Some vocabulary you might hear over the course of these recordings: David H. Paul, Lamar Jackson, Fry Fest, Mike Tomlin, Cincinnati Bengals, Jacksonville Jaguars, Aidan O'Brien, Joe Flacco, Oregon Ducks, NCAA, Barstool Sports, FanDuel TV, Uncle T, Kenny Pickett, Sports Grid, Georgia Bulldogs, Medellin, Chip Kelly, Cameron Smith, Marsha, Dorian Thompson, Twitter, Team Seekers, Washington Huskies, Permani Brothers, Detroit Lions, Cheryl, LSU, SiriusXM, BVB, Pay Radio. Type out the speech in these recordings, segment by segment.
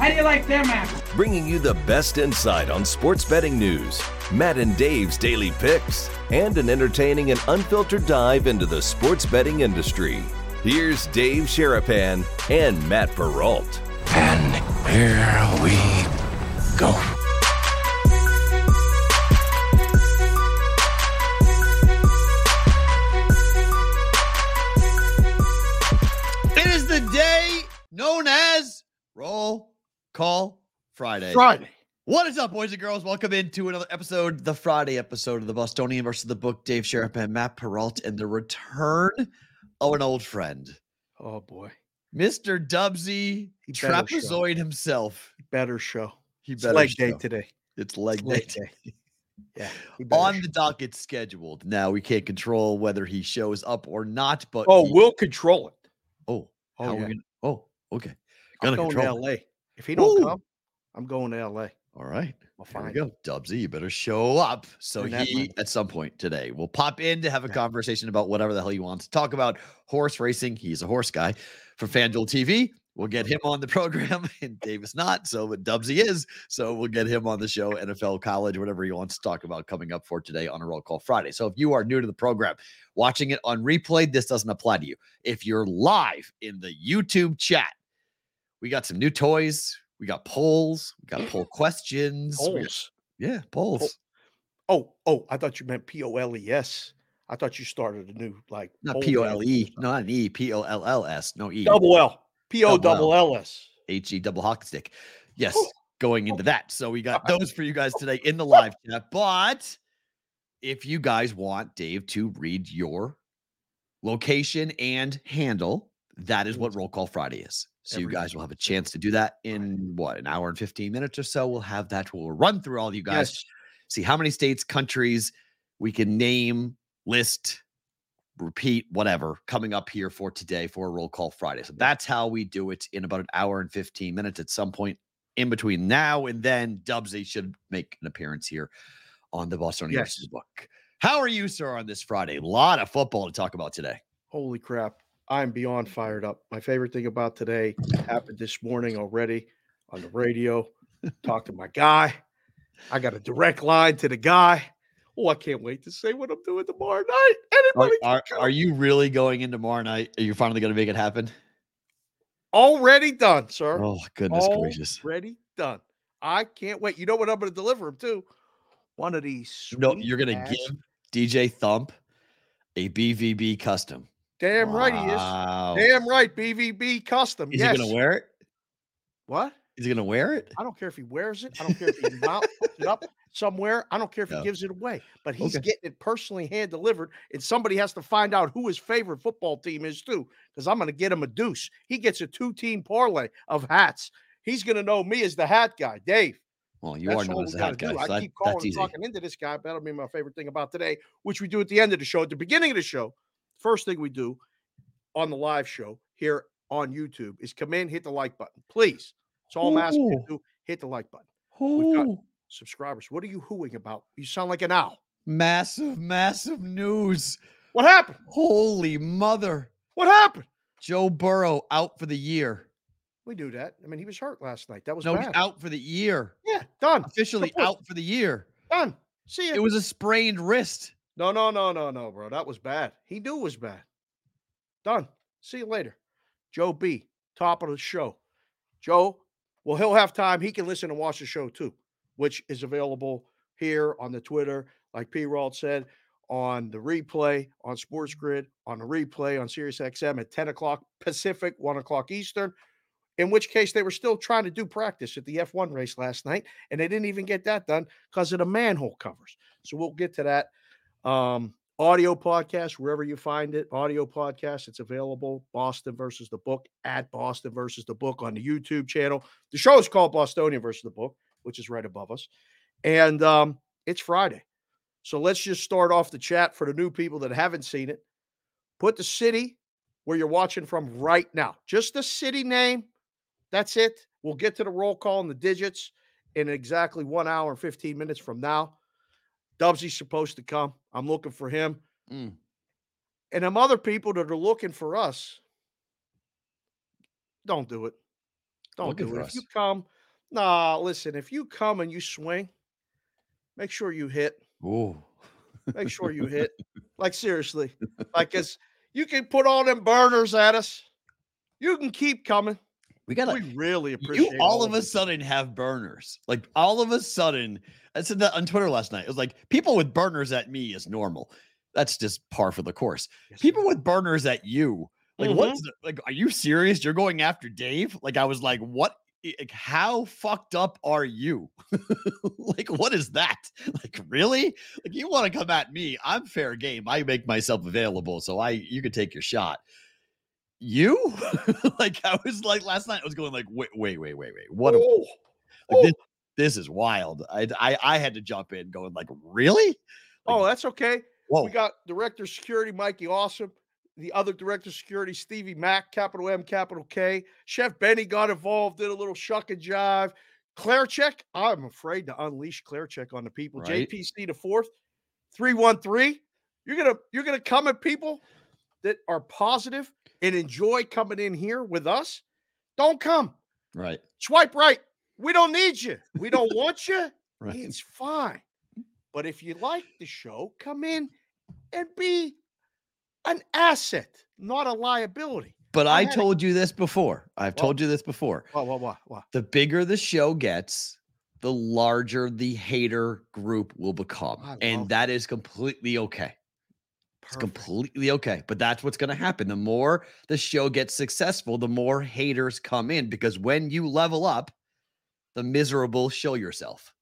How do you like them apples? Bringing you the best insight on sports betting news, Matt and Dave's daily picks, and an entertaining and unfiltered dive into the sports betting industry. Here's Dave Sharapan and Matt Perrault. And here we go. It is the day known as Roll Call Friday. What is up, boys and girls? Welcome into another episode, the Friday episode of the Bostonian versus the Book. Dave Sharapan, Matt Perrault, and the return of an old friend. Oh boy, Mr. Dubsy, trapezoid himself. It's leg day today. It's leg day. Yeah, on the docket scheduled. Now we can't control whether he shows up or not, but we'll control it. Okay. I'm going to LA. If he don't come, I'm going to LA. All right. Well, fine. Go. Dubsy, you better show up. So he, at some point today, will pop in to have a conversation about whatever the hell he wants to talk about. Horse racing. He's a horse guy for FanDuel TV. We'll get him on the program, and Dave is not, but Dubsy is. So we'll get him on the show, NFL, college, whatever he wants to talk about coming up for today on a Roll Call Friday. So if you are new to the program, watching it on replay, this doesn't apply to you. If you're live in the YouTube chat, we got some new toys. We got polls. We got poll questions. Polls. Oh, I thought you meant POLES. I thought you started a new, like. Not POLE. No, not an E. POLLS. No E. Double L. POLLS. HE double hockey stick. Yes, going into that. So we got those for you guys today in the live chat. But if you guys want Dave to read your location and handle, that is what Roll Call Friday is. So you guys will have a chance to do that in an hour and 15 minutes or so. We'll have that. We'll run through all of you guys, see how many states, countries we can name, list, repeat, whatever, coming up here for today for Roll Call Friday. So that's how we do it in about an hour and 15 minutes. At some point in between now and then, Dubsy should make an appearance here on the Bostonian versus Book. How are you, sir, on this Friday? A lot of football to talk about today. Holy crap. I'm beyond fired up. My favorite thing about today happened this morning already on the radio. Talked to my guy. I got a direct line to the guy. Oh, I can't wait to say what I'm doing tomorrow night. Anybody are you really going in tomorrow night? Are you finally going to make it happen? Already done, sir. Oh, goodness gracious. Already done. I can't wait. You know what I'm going to deliver him to? One of these. No, you're going to give DJ Thump a BVB custom. Damn right he is. Damn right, BVB custom. Is he going to wear it? What? Is he going to wear it? I don't care if he wears it. I don't care if he mounts it up somewhere. I don't care if he gives it away. But he's getting it personally hand-delivered, and somebody has to find out who his favorite football team is, too, because I'm going to get him a deuce. He gets a two-team parlay of hats. He's going to know me as the hat guy, Dave. Well, you are known as the hat guy. So I keep calling and talking into this guy, but that'll be my favorite thing about today, which we do at the end of the show. At the beginning of the show, first thing we do on the live show here on YouTube is come in, hit the like button, please. It's all I'm asking you to do. Hit the like button. We've got subscribers. What are you hooing about? You sound like an owl. Massive, massive news. What happened? Holy mother. What happened? Joe Burrow out for the year. We knew that. I mean, he was hurt last night. That was bad. He's out for the year. Yeah, done. Officially out for the year. Done. See ya. It was a sprained wrist. No, bro. That was bad. He knew it was bad. Done. See you later. Joe B, top of the show. Joe, well, he'll have time. He can listen and watch the show too, which is available here on the Twitter, like Perrault said, on the replay, on Sports Grid, on the replay, on SiriusXM at 10 o'clock Pacific, 1 o'clock Eastern, in which case they were still trying to do practice at the F1 race last night, and they didn't even get that done because of the manhole covers. So we'll get to that. Audio podcast, wherever you find it, audio podcast, it's available. Boston versus the Book at Boston versus the Book on the YouTube channel. The show is called Bostonian versus the Book, which is right above us. And it's Friday. So let's just start off the chat for the new people that haven't seen it. Put the city where you're watching from right now. Just the city name. That's it. We'll get to the roll call and the digits in exactly 1 hour and 15 minutes from now. Dubsy's supposed to come. I'm looking for him. And them other people that are looking for us, don't do it. Don't do it. If you come, listen, if you come and you swing, make sure you hit. Ooh. Make sure you hit. Like, seriously. Like, as you can put all them burners at us. You can keep coming. We really appreciate you all of a sudden have burners. Like, all of a sudden, I said that on Twitter last night. It was like, people with burners at me is normal. That's just par for the course. Yes. People with burners at you. Like, what's the, like, are you serious? You're going after Dave? Like, I was like, what? Like, how fucked up are you? Like, what is that? Like, really? Like, you want to come at me? I'm fair game. I make myself available, so you can take your shot. You? Like, I was like last night, I was going like, wait. What? This is wild. I had to jump in, going like, really? Like, that's okay. Whoa. We got director of security Mikey Awesome. The other director of security, Stevie Mack, capital M, capital K. Chef Benny got involved, did a little shuck and jive. Claircheck, I'm afraid to unleash Claircheck on the people. Right. JPC the fourth, 313. You're gonna come at people that are positive and enjoy coming in here with us. Don't come. Right. Swipe right. We don't need you. We don't want you. Right. It's fine. But if you like the show, come in and be an asset, not a liability. But I told you this before. I've told you this before. What? The bigger the show gets, the larger the hater group will become. And that is completely okay. Perfect. It's completely okay. But that's what's going to happen. The more the show gets successful, the more haters come in. Because when you level up, the miserable show yourself.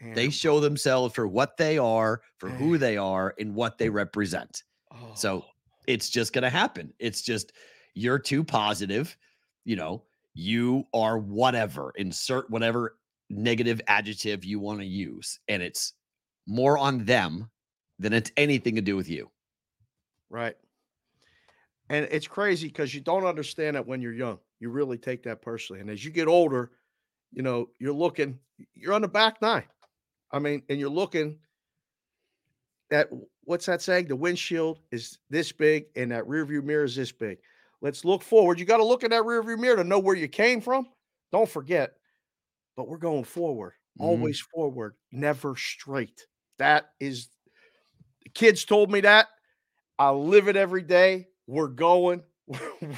Damn. They show themselves for what they are, for who they are, and what they represent. So it's just going to happen. It's just, you're too positive. You know, you are whatever, insert whatever negative adjective you want to use. And it's more on them than it's anything to do with you. Right. And it's crazy because you don't understand it when you're young. You really take that personally. And as you get older, you know, you're on the back nine. I mean, and you're looking at, what's that saying? The windshield is this big and that rearview mirror is this big. Let's look forward. You got to look in that rearview mirror to know where you came from. Don't forget, but we're going forward, always forward, never straight. That is, the kids told me that. I live it every day. We're going.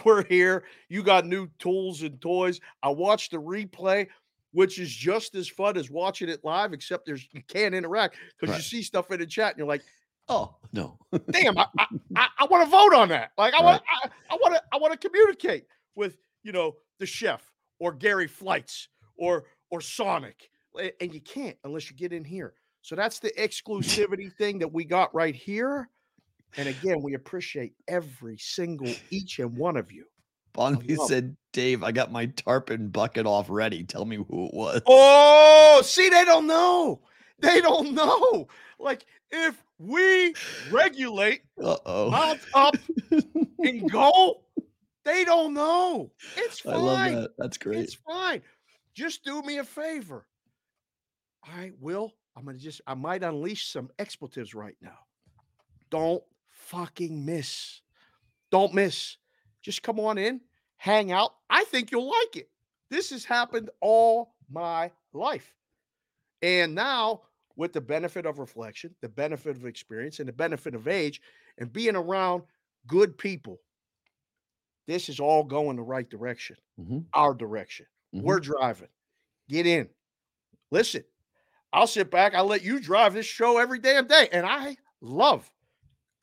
We're here. You got new tools and toys. I watched the replay, which is just as fun as watching it live, except you can't interact because you see stuff in the chat and you're like, oh no, damn! I want to vote on that. Like, I want to communicate with, you know, the chef or Gary Flights or Sonic, and you can't unless you get in here. So that's the exclusivity thing that we got right here. And again, we appreciate every single each and one of you. Bonnie said, Dave, I got my tarpon bucket off ready. Tell me who it was. Oh, see, they don't know. They don't know. Like, if we regulate, mount up, and go, they don't know. It's fine. I love that. That's great. It's fine. Just do me a favor. All right, Will, I might unleash some expletives right now. Don't fucking miss. Don't miss. Just come on in, hang out. I think you'll like it. This has happened all my life. And now, with the benefit of reflection, the benefit of experience, and the benefit of age, and being around good people, this is all going the right direction, our direction. We're driving. Get in. Listen, I'll sit back. I'll let you drive this show every damn day, and I love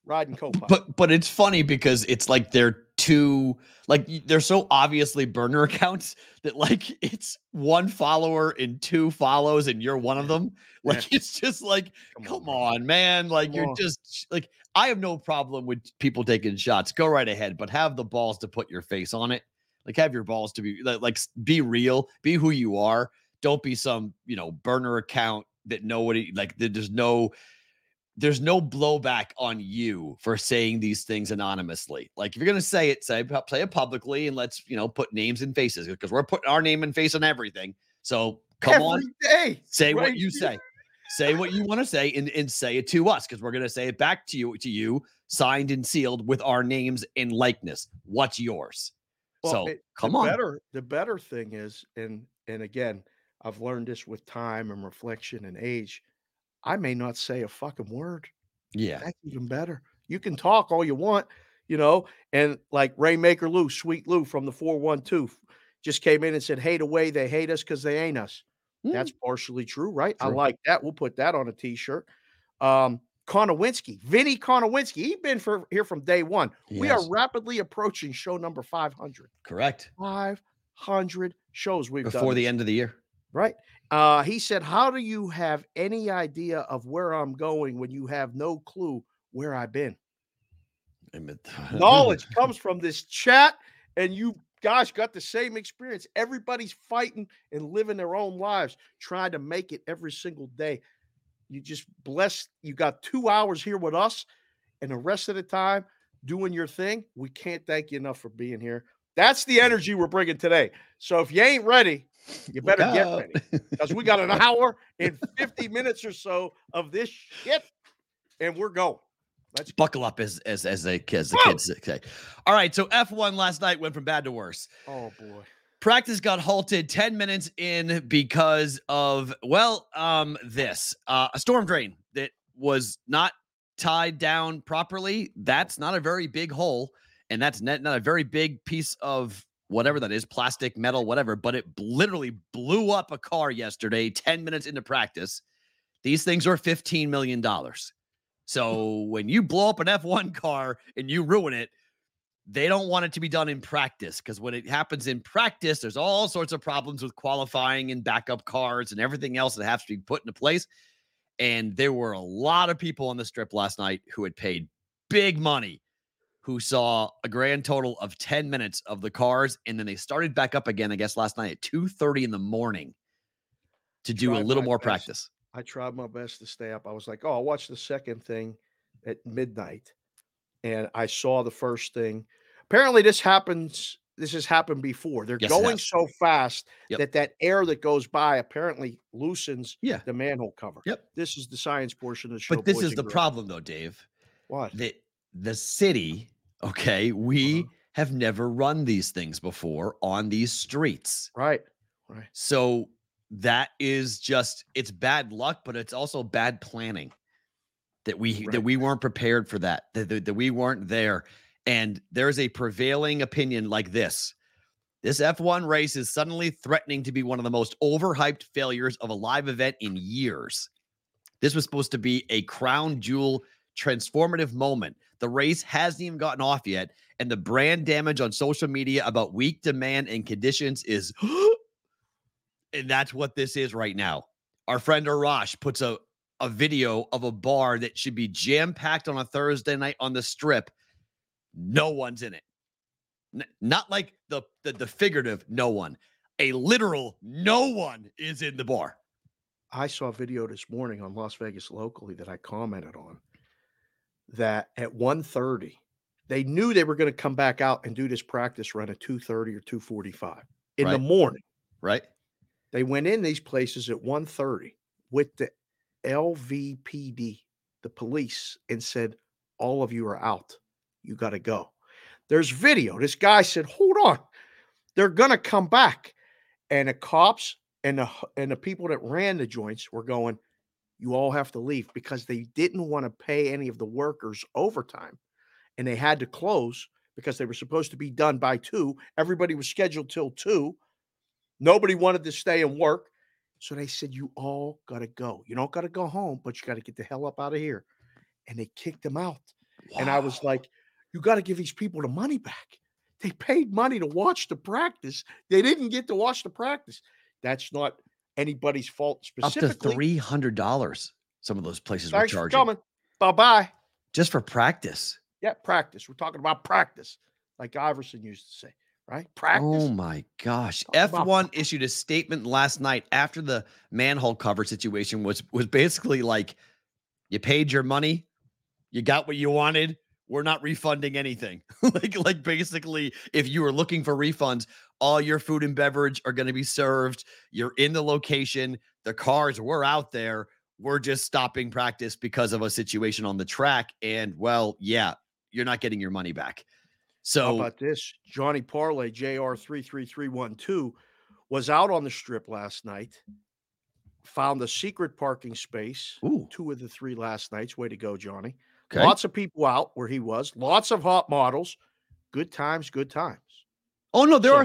riding co-pilot. But it's funny because it's like they're too, like, they're so obviously burner accounts that, like, it's one follower and two follows and you're one of them. Like, it's just like, come on, man. Like, you're just like, I have no problem with people taking shots. Go right ahead, but have the balls to put your face on it. Like, have your balls to be like, be real, be who you are. Don't be some, you know, burner account that nobody, like, there's no there's no blowback on you for saying these things anonymously. Like, if you're going to say it, say it publicly, and let's, you know, put names and faces, because we're putting our name and face on everything. So come on, say what you say. Say what you want to say, and say it to us, because we're going to say it back to you, signed and sealed with our names and likeness. What's yours? Well, so come on. The better thing is, and again, I've learned this with time and reflection and age, I may not say a fucking word. Yeah. That's even better. You can talk all you want, you know, and like Rainmaker Lou, Sweet Lou from the 412 just came in and said, hate away. They hate us because they ain't us. That's partially true, right? True. I like that. We'll put that on a t-shirt. Konowinski, Vinny Konowinski. He's been here from day one. Yes. We are rapidly approaching show number 500. Correct. 500 shows we've done. Before the end of the year. Right. He said, how do you have any idea of where I'm going when you have no clue where I've been? Knowledge comes from this chat, and you guys got the same experience. Everybody's fighting and living their own lives, trying to make it every single day. You just blessed. You got 2 hours here with us, and the rest of the time doing your thing. We can't thank you enough for being here. That's the energy we're bringing today. So if you ain't ready, you better get ready, because we got an hour and 50 minutes or so of this shit, and we're going. Let's buckle up, as the kids say. All right, so F1 last night went from bad to worse. Oh boy. Practice got halted 10 minutes in because of a storm drain that was not tied down properly. That's not a very big hole, and that's not a very big piece of whatever that is, plastic, metal, whatever, but it literally blew up a car yesterday, 10 minutes into practice. These things are $15 million. So when you blow up an F1 car and you ruin it, they don't want it to be done in practice, because when it happens in practice, there's all sorts of problems with qualifying and backup cars and everything else that has to be put into place. And there were a lot of people on the strip last night who had paid big money, who saw a grand total of 10 minutes of the cars. And then they started back up again, I guess, last night at 2:30 in the morning to do a little more practice. I tried my best to stay up. I was like, oh, I'll watch the second thing at midnight. And I saw the first thing. Apparently this has happened before. They're going so fast that air that goes by apparently loosens the manhole cover. Yep. This is the science portion of the show. But this is the problem though, Dave. What? The city, okay, we have never run these things before on these streets. Right. So that is just, it's bad luck, but it's also bad planning that we weren't prepared for that we weren't there. And there's a prevailing opinion like this. This F1 race is suddenly threatening to be one of the most overhyped failures of a live event in years. This was supposed to be a crown jewel transformative moment. The race hasn't even gotten off yet, and the brand damage on social media about weak demand and conditions is... And that's what this is right now. Our friend Arash puts a video of a bar that should be jam-packed on a Thursday night on the strip. No one's in it. Not like the figurative no one. A literal no one is in the bar. I saw a video this morning on Las Vegas locally that I commented on, that at 1:30, they knew they were going to come back out and do this practice run at 2:30 or 2:45 in the morning. Right. They went in these places at 1:30 with the LVPD, the police, and said, all of you are out. You got to go. There's video. This guy said, hold on. They're going to come back. And the cops and the people that ran the joints were going, you all have to leave, because they didn't want to pay any of the workers overtime. And they had to close because they were supposed to be done by 2:00. Everybody was scheduled till 2:00. Nobody wanted to stay and work. So they said, you all got to go. You don't got to go home, but you got to get the hell up out of here. And they kicked them out. Wow. And I was like, you got to give these people the money back. They paid money to watch the practice. They didn't get to watch the practice. That's not anybody's fault specifically. Up to $300 some of those places were charging. Thanks for coming. Bye-bye. Just for practice. Yeah, practice. We're talking about practice, like Iverson used to say. Right? Practice. Oh my gosh. F1 issued a statement last night after the manhole cover situation was basically like, You paid your money. You got what you wanted. We're not refunding anything. like basically, if you were looking for refunds, all your food and beverage are going to be served. You're in the location. The cars were out there. We're just stopping practice because of a situation on the track. And, well, yeah, you're not getting your money back. So how about this? Johnny Parlay, JR33312, was out on the strip last night, found a secret parking space. Ooh. 2 of the 3 last nights. Way to go, Johnny. Okay. Lots of people out where he was. Lots of hot models. Good times, good times. Oh, no, there were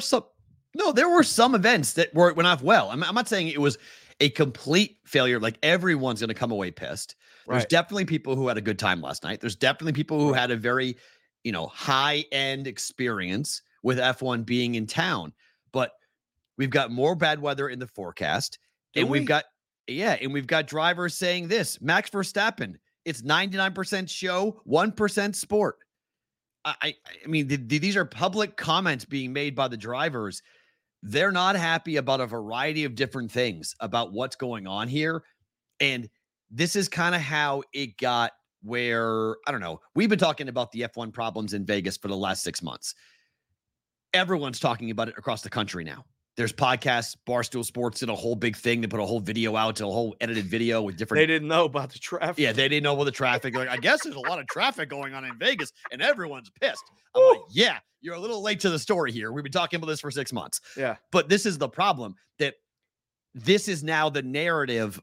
some events that went off well. I'm not saying it was a complete failure. Like, everyone's going to come away pissed. Right. There's definitely people who had a good time last night. There's definitely people who had a very, high-end experience with F1 being in town. But we've got more bad weather in the forecast. And we've got drivers saying this. Max Verstappen, it's 99% show, 1% sport. I mean, these are public comments being made by the drivers. They're not happy about a variety of different things about what's going on here. And this is kind of how it got where, I don't know, we've been talking about the F1 problems in Vegas for the last 6 months. Everyone's talking about it across the country now. There's podcasts. Barstool Sports did a whole big thing. They put a whole video out, a whole edited video with different. They didn't know about the traffic. Yeah, they didn't know about the traffic. Like, I guess there's a lot of traffic going on in Vegas, and everyone's pissed. I'm like, yeah, you're a little late to the story here. We've been talking about this for 6 months. Yeah. But this is the problem, that this is now the narrative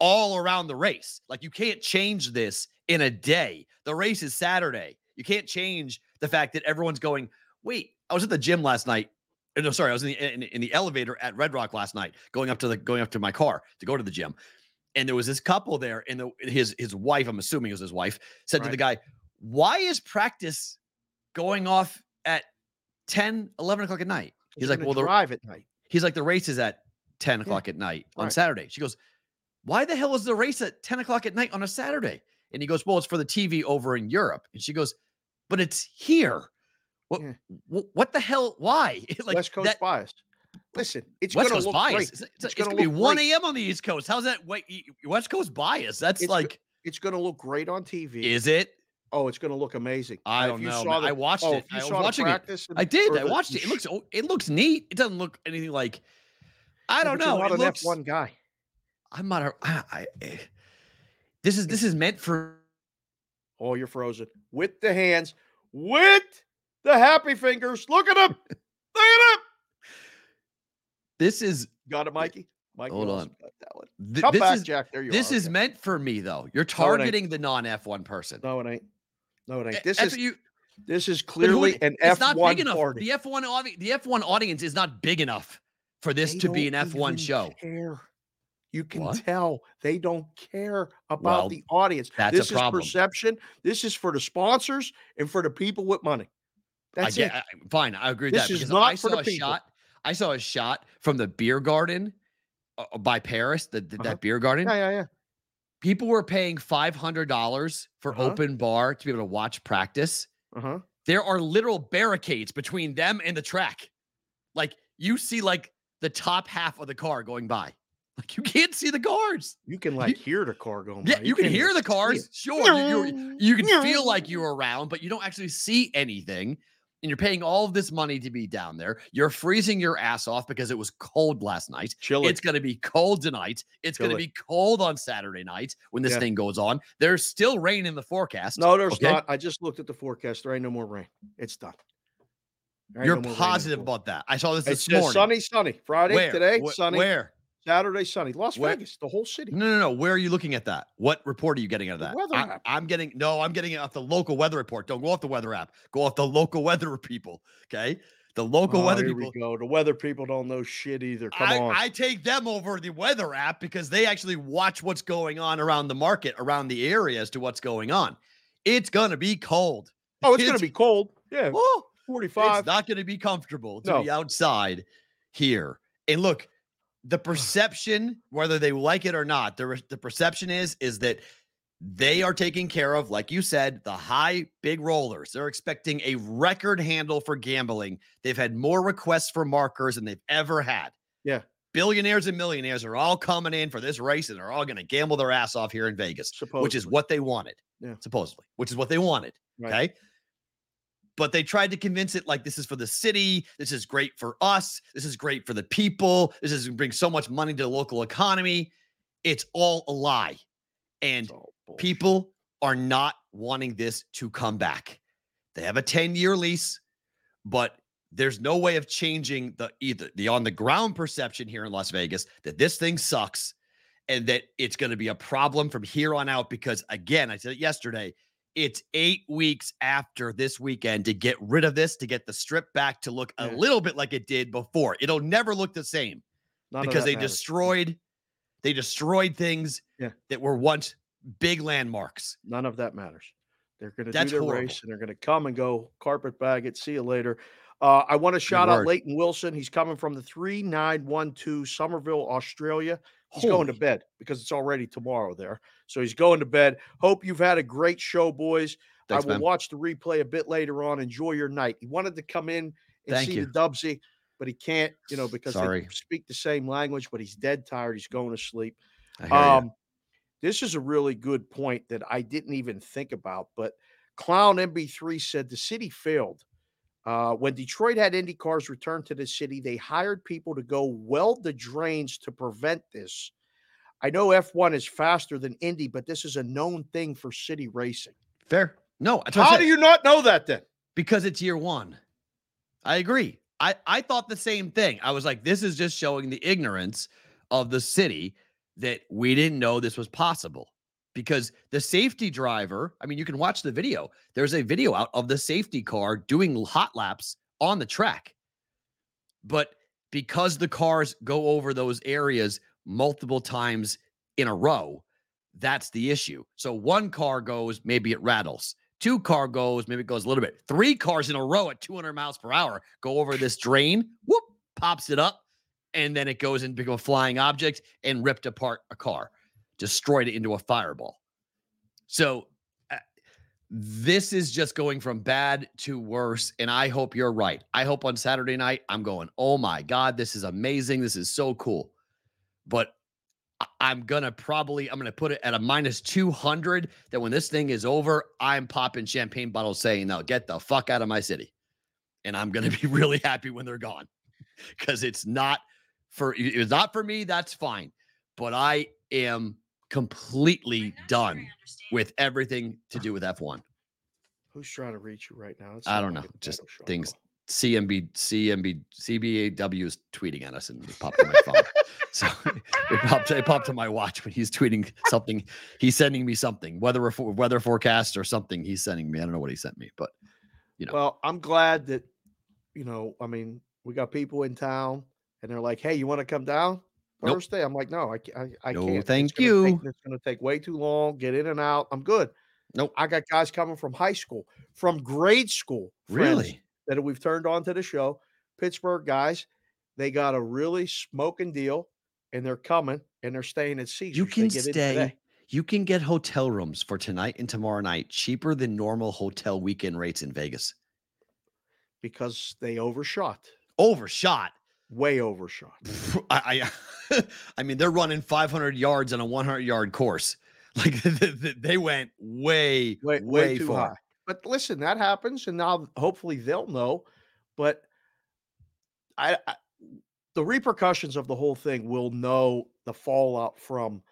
all around the race. Like, you can't change this in a day. The race is Saturday. You can't change the fact that everyone's going, wait, I was at the gym last night. No, sorry, I was in the elevator at Red Rock last night, going up to my car to go to the gym, and there was this couple there, and his wife, I'm assuming it was his wife, said to the guy, "Why is practice going off at 10, 11 o'clock at night?" He's like, "Well, He's like, the race is at 10 o'clock at night on Saturday." She goes, "Why the hell is the race at 10 o'clock at night on a Saturday?" And he goes, "Well, it's for the TV over in Europe." And she goes, "But it's here." What the hell? Why? Like, West Coast bias. Listen, it's going to look bias. It's going to be 1 a.m. on the East Coast. How's that? West Coast bias. It's going to look great on TV. Is it? Oh, it's going to look amazing. I don't know. I watched it. I was watching it. I did. I watched it. It looks neat. It doesn't look anything like. I don't know. I'm not an F1 guy. I'm not. This is meant for. Oh, you're frozen with the hands. With the happy fingers. Look it up. Look it up. This is. Got it, Mikey? Mikey, hold on. Come back, Jack. There you are. This is meant for me, though. You're targeting the non-F1 person. No, it ain't. This is clearly an F1 party. The F1 audience is not big enough for this to be an F1 show. Care. You can tell they don't care about the audience. This is perception. This is for the sponsors and for the people with money. That's it. Fine, I agree with that. This is not for the people. I saw a shot from the beer garden by Paris, that beer garden. Yeah. People were paying $500 for open bar to be able to watch practice. There are literal barricades between them and the track. Like, you see, like, the top half of the car going by. Like, you can't see the cars. You can hear the car going by. Yeah, you can hear the cars. Sure. You can feel like you're around, but you don't actually see anything. And you're paying all of this money to be down there. You're freezing your ass off because it was cold last night. Chilly. It's going to be cold tonight. It's going to be cold on Saturday night when this thing goes on. There's still rain in the forecast. No, there's not. I just looked at the forecast. There ain't no more rain. It's done. You're positive about that. I saw this morning. Sunny. Friday, today, sunny. Where? Saturday, sunny. Las Vegas, the whole city. No. Where are you looking at that? What report are you getting out of that? I'm getting it off the local weather report. Don't go off the weather app. Go off the local weather people, okay? The local weather people. We go. The weather people don't know shit either. Come on. I take them over the weather app because they actually watch what's going on around the market, around the area as to what's going on. It's going to be cold. Oh, it's going to be cold. Yeah, 45. It's not going to be comfortable to be outside here. And look, the perception, whether they like it or not, the perception is that they are taking care of, like you said, the high big rollers. They're expecting a record handle for gambling. They've had more requests for markers than they've ever had. Yeah. Billionaires and millionaires are all coming in for this race, and they're all going to gamble their ass off here in Vegas, supposedly. Which is what they wanted. Yeah. Supposedly, which is what they wanted. Right. Okay. But they tried to convince it like this is for the city. This is great for us. This is great for the people. This is bring so much money to the local economy. It's all a lie. And people are not wanting this to come back. They have a 10-year lease, but there's no way of changing the on-the-ground perception here in Las Vegas that this thing sucks and that it's going to be a problem from here on out because, again, I said it yesterday, it's 8 weeks after this weekend to get rid of this, to get the strip back to look a little bit like it did before. It'll never look the same because they destroyed things that were once big landmarks. None of that matters. They're going to do the race, and they're going to come and go, carpet bag it, see you later. I want to shout out Leighton Wilson. He's coming from the 3912 Somerville, Australia. He's going to bed because it's already tomorrow there. So he's going to bed. Hope you've had a great show, boys. Thanks, I will watch the replay a bit later on. Enjoy your night. He wanted to come in and see the Dubsy, but he can't, because they speak the same language, but he's dead tired. He's going to sleep. I hear you. This is a really good point that I didn't even think about, but Clown MB3 said the city failed. When Detroit had IndyCars return to the city, they hired people to go weld the drains to prevent this. I know F1 is faster than Indy, but this is a known thing for city racing. Fair. No. How do you not know that then? Because it's year one. I agree. I thought the same thing. I was like, this is just showing the ignorance of the city that we didn't know this was possible. Because the safety driver, I mean, you can watch the video. There's a video out of the safety car doing hot laps on the track. But because the cars go over those areas multiple times in a row, that's the issue. So one car goes, maybe it rattles. Two car goes, maybe it goes a little bit. Three cars in a row at 200 miles per hour go over this drain, whoop, pops it up, and then it goes and becomes a flying object and ripped apart a car. Destroyed it into a fireball. So this is just going from bad to worse, and I hope you're right. I hope on Saturday night I'm going, oh my God, this is amazing. This is so cool. But I'm going to put it at a minus 200 that when this thing is over, I'm popping champagne bottles saying, no, get the fuck out of my city. And I'm going to be really happy when they're gone because it's not for me. That's fine. But I am completely done with everything to do with F1. Who's trying to reach you right now? I don't know. Just things. CBAW is tweeting at us and it popped on my phone. So it popped on my watch when he's tweeting something. He's sending me something, weather forecast or something he's sending me. I don't know what he sent me, but Well, I'm glad that, we got people in town and they're like, hey, you want to come down? Thursday, nope. I'm like, no, I can't. Thank you. It's going to take way too long. Get in and out. I'm good. Nope. I got guys coming from high school, from grade school. Really? That we've turned on to the show. Pittsburgh guys, they got a really smoking deal, and they're coming, and they're staying at Caesars. You can stay. You can get hotel rooms for tonight and tomorrow night cheaper than normal hotel weekend rates in Vegas. Because they overshot. Overshot? Way overshot. I mean, they're running 500 yards on a 100-yard course. Like they went way too far. High. But listen, that happens, and now hopefully they'll know. But I the repercussions of the whole thing will know the fallout from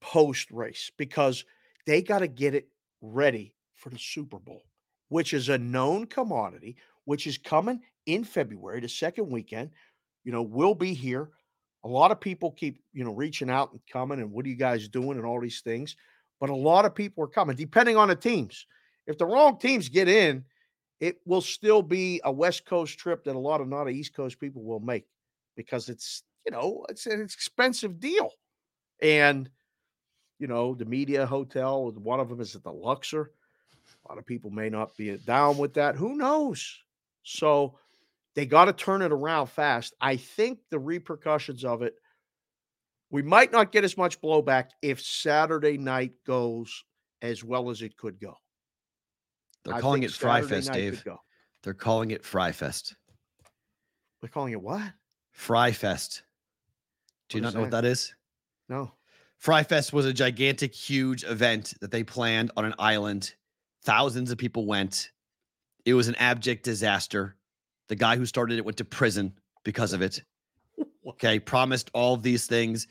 post-race because they got to get it ready for the Super Bowl, which is a known commodity, which is coming in February, the second weekend. We'll be here. A lot of people keep, reaching out and coming and what are you guys doing and all these things. But a lot of people are coming, depending on the teams. If the wrong teams get in, it will still be a West Coast trip that a lot of East Coast people will make because it's, it's an expensive deal. And, the media hotel, one of them is at the Luxor. A lot of people may not be down with that. Who knows? So they got to turn it around fast. I think the repercussions of it, we might not get as much blowback if Saturday night goes as well as it could go. They're calling it Fry Fest, Dave. They're calling it Fry Fest. They're calling it what? Fry Fest. Do you not know what that is? No. Fry Fest was a gigantic, huge event that they planned on an island. Thousands of people went. It was an abject disaster. The guy who started it went to prison because of it. Okay, promised all these things.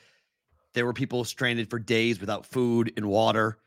There were people stranded for days without food and water.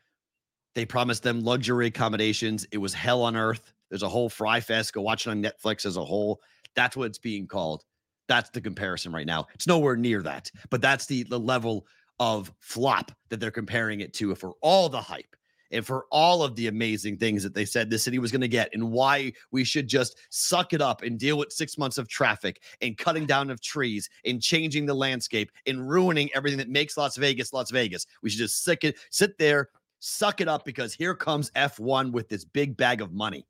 They promised them luxury accommodations. It was hell on earth. There's a whole Fry Fest. Go watch it on Netflix as a whole. That's what it's being called. That's the comparison right now. It's nowhere near that, but that's the level of flop that they're comparing it to for all the hype and for all of the amazing things that they said the city was going to get and why we should just suck it up and deal with 6 months of traffic and cutting down of trees and changing the landscape and ruining everything that makes Las Vegas, Las Vegas. We should just sit there, suck it up, because here comes F1 with this big bag of money.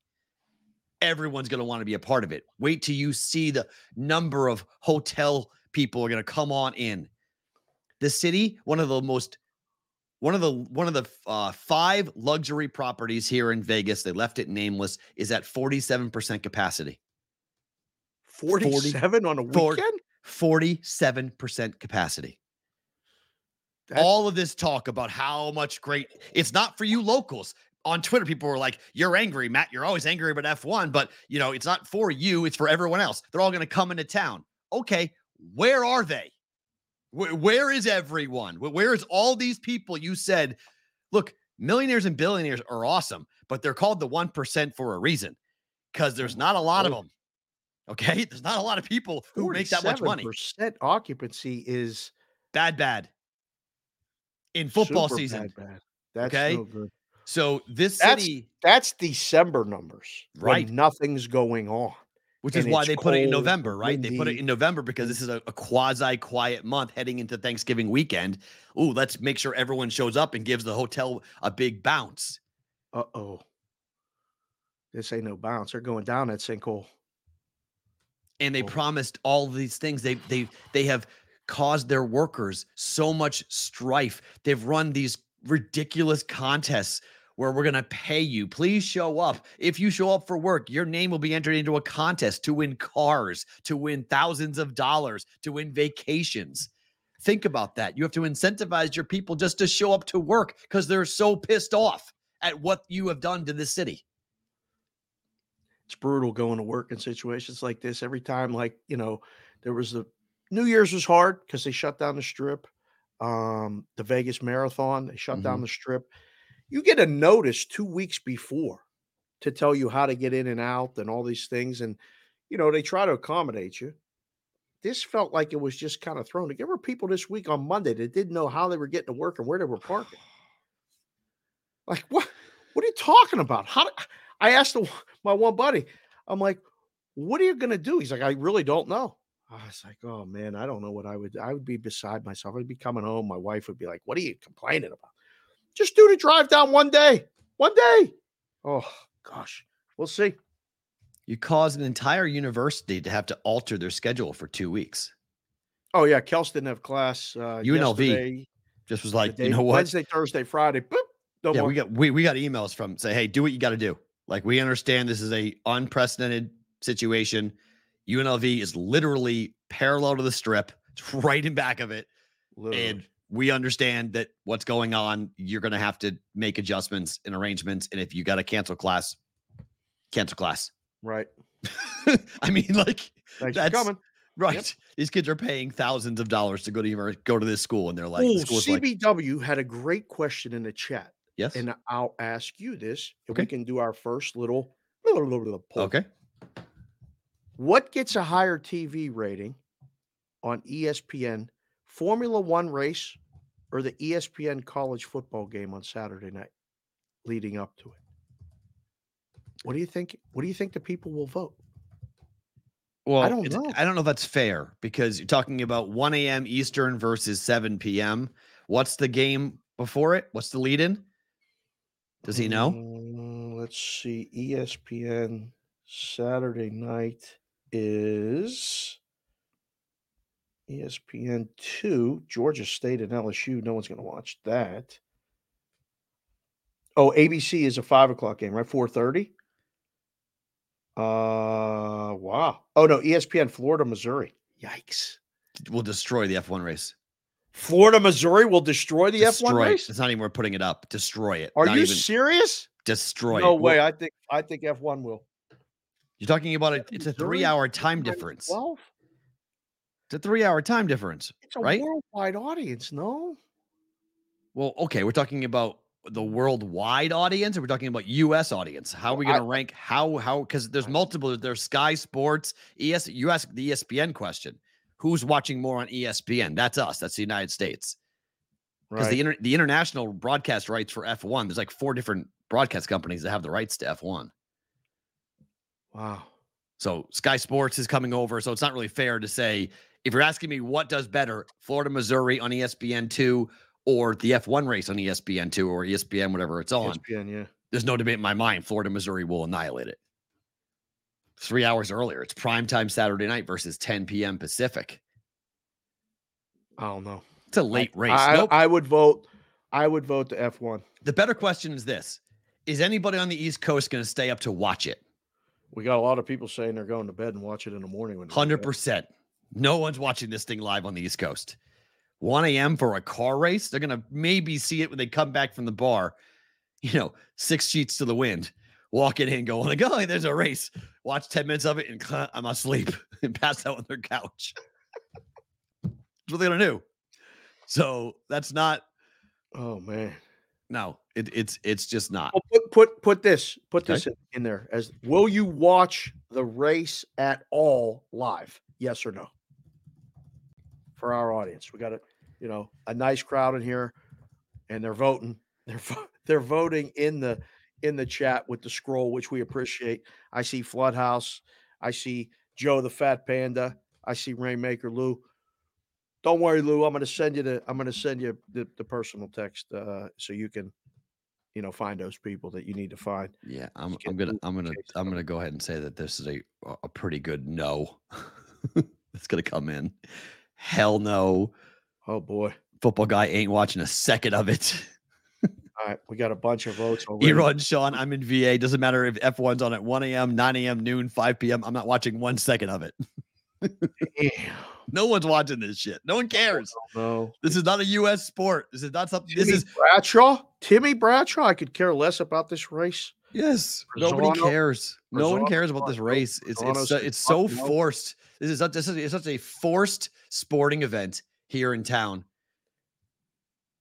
Everyone's going to want to be a part of it. Wait till you see the number of hotel people are going to come on in. The city, one of the five luxury properties here in Vegas, they left it nameless, is at 47% capacity. 47 on a weekend? 47% capacity. All of this talk about how much great, it's not for you locals. On Twitter, people were like, you're angry, Matt. You're always angry about F1, but, you know, it's not for you. It's for everyone else. They're all going to come into town. Okay, where are they? Where is everyone? Where is all these people you said, look, millionaires and billionaires are awesome, but they're called the 1% for a reason, because there's not a lot of them. Okay, there's not a lot of people who make that much money. 47% occupancy is bad. In football season. Bad. That's okay. So good. So this city, that's December numbers, right? When nothing's going on, which is why they put it in November, right? Windy. They put it in November because this is a quasi quiet month heading into Thanksgiving weekend. Ooh, let's make sure everyone shows up and gives the hotel a big bounce. Uh-oh. This ain't no bounce. They're going down that sinkhole. And they promised all these things. They have caused their workers so much strife. They've run these ridiculous contests where we're going to pay you. Please show up. If you show up for work, your name will be entered into a contest to win cars, to win thousands of dollars, to win vacations. Think about that. You have to incentivize your people just to show up to work because they're so pissed off at what you have done to this city. It's brutal going to work in situations like this. Every time, like, you know, there was the New Year's was hard because they shut down the Strip. The Vegas Marathon, they shut down the Strip. You get a notice 2 weeks before to tell you how to get in and out and all these things. And, you know, they try to accommodate you. This felt like it was just kind of thrown together. People this week on Monday that didn't know how they were getting to work and where they were parking. Like, what are you talking about? I asked my one buddy, I'm like, what are you going to do? He's like, I really don't know. I was like, oh man, I don't know what I would be beside myself. I'd be coming home. My wife would be like, what are you complaining about? Just do the drive down one day. Oh gosh. We'll see. You caused an entire university to have to alter their schedule for 2 weeks. Oh yeah. Kels didn't have class. UNLV just was like, you know what? Wednesday, Thursday, Friday. Boop, no more. We got emails from say, hey, do what you got to do. Like, we understand this is a unprecedented situation. UNLV is literally parallel to the Strip. It's right in back of it. Literally. And we understand that what's going on, you're going to have to make adjustments and arrangements. And if you got to cancel class. Right. I mean, like, thanks that's coming. Right. Yep. These kids are paying thousands of dollars to go to this school. And they're like, ooh, CBW had a great question in the chat. Yes. And I'll ask you this. If we can do our first little poll. Okay. What gets a higher TV rating on ESPN, Formula One race or the ESPN college football game on Saturday night leading up to it? What do you think? What do you think the people will vote? Well, I don't know if that's fair because you're talking about 1 a.m. Eastern versus 7 p.m. What's the game before it? What's the lead in? Does he know? Let's see. ESPN Saturday night is ESPN 2, Georgia State and LSU. No one's going to watch that. Oh, ABC is a 5 o'clock game, right? 4:30? Wow. Oh, no, ESPN Florida, Missouri. Yikes. We'll destroy the F1 race. Florida, Missouri will destroy the F1 race? It's not even worth putting it up. Destroy it. Are you serious? Destroy it. No way. I think F1 will. You're talking about it. It's a 3-hour time difference. 12? It's a 3-hour time difference. It's a worldwide audience, no? Well, okay. We're talking about the worldwide audience, or we're talking about U.S. audience. How are we going to rank? How? Because there's multiple. There's Sky Sports, ESPN. You ask the ESPN question. Who's watching more on ESPN? That's us. That's the United States. Because the international broadcast rights for F1, there's like 4 different broadcast companies that have the rights to F1. Wow. So Sky Sports is coming over. So it's not really fair to say, if you're asking me what does better, Florida, Missouri on ESPN2 or the F1 race on ESPN2 or ESPN, whatever it's on. ESPN, yeah. There's no debate in my mind. Florida, Missouri will annihilate it. 3 hours earlier. It's primetime Saturday night versus 10 p.m. Pacific. I don't know. It's a late race. I would vote to F1. The better question is this. Is anybody on the East Coast going to stay up to watch it? We got a lot of people saying they're going to bed and watch it in the morning. 100%. No one's watching this thing live on the East Coast. 1 a.m. for a car race. They're going to maybe see it when they come back from the bar. You know, 6 sheets to the wind. Walk in and go, like, oh, there's a race. Watch 10 minutes of it and I'm asleep and pass out on their couch. That's what they're going to do. So that's not. Oh, man. No, it's just not. Well, put this in there as, will you watch the race at all live? Yes or no? For our audience, we got a nice crowd in here, and they're voting. They're voting in the chat with the scroll, which we appreciate. I see Floodhouse. I see Joe the Fat Panda. I see Rainmaker Lou. Don't worry, Lou. I'm gonna send you the personal text so you can, find those people that you need to find. Yeah, I'm gonna go ahead and say that this is a pretty good no. It's gonna come in. Hell no. Oh boy, football guy ain't watching a second of it. All right, we got a bunch of votes already. Erod Sean, I'm in VA. Doesn't matter if F1's on at 1 a.m., 9 a.m., noon, 5 p.m. I'm not watching 1 second of it. Damn. No one's watching this shit. No one cares. No, this is not a U.S. sport. This is not something. Timmy Bradshaw. I could care less about this race. Yes, nobody cares. No one cares about this race. It's so forced. This is such a forced sporting event here in town.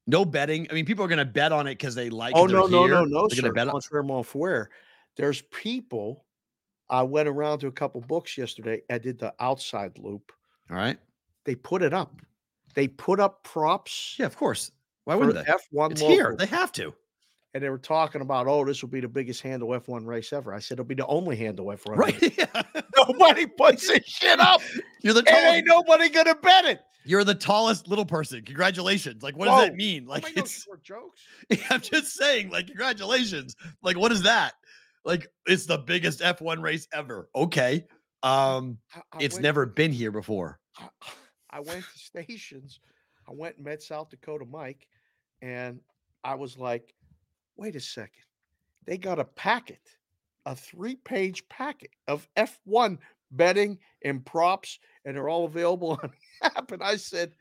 No betting. I mean, people are going to bet on it because they like. Oh no! They're going to bet on it. There's people. I went around to a couple books yesterday. I did the outside loop. All right. They put it up. They put up props. Yeah, of course. Why wouldn't they? F1 it's local. Here. They have to. And they were talking about, this will be the biggest handle F1 race ever. I said, it'll be the only handle F1 race. Right. Yeah. Nobody puts this shit up. You're the tallest. Ain't nobody going to bet it. You're the tallest little person. Congratulations. Like, what does that mean? Like, it's short jokes. I'm just saying, like, congratulations. Like, what is that? Like, it's the biggest F1 race ever. Okay. Never been here before. I went to stations. I went and met South Dakota Mike, and I was like, wait a second. They got a 3-page packet of F1 betting and props, and they're all available on the app. And I said,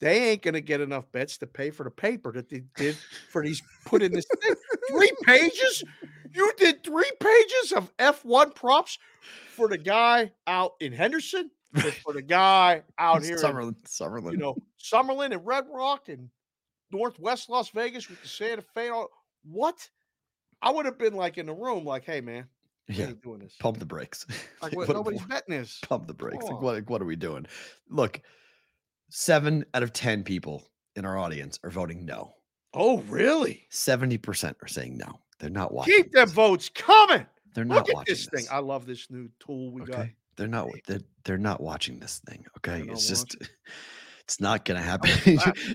they ain't going to get enough bets to pay for the paper that they did for these put in this thing. 3 pages? You did 3 pages of F1 props for the guy out in Henderson, for the guy out here Summerlin. Summerlin and Red Rock and Northwest Las Vegas with the Santa Fe. What? I would have been like in the room, like, hey, man, ain't doing this. Pump the brakes. Like, what, nobody's betting this. Pump the brakes. Like, what are we doing? Look, 7 out of 10 people in our audience are voting no. Oh, really? 70% are saying no. They're not watching. Keep their votes coming. They're not watching this thing. I love this new tool we got. They're not watching this thing. Okay, it's just it's not gonna happen.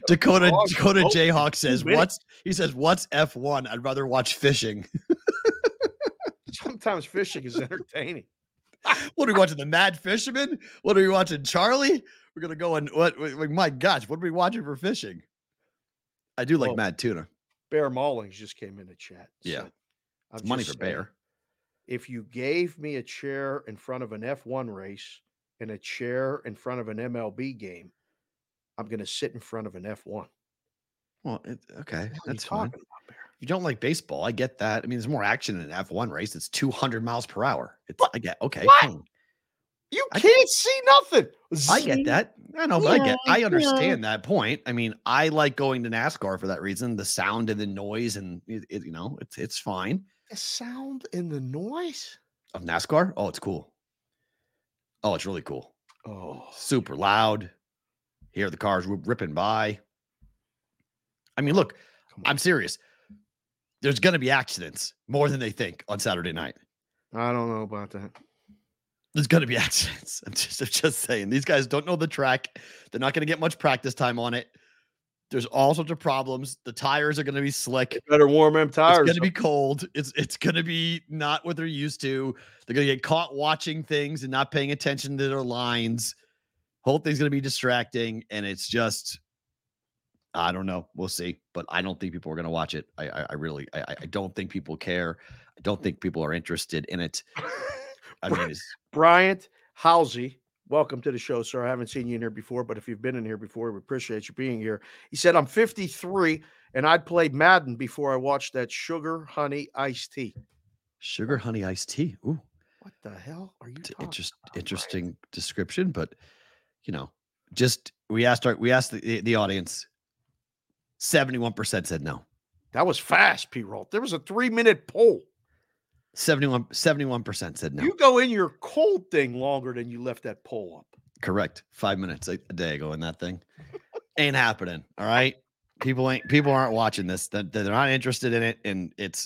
Dakota Jayhawk says, "What's F1? I'd rather watch fishing." Sometimes fishing is entertaining. What are we watching? The Mad Fisherman? What are we watching? Charlie? We're gonna go and what? My gosh, what are we watching for fishing? I do like Mad Tuna. Bear Maulings just came in the chat. Yeah. It's money for Bear. If you gave me a chair in front of an F1 race and a chair in front of an MLB game, I'm going to sit in front of an F1. Well, okay, that's fine. You don't like baseball. I get that. I mean, there's more action in an F1 race. It's 200 miles per hour. It's, I get, okay. What? You can't see nothing. I get that. I know, but I understand that point. I mean, I like going to NASCAR for that reason. The sound and the noise and it you know, it's fine. The sound and the noise of NASCAR. Oh, it's cool. Oh, it's really cool. Oh, super loud. Hear the cars ripping by. I mean, look, I'm serious. There's going to be accidents more than they think on Saturday night. I don't know about that. There's going to be accidents. I'm just saying. These guys don't know the track. They're not going to get much practice time on it. There's all sorts of problems. The tires are going to be slick. You better warm them tires. It's going to be cold. It's going to be not what they're used to. They're going to get caught watching things and not paying attention to their lines. Whole thing's going to be distracting, and it's just... I don't know. We'll see. But I don't think people are going to watch it. I really don't think people care. I don't think people are interested in it. I mean, Bryant Halsey, welcome to the show, sir. I haven't seen you in here before, but if you've been in here before, we appreciate you being here. He said, I'm 53, and I'd play Madden before I watched that Sugar Honey Iced Tea. Sugar Honey Iced Tea? Ooh. What the hell are you talking about? Interesting description, but, you know, just we asked the audience. 71% said no. That was fast, Perrault. There was a 3-minute poll. 71% said no. You go in your cold thing longer than you left that poll up. Correct. 5 minutes a day go in that thing. Ain't happening. All right. People aren't watching this. They're not interested in it. And it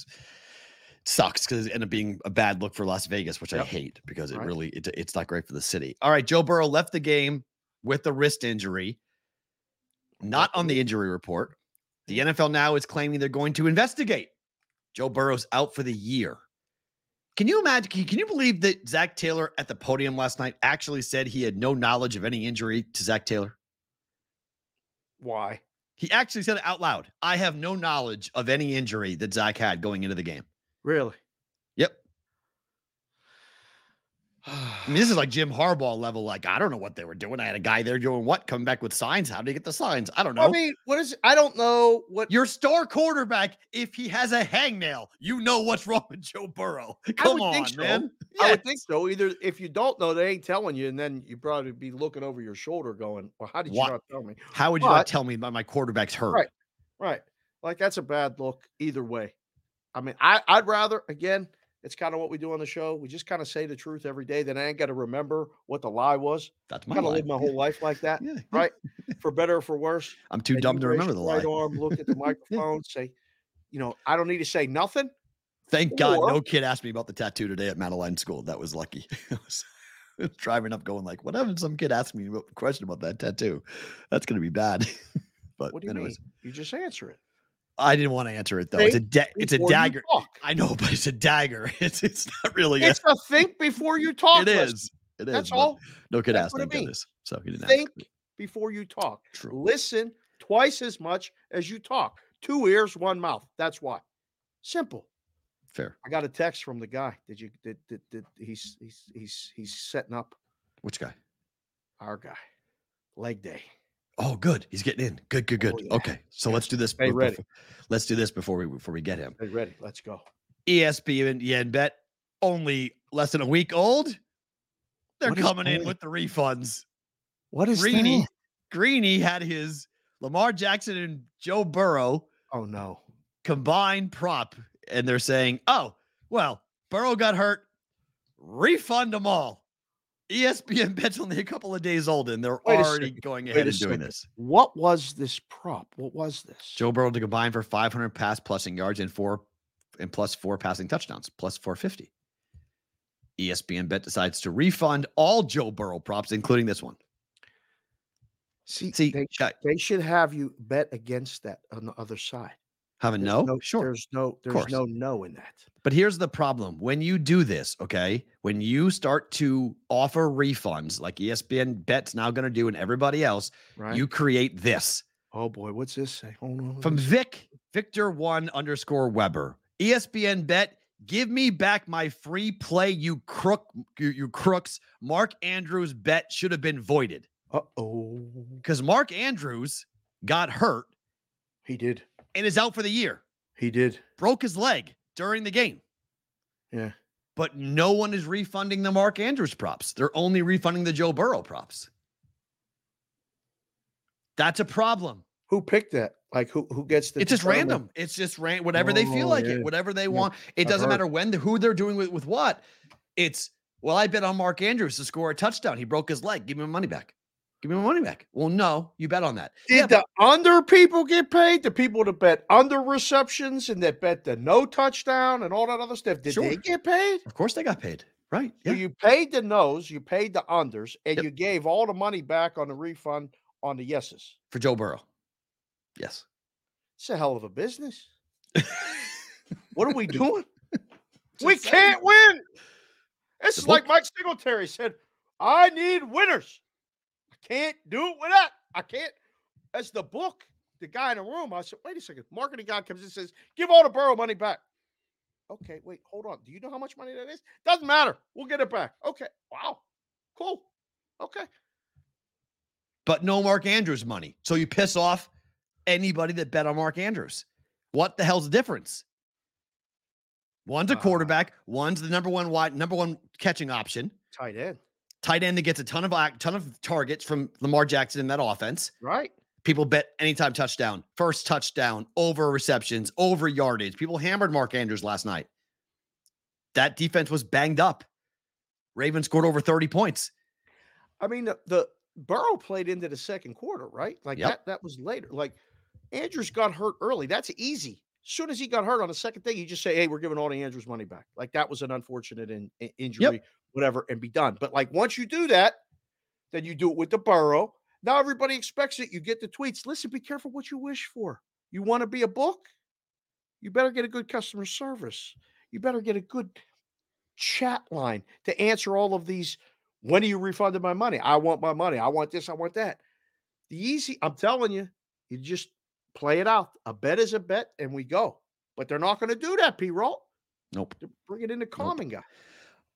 sucks because it ended up being a bad look for Las Vegas, which I hate because it's not great for the city. All right. Joe Burrow left the game with a wrist injury, not on the injury report. The NFL now is claiming they're going to investigate. Joe Burrow's out for the year. Can you imagine? Can you believe that Zach Taylor at the podium last night actually said he had no knowledge of any injury to Zach Taylor? Why? He actually said it out loud. I have no knowledge of any injury that Zach had going into the game. Really? Yep. I mean, this is like Jim Harbaugh level. Like, I don't know what they were doing. I had a guy there doing what? Coming back with signs. How do you get the signs? I don't know. I mean, what is? I don't know what your star quarterback. If he has a hangnail, you know what's wrong with Joe Burrow. Come on, so, man. Yes. I would think so. Either if you don't know, they ain't telling you, and then you probably be looking over your shoulder, going, "Well, how did you not tell me? How would you not tell me that my quarterback's hurt?" Right, right. Like that's a bad look either way. I mean, I'd rather again. It's kind of what we do on the show. We just kind of say the truth every day. Then I ain't got to remember what the lie was. That's my life. I live my whole life like that, right? For better or for worse. I'm too dumb to remember the lie. Arm, look at the microphone, say, you know, I don't need to say nothing. Thank God no kid asked me about the tattoo today at Madeline School. That was lucky. I was driving up going like, what happened? Some kid asked me a question about that tattoo. That's going to be bad. But what do you mean? You just answer it. I didn't want to answer it though. It's a dagger. I know, but it's a dagger. It's not really. It's a think before you talk. It is. It is. That's all. No kid asked me this, so he didn't think before you talk. True. Listen twice as much as you talk. 2 ears, 1 mouth. That's why. Simple. Fair. I got a text from the guy. Did he's setting up? Which guy? Our guy. Leg day. Oh, good. He's getting in. Good. Oh, yeah. Okay. So let's do this. Let's do this before we get him. Stay ready. Let's go. ESPN Bet only less than a week old. They're coming in with the refunds. What is Greeny? Greeny had his Lamar Jackson and Joe Burrow. Oh no. Combined prop. And they're saying, oh, well, Burrow got hurt. Refund them all. ESPN Bet's only a couple of days old, and they're already going ahead and doing this. What was this prop? What was this? Joe Burrow to combine for 500 pass plussing yards and plus four passing touchdowns, plus 450. ESPN Bet decides to refund all Joe Burrow props, including this one. See, they should have you bet against that on the other side. Have a no? Sure. There's no in that. But here's the problem. When you do this, okay, when you start to offer refunds like ESPN Bet's now going to do and everybody else, you create this. Oh, boy. What's this say? Hold on. From Victor1_Weber. ESPN Bet, give me back my free play, you crooks. Mark Andrews' bet should have been voided. Uh-oh. Because Mark Andrews got hurt. He did. And is out for the year. He did. Broke his leg during the game. Yeah. But no one is refunding the Mark Andrews props. They're only refunding the Joe Burrow props. That's a problem. Who picked that? Like, who gets the... It's just random. It's just whatever they feel like it, whatever they want. It doesn't matter when, who they're doing with what. It's, well, I bet on Mark Andrews to score a touchdown. He broke his leg. Give me my money back. Give me my money back. Well, no, you bet on that. Did the under people get paid? The people that bet under receptions and that bet the no touchdown and all that other stuff, did they get paid? Of course they got paid. Right. Yeah. So you paid the no's, you paid the unders, and you gave all the money back on the refund on the yeses. For Joe Burrow. Yes. It's a hell of a business. What are we doing? We can't win. This is like Mike Singletary said, I need winners. Can't do it without. I can't. That's the book. The guy in the room. I said, wait a second. Marketing guy comes in and says, give all the Burrow money back. Okay, wait, hold on. Do you know how much money that is? Doesn't matter. We'll get it back. Okay. Wow. Cool. Okay. But no Mark Andrews money. So you piss off anybody that bet on Mark Andrews. What the hell's the difference? One's a quarterback. One's the number one catching option. Tight end. Tight end that gets a ton of targets from Lamar Jackson in that offense. Right. People bet anytime touchdown, first touchdown, over receptions, over yardage. People hammered Mark Andrews last night. That defense was banged up. Ravens scored over 30 points. I mean, the Burrow played into the second quarter, right? Like that was later. Like Andrews got hurt early. That's easy. As soon as he got hurt on the second thing, you just say, hey, we're giving all the Andrews money back. Like that was an unfortunate injury. Yep. Whatever, and be done. But like once you do that, then you do it with the Burrow. Now everybody expects it. You get the tweets. Listen, be careful what you wish for. You want to be a book? You better get a good customer service. You better get a good chat line to answer all of these. When are you refunding my money? I want my money. I want this. I want that. I'm telling you, you just play it out. A bet is a bet, and we go. But they're not going to do that, Perrault. Nope. They're bringing in the common guy.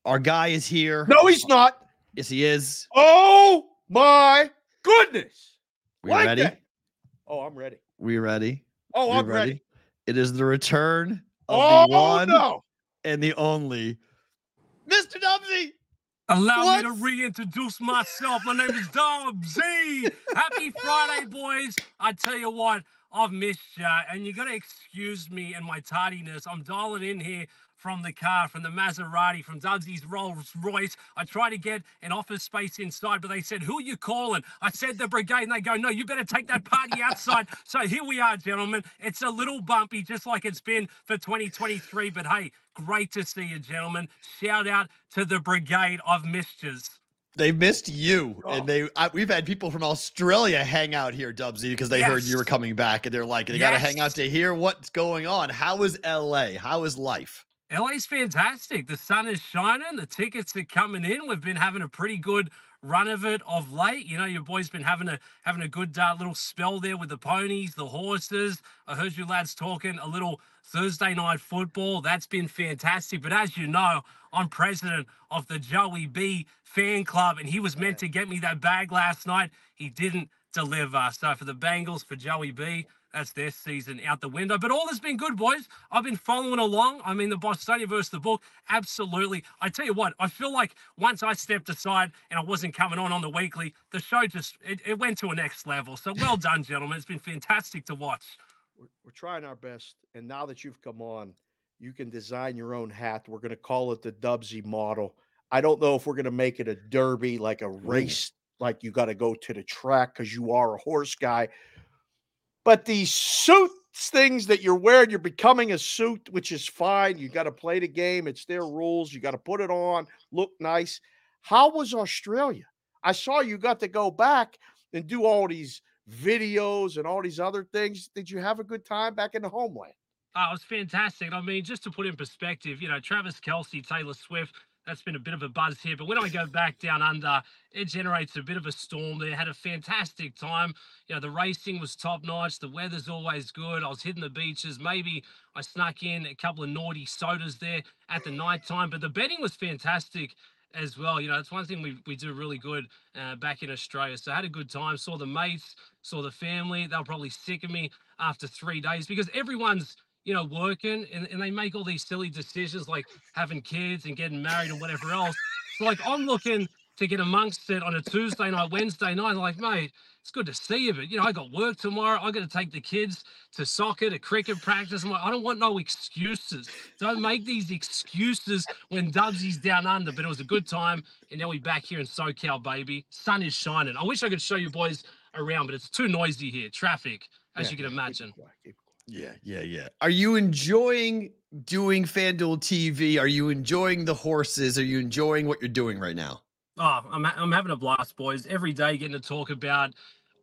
Our guy is here. No, he's not. Yes, he is. Oh, my goodness. We like ready? That. Oh, I'm ready. We ready? Oh, I'm ready. It is the return of the one and the only Mr. Dubsy. Allow me to reintroduce myself. My name is Dubsy. Happy Friday, boys. I tell you what, I've missed you, and you got to excuse me and my tardiness. I'm dialing in here. From the car, from the Maserati, from Dubsy's Rolls Royce. I tried to get an office space inside, but they said, who are you calling? I said the brigade, and they go, no, you better take that party outside. So here we are, gentlemen. It's a little bumpy, just like it's been for 2023, but hey, great to see you, gentlemen. Shout out to the brigade of misters. They missed you, and we've had people from Australia hang out here, Dubsy, because they heard you were coming back, and they're like, they got to hang out to hear what's going on. How is L.A.? How is life? LA's fantastic. The sun is shining. The tickets are coming in. We've been having a pretty good run of it of late. You know, your boy's been having a good little spell there with the ponies, the horses. I heard you lads talking a little Thursday night football. That's been fantastic. But as you know, I'm president of the Joey B fan club, and he was meant to get me that bag last night. He didn't deliver. So for the Bengals, for Joey B, that's their season out the window. But all has been good, boys. I've been following along. I mean, the Bostonian versus the Book, absolutely. I tell you what, I feel like once I stepped aside and I wasn't coming on the weekly, the show just, it went to a next level. So well done, gentlemen. It's been fantastic to watch. We're trying our best. And now that you've come on, you can design your own hat. We're going to call it the Dubsy model. I don't know if we're going to make it a derby, like a race, like you got to go to the track because you are a horse guy. But these suits, things that you're wearing, you're becoming a suit, which is fine. You got to play the game. It's their rules. You got to put it on, look nice. How was Australia? I saw you got to go back and do all these videos and all these other things. Did you have a good time back in the homeland? Oh, it was fantastic. I mean, just to put in perspective, you know, Travis Kelce, Taylor Swift, that's been a bit of a buzz here. But when I go back down under, it generates a bit of a storm there. Had a fantastic time. You know, the racing was top-notch. The weather's always good. I was hitting the beaches. Maybe I snuck in a couple of naughty sodas there at the nighttime. But the betting was fantastic as well. You know, it's one thing we do really good back in Australia. So I had a good time, saw the mates, saw the family. They'll probably sick of me after 3 days because everyone's, you know, working and they make all these silly decisions like having kids and getting married and whatever else. So like I'm looking to get amongst it on a Tuesday night, Wednesday night. I'm like, mate, it's good to see you, but you know, I got work tomorrow. I got to take the kids to soccer, to cricket practice. I'm like, I don't want no excuses. Don't make these excuses when Dubsy's down under. But it was a good time, and now we're back here in SoCal, baby. Sun is shining. I wish I could show you boys around, but it's too noisy here. Traffic, as you can imagine. Yeah. Are you enjoying doing FanDuel TV? Are you enjoying the horses? Are you enjoying what you're doing right now? Oh, I'm having a blast, boys. Every day getting to talk about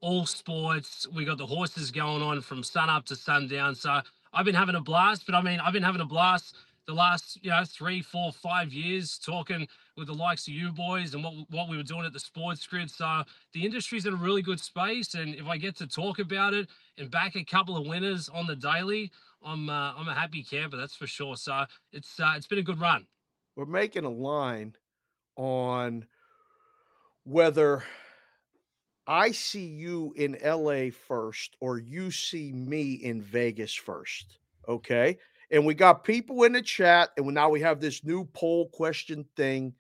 all sports. We got the horses going on from sun up to sundown. So I've been having a blast, but I mean, I've been having a blast the last, you know, 3, 4, 5 years talking with the likes of you boys and what we were doing at the Sports Grid. So the industry's in a really good space. And if I get to talk about it and back a couple of winners on the daily, I'm a happy camper, that's for sure. So it's been a good run. We're making a line on whether I see you in LA first or you see me in Vegas first. Okay. And we got people in the chat, and now we have this new poll question thing.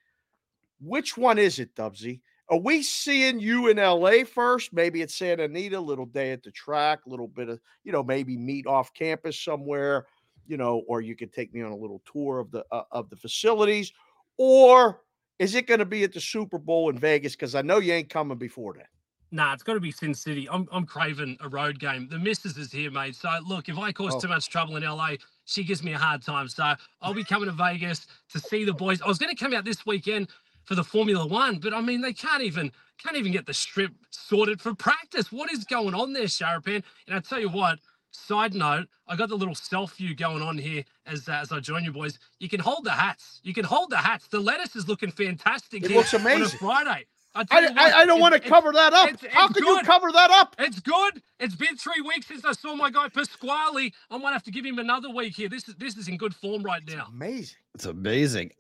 Which one is it, Dubsy? Are we seeing you in LA first? Maybe it's Santa Anita, little day at the track, a little bit of, you know, maybe meet off campus somewhere, you know, or you could take me on a little tour of the facilities. Or is it going to be at the Super Bowl in Vegas? Because I know you ain't coming before that. Nah, it's got to be Sin City. I'm craving a road game. The missus is here, mate. So, look, if I cause too much trouble in LA, she gives me a hard time. So, I'll be coming to Vegas to see the boys. I was going to come out this weekend for the Formula One, but, I mean, they can't even get the Strip sorted for practice. What is going on there, Sharapan? And I tell you what, side note, I got the little self view going on here as I join you boys. You can hold the hats. The lettuce is looking fantastic. It here looks amazing. On a Friday. I don't want to cover that up. How can you cover that up? It's good. It's been 3 weeks since I saw my guy Pasquale. I might have to give him another week here. This is in good form right now. It's amazing.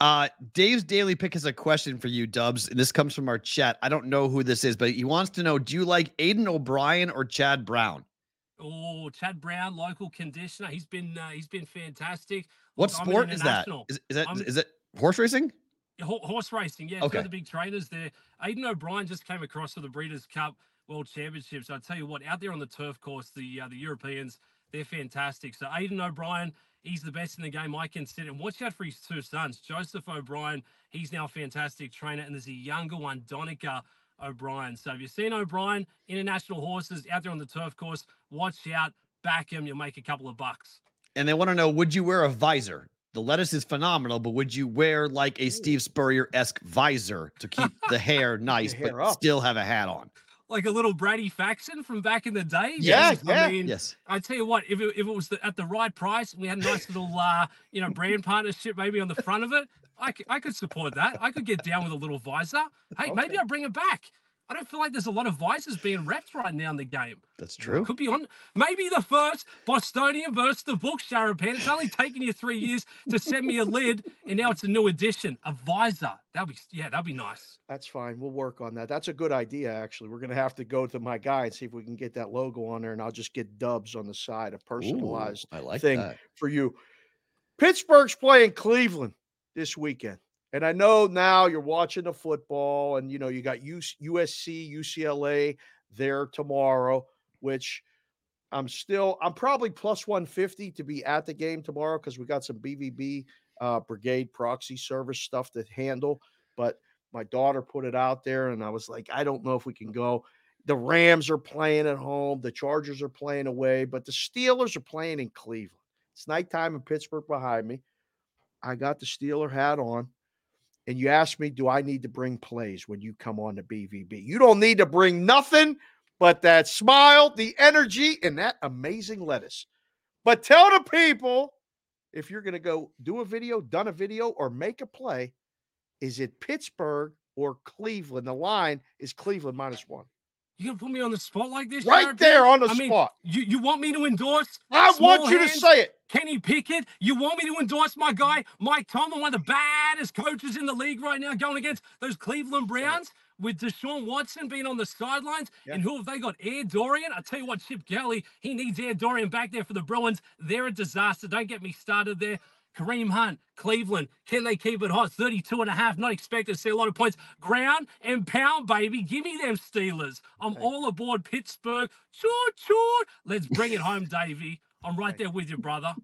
Dave's Daily Pick has a question for you, Dubs. And this comes from our chat. I don't know who this is, but he wants to know, do you like Aidan O'Brien or Chad Brown? Oh, Chad Brown, local conditioner. He's been fantastic. What sport is that? Is it horse racing? Horse racing, yeah. Okay. Two of the big trainers there. Aidan O'Brien just came across for the Breeders' Cup World Championships. I tell you what, out there on the turf course, the Europeans, they're fantastic. So Aidan O'Brien, he's the best in the game, I consider. And watch out for his two sons, Joseph O'Brien. He's now a fantastic trainer, and there's a younger one, Donica O'Brien. So if you've seen O'Brien, international horses out there on the turf course, watch out, back him, you'll make a couple of bucks. And they want to know, would you wear a visor? The lettuce is phenomenal, but would you wear like a Steve Spurrier-esque visor to keep the hair nice, but up. Still have a hat on? Like a little Brady Faxon from back in the day? Yeah. I mean, yes. I tell you what, if it was at the right price, and we had a nice little, brand partnership maybe on the front of it, I could support that. I could get down with a little visor. Hey, maybe I'll bring it back. I don't feel like there's a lot of visors being wrapped right now in the game. That's true. Could be on maybe the first Bostonian versus the Book, Sharapan. It's only taken you 3 years to send me a lid, and now it's a new edition, a visor. That'd be nice. That's fine. We'll work on that. That's a good idea, actually. We're gonna have to go to my guy and see if we can get that logo on there, and I'll just get Dubs on the side, a personalized thing that. For you. Pittsburgh's playing Cleveland this weekend. And I know now you're watching the football and, you know, you got USC, UCLA there tomorrow, which I'm probably plus 150 to be at the game tomorrow because we got some BVB brigade proxy service stuff to handle. But my daughter put it out there and I was like, I don't know if we can go. The Rams are playing at home. The Chargers are playing away, but the Steelers are playing in Cleveland. It's nighttime in Pittsburgh behind me. I got the Steeler hat on. And you asked me, do I need to bring plays when you come on to BVB? You don't need to bring nothing but that smile, the energy, and that amazing lettuce. But tell the people, if you're going to go do a video, or make a play, is it Pittsburgh or Cleveland? The line is Cleveland -1. You gonna put me on the spot like this? Right there on the spot. You want me to endorse? I want you to say it. Kenny Pickett, you want me to endorse my guy, Mike Tomlin, one of the baddest coaches in the league right now, going against those Cleveland Browns with Deshaun Watson being on the sidelines. Yeah. And who have they got? Air Dorian? I tell you what, Chip Kelly, he needs Air Dorian back there for the Bruins. They're a disaster. Don't get me started there. Kareem Hunt, Cleveland, can they keep it hot? 32.5, not expected to see a lot of points. Ground and pound, baby. Give me them Steelers. I'm all aboard Pittsburgh. Choo-choo. Let's bring it home, Davey. I'm right there with you, brother.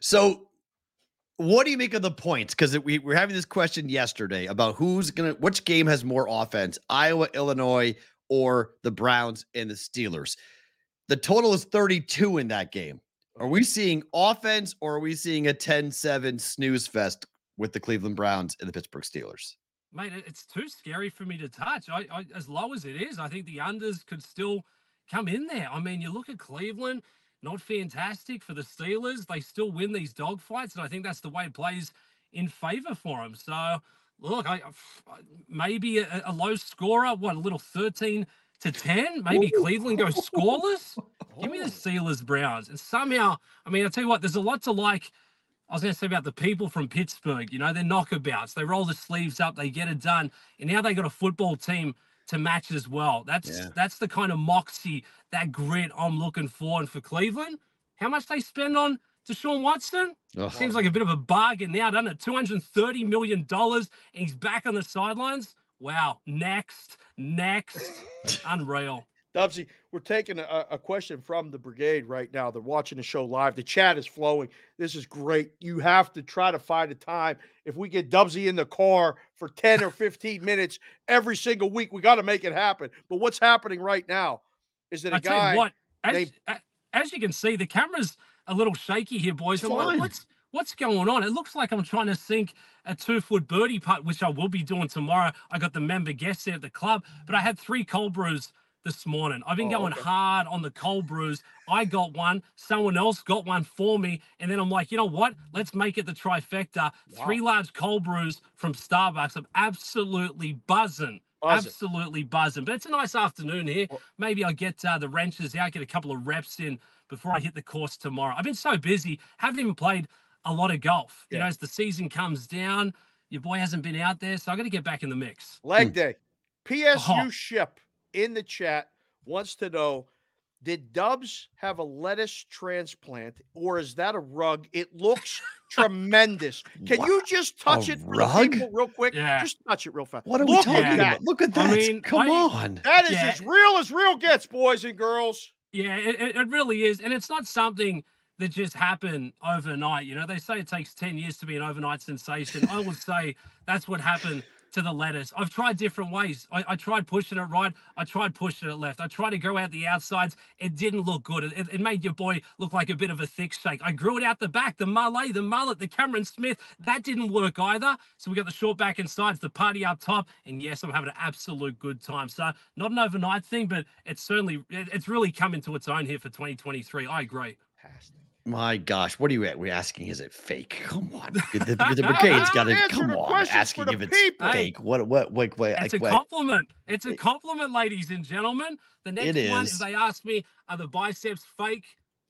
So what do you make of the points? Because we were having this question yesterday about which game has more offense, Iowa, Illinois, or the Browns and the Steelers. The total is 32 in that game. Are we seeing offense or are we seeing a 10-7 snooze fest with the Cleveland Browns and the Pittsburgh Steelers? Mate, it's too scary for me to touch. I as low as it is, I think the unders could still come in there. I mean, you look at Cleveland, not fantastic for the Steelers. They still win these dogfights, and I think that's the way it plays in favor for them. So, look, maybe a low scorer, what, a little 13-10? Maybe Cleveland goes scoreless? Give me the Steelers, Browns. And somehow, I mean, I'll tell you what, there's a lot to like. I was going to say about the people from Pittsburgh, they're knockabouts. They roll the sleeves up. They get it done. And now they got a football team to match as well. That's the kind of moxie, that grit I'm looking for. And for Cleveland, how much they spend on Deshaun Watson? Seems like a bit of a bargain now, doesn't it? $230 million, and he's back on the sidelines. Wow. Next. Unreal. Dubsy, we're taking a question from the brigade right now. They're watching the show live. The chat is flowing. This is great. You have to try to find a time. If we get Dubsy in the car for 10 or 15 minutes every single week, we got to make it happen. But what's happening right now is that as you can see, the camera's a little shaky here, boys. I'm like, what's going on? It looks like I'm trying to sink a 2-foot birdie putt, which I will be doing tomorrow. I got the member guest there at the club, but I had 3 cold brews this morning. I've been going hard on the cold brews. I got one. Someone else got one for me. And then I'm like, you know what? Let's make it the trifecta. Wow. 3 large cold brews from Starbucks. I'm absolutely buzzing. Absolutely buzzing. But it's a nice afternoon here. Maybe I'll get the wrenches out, get a couple of reps in before I hit the course tomorrow. I've been so busy. Haven't even played a lot of golf. Yeah. As the season comes down, your boy hasn't been out there. So I got to get back in the mix. Leg day. PSU Ship in the chat wants to know, did Dubs have a lettuce transplant or is that a rug? It looks tremendous. Can you just touch it real quick? Yeah. Just touch it real fast. What are we talking about? Look at that. I mean, come on. That is as real gets, boys and girls. Yeah, it really is. And it's not something that just happened overnight. They say it takes 10 years to be an overnight sensation. I would say that's what happened to the lettuce. I've tried different ways. I tried pushing it right. I tried pushing it left. I tried to go out the outsides. It didn't look good. It made your boy look like a bit of a thick shake. I grew it out the back, the mullet, the Cameron Smith. That didn't work either. So we got the short back and sides, the party up top. And yes, I'm having an absolute good time. So not an overnight thing, but it's certainly, it's really come into its own here for 2023. I agree. Fantastic. My gosh, what are we're asking, is it fake? Come on. The brigade's got to come on asking if it's fake. What? It's a compliment. It's a compliment, ladies and gentlemen. The next one is they ask me, are the biceps fake?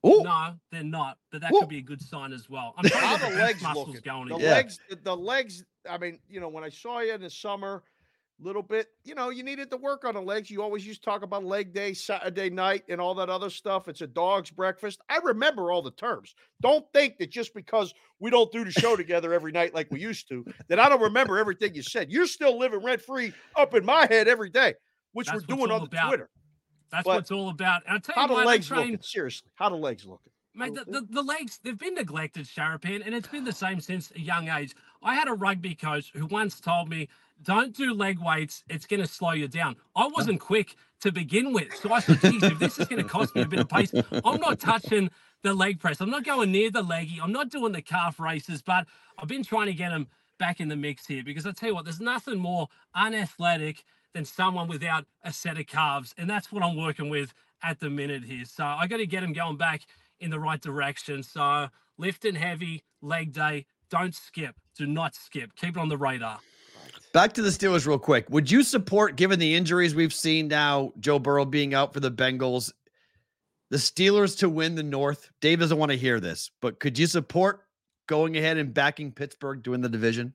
Ooh. No, they're not. But that could be a good sign as well. I'm trying to get the legs muscles going. The legs, I mean, when I saw you in the summer, little bit, you needed to work on the legs. You always used to talk about leg day, Saturday night, and all that other stuff. It's a dog's breakfast. I remember all the terms. Don't think that just because we don't do the show together every night like we used to, that I don't remember everything you said. You're still living rent-free up in my head every day, which that's we're doing on the about. Twitter. That's but what it's all about. And I tell you, how the legs looking? Mate, the legs, they've been neglected, Sharapan, and it's been the same since a young age. I had a rugby coach who once told me, don't do leg weights. It's going to slow you down. I wasn't quick to begin with. So I said, geez, if this is going to cost me a bit of pace, I'm not touching the leg press. I'm not going near the leggy. I'm not doing the calf races, but I've been trying to get him back in the mix here because I tell you what, there's nothing more unathletic than someone without a set of calves. And that's what I'm working with at the minute here. So I got to get him going back in the right direction. So lifting heavy, leg day, don't skip. Do not skip. Keep it on the radar. Back to the Steelers real quick. Would you support, given the injuries we've seen now, Joe Burrow being out for the Bengals, the Steelers to win the North? Dave doesn't want to hear this, but could you support going ahead and backing Pittsburgh to win the division?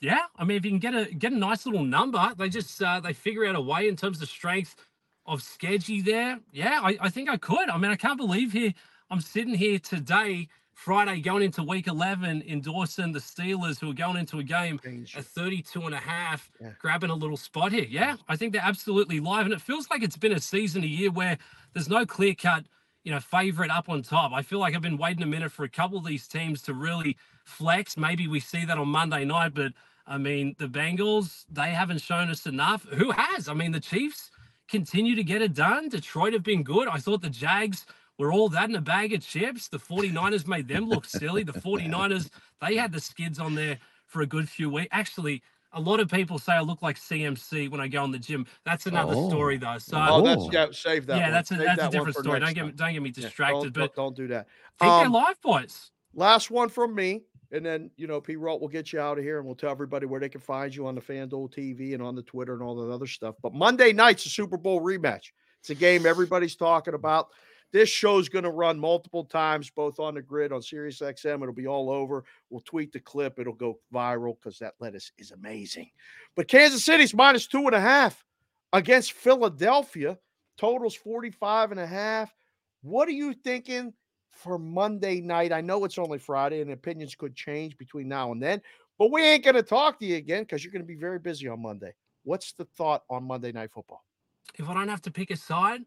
Yeah, I mean, if you can get a nice little number, they just they figure out a way in terms of strength of schedule there. Yeah, I think I could. I mean, I can't believe I'm sitting here today, Friday, going into week 11, endorsing the Steelers, who are going into a game at 32.5, grabbing a little spot here. Yeah, I think they're absolutely live. And it feels like it's been a season, a year where there's no clear-cut, favorite up on top. I feel like I've been waiting a minute for a couple of these teams to really flex. Maybe we see that on Monday night, but I mean, the Bengals, they haven't shown us enough. Who has? I mean, the Chiefs continue to get it done. Detroit have been good. I thought the Jags were all that in a bag of chips. The 49ers made them look silly. The 49ers, they had the skids on there for a good few weeks. Actually, a lot of people say I look like CMC when I go in the gym. That's another story, though. So, save that. Yeah, one. That's a different story. Don't get me distracted. Yeah, don't do that. Take their live boys. Last one from me, and then Perrault will get you out of here, and we'll tell everybody where they can find you on the FanDuel TV and on the Twitter and all that other stuff. But Monday night's a Super Bowl rematch. It's a game everybody's talking about. This show's going to run multiple times, both on the grid, on SiriusXM. It'll be all over. We'll tweet the clip. It'll go viral because that lettuce is amazing. But Kansas City's -2.5 against Philadelphia. Totals 45.5. What are you thinking for Monday night? I know it's only Friday, and opinions could change between now and then. But we ain't going to talk to you again because you're going to be very busy on Monday. What's the thought on Monday Night Football? If I don't have to pick a side,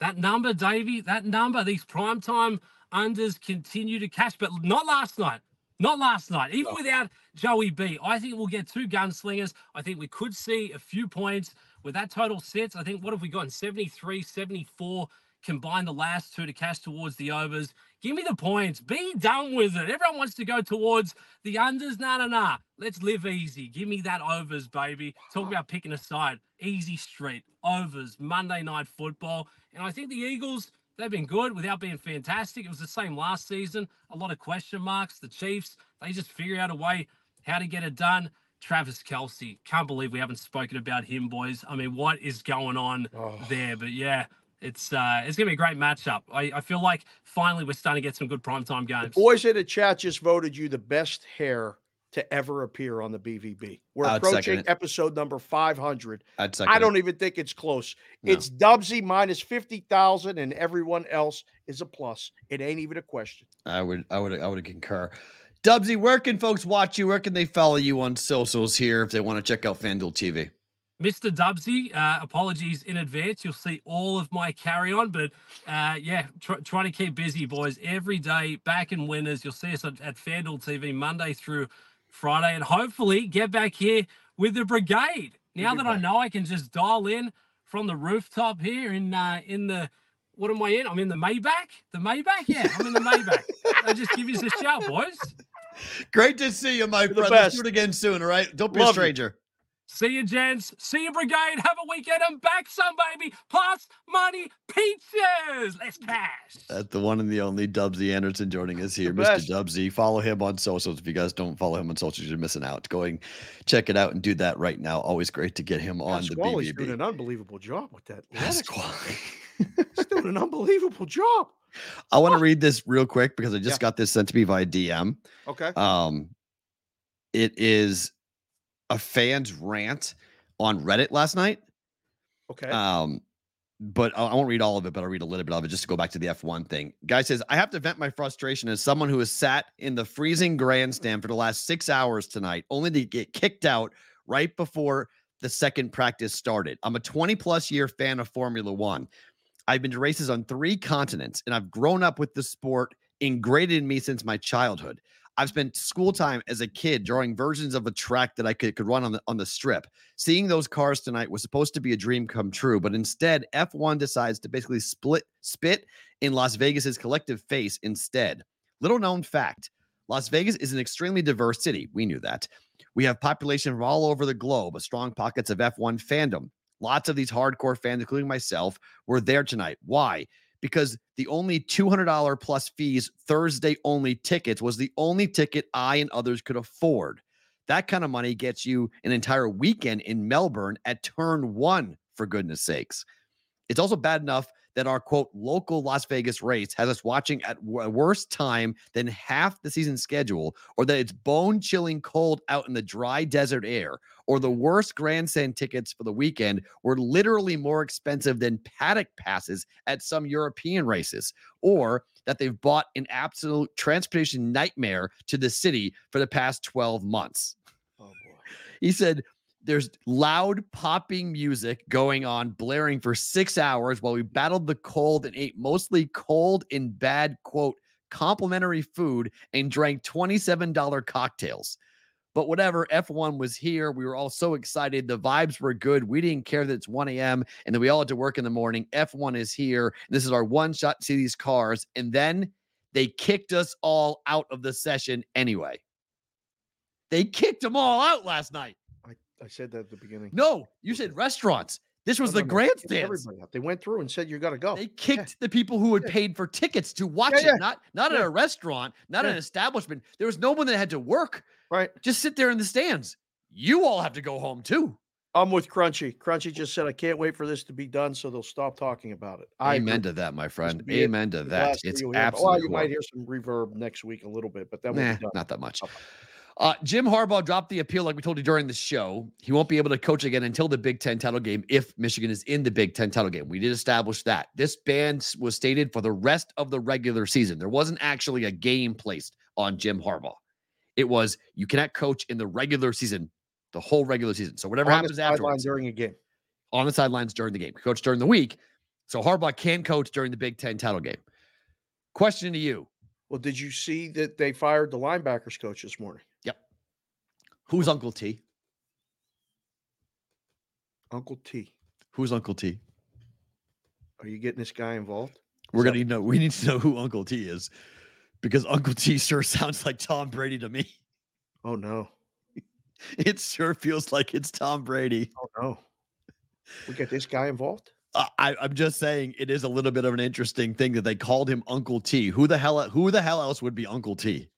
that number, Davey, that number, these primetime unders continue to cash, but not last night. Not last night. Even without Joey B, I think we'll get two gunslingers. I think we could see a few points where that total sits. I think, what have we gotten? 73, 74, combine the last two to cash towards the overs. Give me the points. Be done with it. Everyone wants to go towards the unders. Nah. Let's live easy. Give me that overs, baby. Talk about picking a side. Easy street. Overs. Monday Night Football. And I think the Eagles, they've been good without being fantastic. It was the same last season. A lot of question marks. The Chiefs, they just figure out a way how to get it done. Travis Kelce. Can't believe we haven't spoken about him, boys. I mean, what is going on there? But, yeah. It's going to be a great matchup. I feel like finally we're starting to get some good primetime games. The boys in the chat just voted you the best hair to ever appear on the BVB. We're approaching episode number 500. I don't even think it's close. No. It's Dubsy -50,000 and everyone else is a plus. It ain't even a question. I would concur. Dubsy, where can folks watch you? Where can they follow you on socials here if they want to check out FanDuel TV? Mr. Dubsy, apologies in advance. You'll see all of my carry-on, but try to keep busy, boys. Every day, back in winners. You'll see us at FanDuel TV Monday through Friday, and hopefully get back here with the brigade. Now that I know I can just dial in from the rooftop here in the – what am I in? I'm in the Maybach? The Maybach? Yeah, I'm in the Maybach. I just give you a shout, boys. Great to see you, my friend. Let's do it again soon, all right? Don't be a stranger. You. See you, gents. See you, brigade. Have a weekend and back some, baby. Plus money pizzas. Let's cash. That's the one and the only Dubsy Anderson joining us here. Mr. Dubsy. Follow him on socials. If you guys don't follow him on socials, you're missing out. Go and check it out and do that right now. Always great to get him on the BBB. He's doing an unbelievable job with that. He's doing an unbelievable job. I want to read this real quick because I just got this sent to me via DM. Okay. It is a fan's rant on Reddit last night. Okay. But I won't read all of it, but I'll read a little bit of it just to go back to the F1 thing. Guy says, I have to vent my frustration as someone who has sat in the freezing grandstand for the last 6 hours tonight, only to get kicked out right before the second practice started. I'm a 20-plus-year fan of Formula One. I've been to races on 3 continents, and I've grown up with the sport ingrained in me since my childhood. I've spent school time as a kid drawing versions of a track that I could run on the strip. Seeing those cars tonight was supposed to be a dream come true, but instead F1 decides to basically spit in Las Vegas's collective face instead. Little known fact, Las Vegas is an extremely diverse city. We knew that. We have population from all over the globe, strong pockets of F1 fandom. Lots of these hardcore fans, including myself, were there tonight. Why? Because the only $200 plus fees Thursday only tickets was the only ticket I and others could afford. That kind of money gets you an entire weekend in Melbourne at turn one, for goodness sakes. It's also bad enough that our, quote, local Las Vegas race has us watching at a worse time than half the season schedule, or that it's bone-chilling cold out in the dry desert air, or the worst grandstand tickets for the weekend were literally more expensive than paddock passes at some European races, or that they've bought an absolute transportation nightmare to the city for the past 12 months. Oh, boy. He said, there's loud popping music going on, blaring for 6 hours while we battled the cold and ate mostly cold and bad, quote, complimentary food and drank $27 cocktails. But whatever, F1 was here. We were all so excited. The vibes were good. We didn't care that it's 1 a.m. and that we all had to work in the morning. F1 is here. This is our one shot to see these cars. And then they kicked us all out of the session anyway. They kicked them all out last night. I said that at the beginning. No, you said restaurants. This was the grandstands. They went through and said, you got to go. They kicked the people who had paid for tickets to watch it. Not at a restaurant, not an establishment. There was no one that had to work. Right. Just sit there in the stands. You all have to go home too. I'm with Crunchy. Crunchy just said, I can't wait for this to be done so they'll stop talking about it. Amen to that, my friend. Amen to that. It's absolutely. Well, you might hear some reverb next week a little bit, but that was not that much. Jim Harbaugh dropped the appeal like we told you during the show. He won't be able to coach again until the Big Ten title game if Michigan is in the Big Ten title game. We did establish that. This ban was stated for the rest of the regular season. There wasn't actually a game placed on Jim Harbaugh. It was you cannot coach in the regular season, the whole regular season. So whatever happens afterwards. During a game. On the sidelines during the game. Coach during the week. So Harbaugh can coach during the Big Ten title game. Question to you. Well, did you see that they fired the linebackers coach this morning? Who's Uncle T? Uncle T. Who's Uncle T? Are you getting this guy involved? We're going to know. We need to know who Uncle T is because Uncle T sure sounds like Tom Brady to me. Oh, no. It sure feels like it's Tom Brady. Oh, no. We get this guy involved? I'm just saying it is a little bit of an interesting thing that they called him Uncle T. Who the hell else would be Uncle T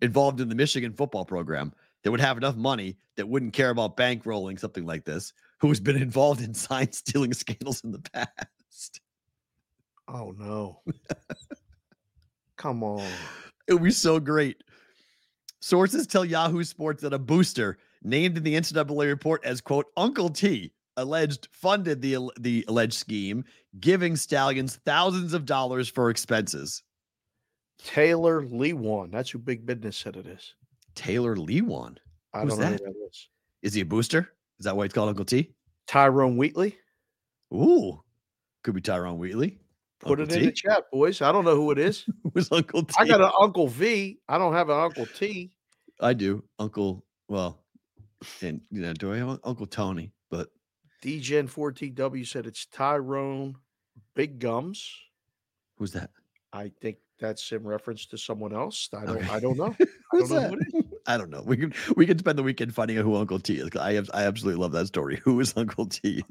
involved in the Michigan football program? That would have enough money that wouldn't care about bankrolling something like this, who's been involved in sign stealing scandals in the past. Oh, no. Come on. It would be so great. Sources tell Yahoo Sports that a booster named in the NCAA report as, quote, Uncle T, alleged funded the alleged scheme, giving stallions thousands of dollars for expenses. Taylor Lewan. That's who Big Business said it is. Taylor Lewan. I don't know who that is. Is he a booster? Is that why it's called Uncle T? Tyrone Wheatley. Ooh. Could be Tyrone Wheatley. Put it in the chat, boys. I don't know who it is. Who's Uncle T? I got an Uncle V. I don't have an Uncle T. I do. Do I have Uncle Tony? But DGen4TW said it's Tyrone Big Gums. Who's that? I think that's in reference to someone else. I don't know. Who's that? I don't know. We can spend the weekend finding out who Uncle T is. I absolutely love that story. Who is Uncle T?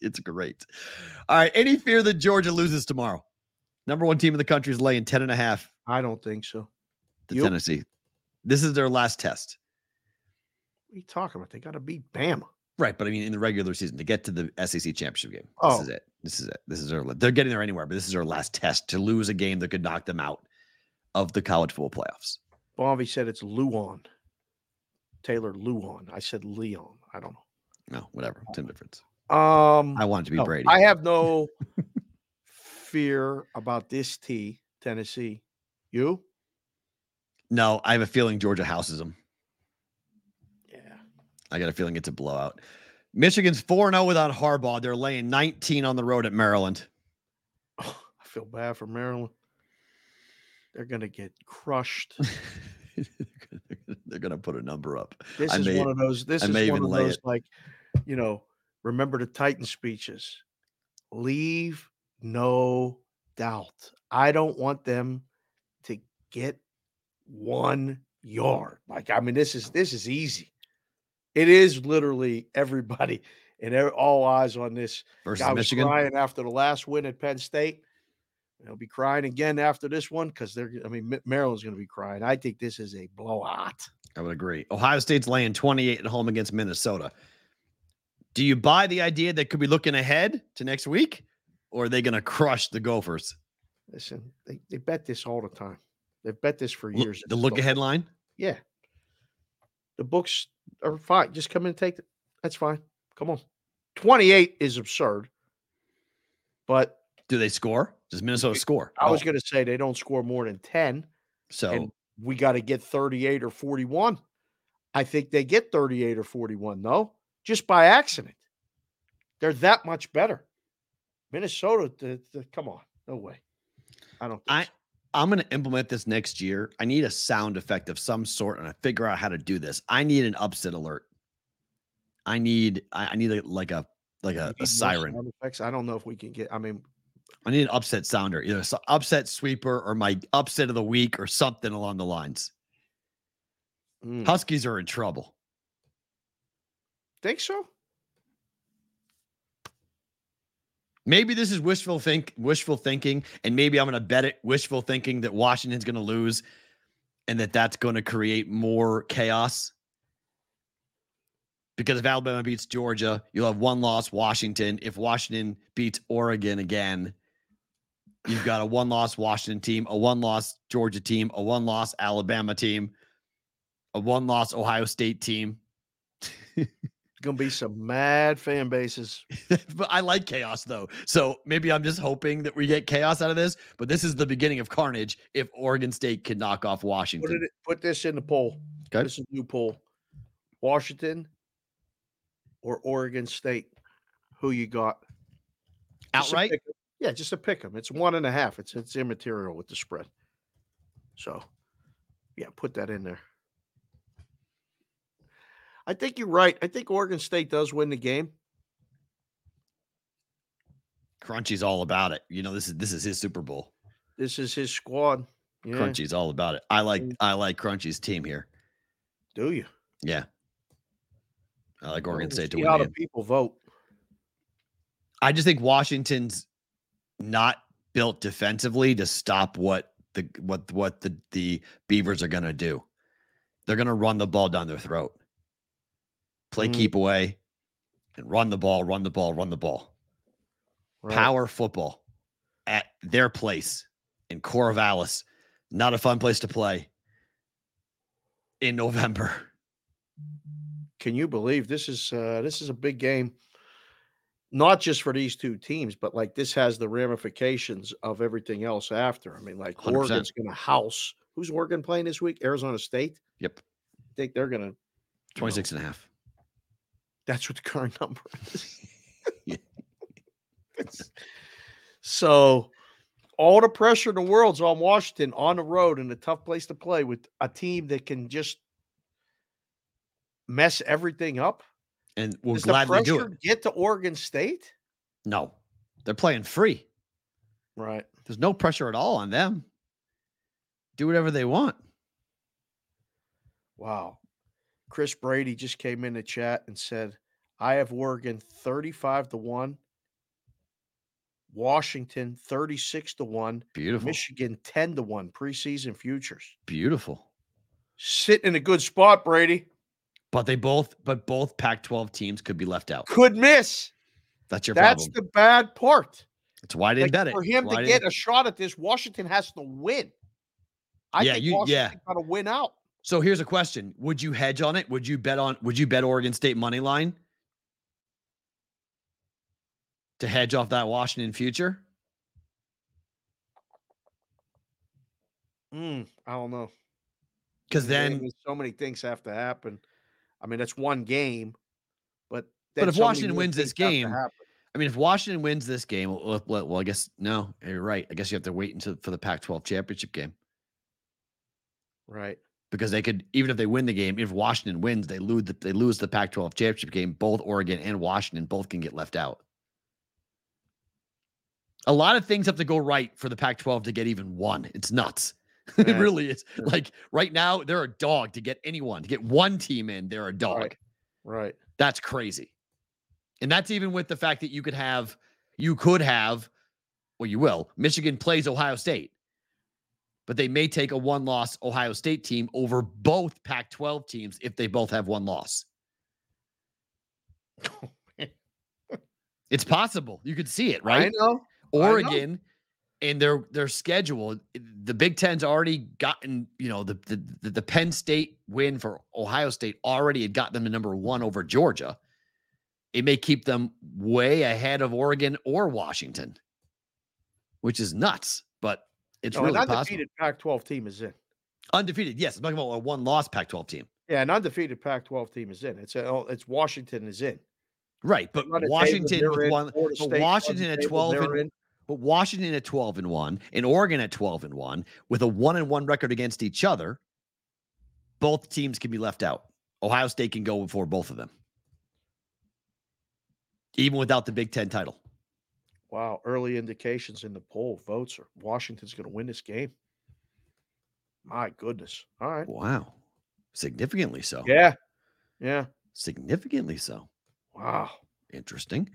It's great. All right. Any fear that Georgia loses tomorrow? Number one team in the country is laying 10.5. I don't think so. Tennessee. This is their last test. What are you talking about? They got to beat Bama. Right, but I mean, in the regular season, to get to the SEC championship game, this is it. They're getting there anywhere, but this is their last test to lose a game that could knock them out of the college football playoffs. Bobby said it's Lewan, Taylor Lewan. I said Leon. I don't know. No, whatever. Same difference. I wanted to be Brady. I have no fear about this Tennessee. You? No, I have a feeling Georgia houses them. I got a feeling it's a blowout. Michigan's 4-0 without Harbaugh. They're laying 19 on the road at Maryland. Oh, I feel bad for Maryland. They're going to get crushed. They're going to put a number up. This is one of those like, you know, remember the Titan speeches. Leave no doubt. I don't want them to get 1 yard. Like, I mean, this is easy. It is literally everybody and all eyes on this. Versus Michigan. Crying after the last win at Penn State. They'll be crying again after this one because they're, I mean, Maryland's going to be crying. I think this is a blowout. I would agree. Ohio State's laying 28 at home against Minnesota. Do you buy the idea that could be looking ahead to next week, or are they going to crush the Gophers? Listen, they bet this all the time. They've bet this for years. The look-ahead line? Yeah. The books are fine. Just come in and take it. That's fine. Come on. 28 is absurd. But do they score? Does Minnesota score? I was going to say they don't score more than 10. So and we got to get 38 or 41. I think they get 38 or 41, though, just by accident. They're that much better. Minnesota, come on. No way. I don't think so. I'm going to implement this next year. I need a sound effect of some sort, and I figure out how to do this. I need an upset alert. I need a siren. I don't know if we can get. I mean, I need an upset sounder, either upset sweeper or my upset of the week or something along the lines. Huskies are in trouble. Think so? Maybe this is wishful thinking, and maybe I'm going to bet it wishful thinking that Washington's going to lose and that's going to create more chaos. Because if Alabama beats Georgia, you'll have one loss Washington. If Washington beats Oregon again, you've got a one-loss Washington team, a one-loss Georgia team, a one-loss Alabama team, a one-loss Ohio State team. Gonna be some mad fan bases. But I like chaos, though, so maybe I'm just hoping that we get chaos out of this, but this is the beginning of carnage if Oregon State can knock off Washington. Put this in the poll. Okay. This is a new poll. Washington or Oregon State, who you got? Outright? Yeah, just to pick them. It's 1.5. It's immaterial with the spread. So, yeah, put that in there. I think you're right. I think Oregon State does win the game. Crunchy's all about it. You know, this is his Super Bowl. This is his squad. Yeah. Crunchy's all about it. I like Crunchy's team here. Do you? Yeah. I like Oregon State to win. A lot of people vote. I just think Washington's not built defensively to stop what the Beavers are going to do. They're going to run the ball down their throat. Play keep away, and run the ball. Right. Power football at their place in Corvallis. Not a fun place to play in November. Can you believe this is a big game, not just for these two teams, but like this has the ramifications of everything else after. I mean, like 100%. Oregon's going to house. Who's Oregon playing this week? Arizona State? Yep. I think they're going to 26 and a half. That's what the current number is. So all the pressure in the world's on Washington on the road in a tough place to play with a team that can just mess everything up. And we're glad they do it. Get to Oregon State? No, they're playing free. Right. There's no pressure at all on them. Do whatever they want. Wow. Chris Brady just came in the chat and said, I have Oregon 35-1, Washington 36-1, beautiful. Michigan 10-1, preseason futures. Beautiful. Sitting in a good spot, Brady. But both Pac-12 teams could be left out. Could miss. That's your problem. That's the bad part. That's why I didn't bet it. For him to get a shot at this, Washington has to win. I think Washington's got to win out. So here's a question. Would you hedge on it? Would you bet Oregon State money line to hedge off that Washington future? I don't know. Because then so many things have to happen. I mean, that's one game, but if Washington wins this game, well, I guess no, you're right. I guess you have to wait for the Pac-12 championship game. Right. Because they could, even if they win the game, if Washington wins, they lose the Pac-12 championship game. Both Oregon and Washington both can get left out. A lot of things have to go right for the Pac-12 to get even one. It's nuts. Right. It really is. Sure. Like right now, they're a dog to get anyone. To get one team in, they're a dog. Right. That's crazy. And that's even with the fact that you could have Well, you will. Michigan plays Ohio State, but they may take a one-loss Ohio State team over both Pac-12 teams if they both have one loss. Oh, man. It's possible. You could see it, right? I know. Oregon and their schedule. The Big Ten's already gotten, you know, the Penn State win for Ohio State already had gotten them to #1 over Georgia. It may keep them way ahead of Oregon or Washington, which is nuts, but it's really possible. An undefeated Pac-12 team is in. Undefeated, yes. I'm talking about a one-loss Pac-12 team. Yeah, an undefeated Pac-12 team is in. It's Washington is in. Right, but Washington at 12, but Washington at 12-1, and Oregon at 12-1, with a 1-1 record against each other. Both teams can be left out. Ohio State can go before both of them, even without the Big Ten title. Wow, early indications in the poll votes are Washington's going to win this game. My goodness. All right. Wow. Significantly so. Yeah. Yeah. Significantly so. Wow. Interesting.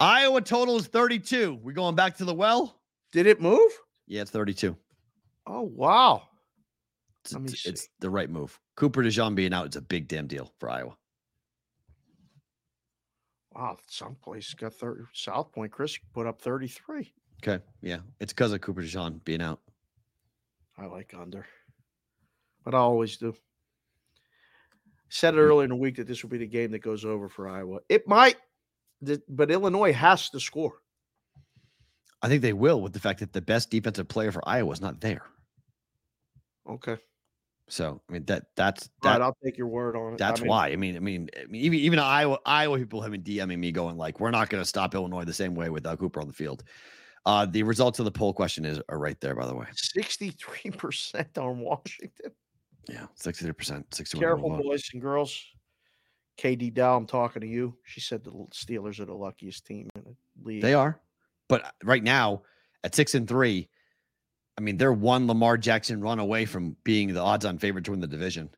Iowa total is 32. We're going back to the well. Did it move? Yeah, it's 32. Oh, wow. It's the right move. Cooper DeJean being out is a big damn deal for Iowa. Wow, someplace got 30. South Point, Chris, put up 33. Okay, yeah. It's because of Cooper DeJean being out. I like under. But I always do. Said it earlier in the week that this will be the game that goes over for Iowa. It might, but Illinois has to score. I think they will, with the fact that the best defensive player for Iowa is not there. Okay. So I mean that's right, I'll take your word on it. That's why. I mean even Iowa people have been DMing me going like, we're not going to stop Illinois the same way without Cooper on the field. The results of the poll question are right there, by the way. 63% on Washington. Yeah, 63%. 61. Careful, boys and girls. KD Dow, I'm talking to you. She said the Steelers are the luckiest team in the league. They are, but right now at 6-3. I mean, they're one Lamar Jackson run away from being the odds-on favorite to win the division.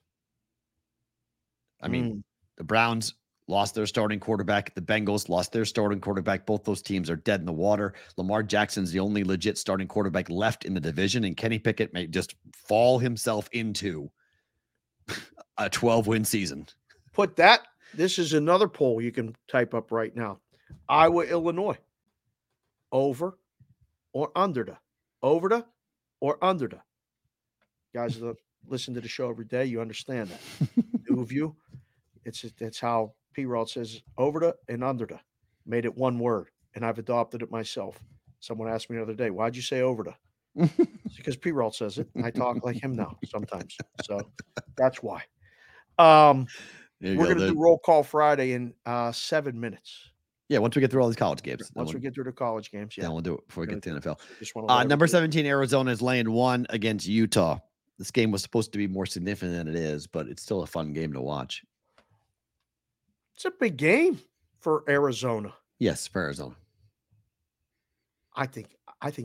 I mean, the Browns lost their starting quarterback. The Bengals lost their starting quarterback. Both those teams are dead in the water. Lamar Jackson's the only legit starting quarterback left in the division, and Kenny Pickett may just fall himself into a 12-win season. Put that. This is another poll you can type up right now. Iowa, Illinois. Over or under the? Over the? Or under the guys that listen to the show every day, you understand that. New view. It's how Perrault says over the and under the. Made it one word, and I've adopted it myself. Someone asked me the other day, why'd you say over the? It's because Perrault says it, and I talk like him now sometimes. So that's why. We're going to do Roll Call Friday in 7 minutes. Yeah, once we get through all these college games. Once we get through the college games, yeah. Then we'll do it before we get to the NFL. Number 17, Arizona is laying 1 against Utah. This game was supposed to be more significant than it is, but it's still a fun game to watch. It's a big game for Arizona. Yes, for Arizona. I think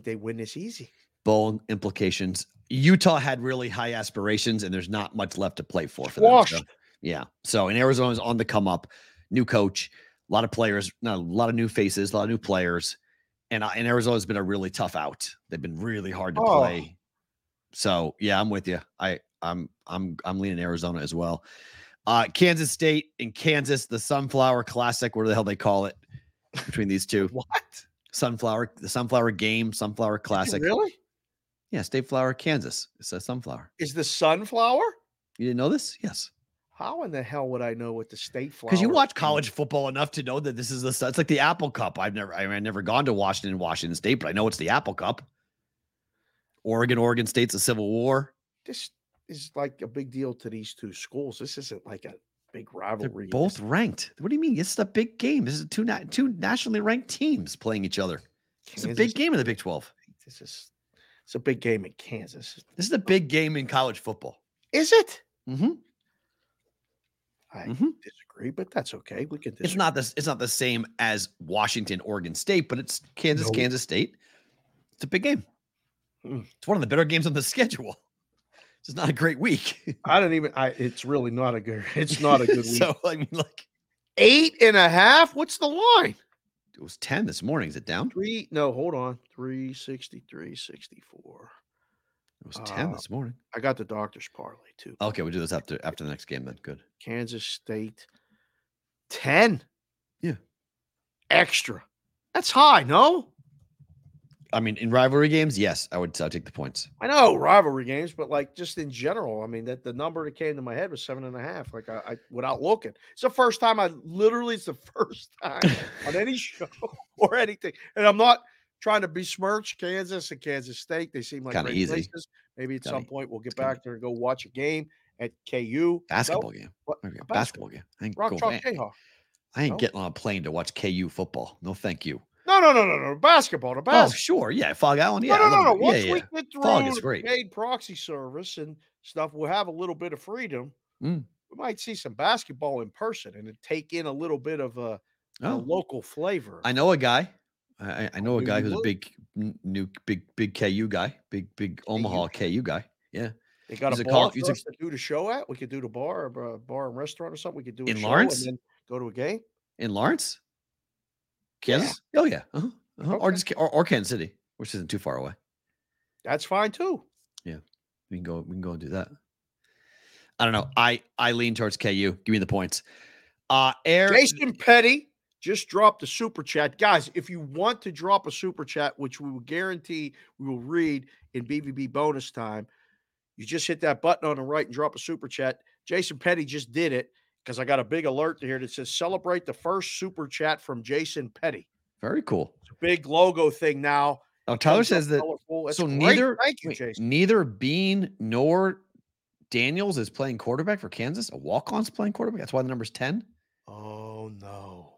they win this easy. Bowl implications. Utah had really high aspirations, and there's not much left to play for them. So, yeah. So, and Arizona's on the come up. New coach. A lot of players, not a lot of new faces, a lot of new players, and Arizona's been a really tough out. They've been really hard to play. So yeah, I'm with you. I'm leaning Arizona as well. Kansas State and Kansas, the Sunflower Classic, whatever the hell they call it, between these two. What? The Sunflower Game, Sunflower Classic. Really? Yeah, State Flower, Kansas. It says Sunflower. Is the Sunflower? You didn't know this? Yes. How in the hell would I know what the state flower? Because you watch college football enough to know that this is it's like the Apple Cup. I've never gone to Washington State, but I know it's the Apple Cup. Oregon State's a civil war. This is like a big deal to these two schools. This isn't like a big rivalry. They're both ranked. What do you mean? This is a big game. This is two nationally ranked teams playing each other. It's a big game in the Big 12. It's a big game in Kansas. This is a big game in college football. Is it? Mm-hmm. I disagree, but that's okay. We can disagree. It's not the same as Washington, Oregon State, but it's Kansas State. It's a big game. It's one of the better games on the schedule. It's not a great week. It's really not a good week. So I mean, like 8.5. What's the line? It was 10 this morning. Is it down? Three? No, hold on. 363.64. It was 10 this morning. I got the doctor's parlay too. Okay, we'll do this after the next game then. Good. Kansas State 10. Yeah. Extra. That's high, no? I mean, in rivalry games, yes, I'd take the points. I know rivalry games, but like just in general, I mean that the number that came to my head was 7.5. Like I without looking, it's the first time on any show or anything. And I'm not trying to besmirch Kansas and Kansas State. They seem like kinda great easy places. Maybe at some point we'll get back there and go watch a game at KU basketball game. What? Basketball game. I ain't, getting on a plane to watch KU football. No, thank you. No. Basketball. Oh, sure. Yeah. Fog Island. Yeah. No. Once we get through Fog is great. Paid proxy service and stuff, we'll have a little bit of freedom. Mm. We might see some basketball in person and take in a little bit of a local flavor. I know a guy. I know a guy who's a big KU guy, big KU. Omaha KU guy. Yeah. They got a bar for us to do the show at. We could do the bar, or a bar and restaurant or something. We could do in Lawrence and then go to a game in Lawrence. Kansas? Yeah. Oh, yeah. Uh-huh. Uh-huh. Okay. Or Kansas City, which isn't too far away. That's fine, too. Yeah. We can go and do that. I don't know. I lean towards KU. Give me the points. Jason Petty just dropped a super chat. Guys, if you want to drop a super chat, which we will guarantee we will read in BVB bonus time, you just hit that button on the right and drop a super chat. Jason Petty just did it, because I got a big alert here that says celebrate the first super chat from Jason Petty. Very cool. It's a big logo thing now. Oh, Tyler says that. So neither Bean nor Daniels is playing quarterback for Kansas. A walk-on's playing quarterback. That's why the number's 10. Oh no.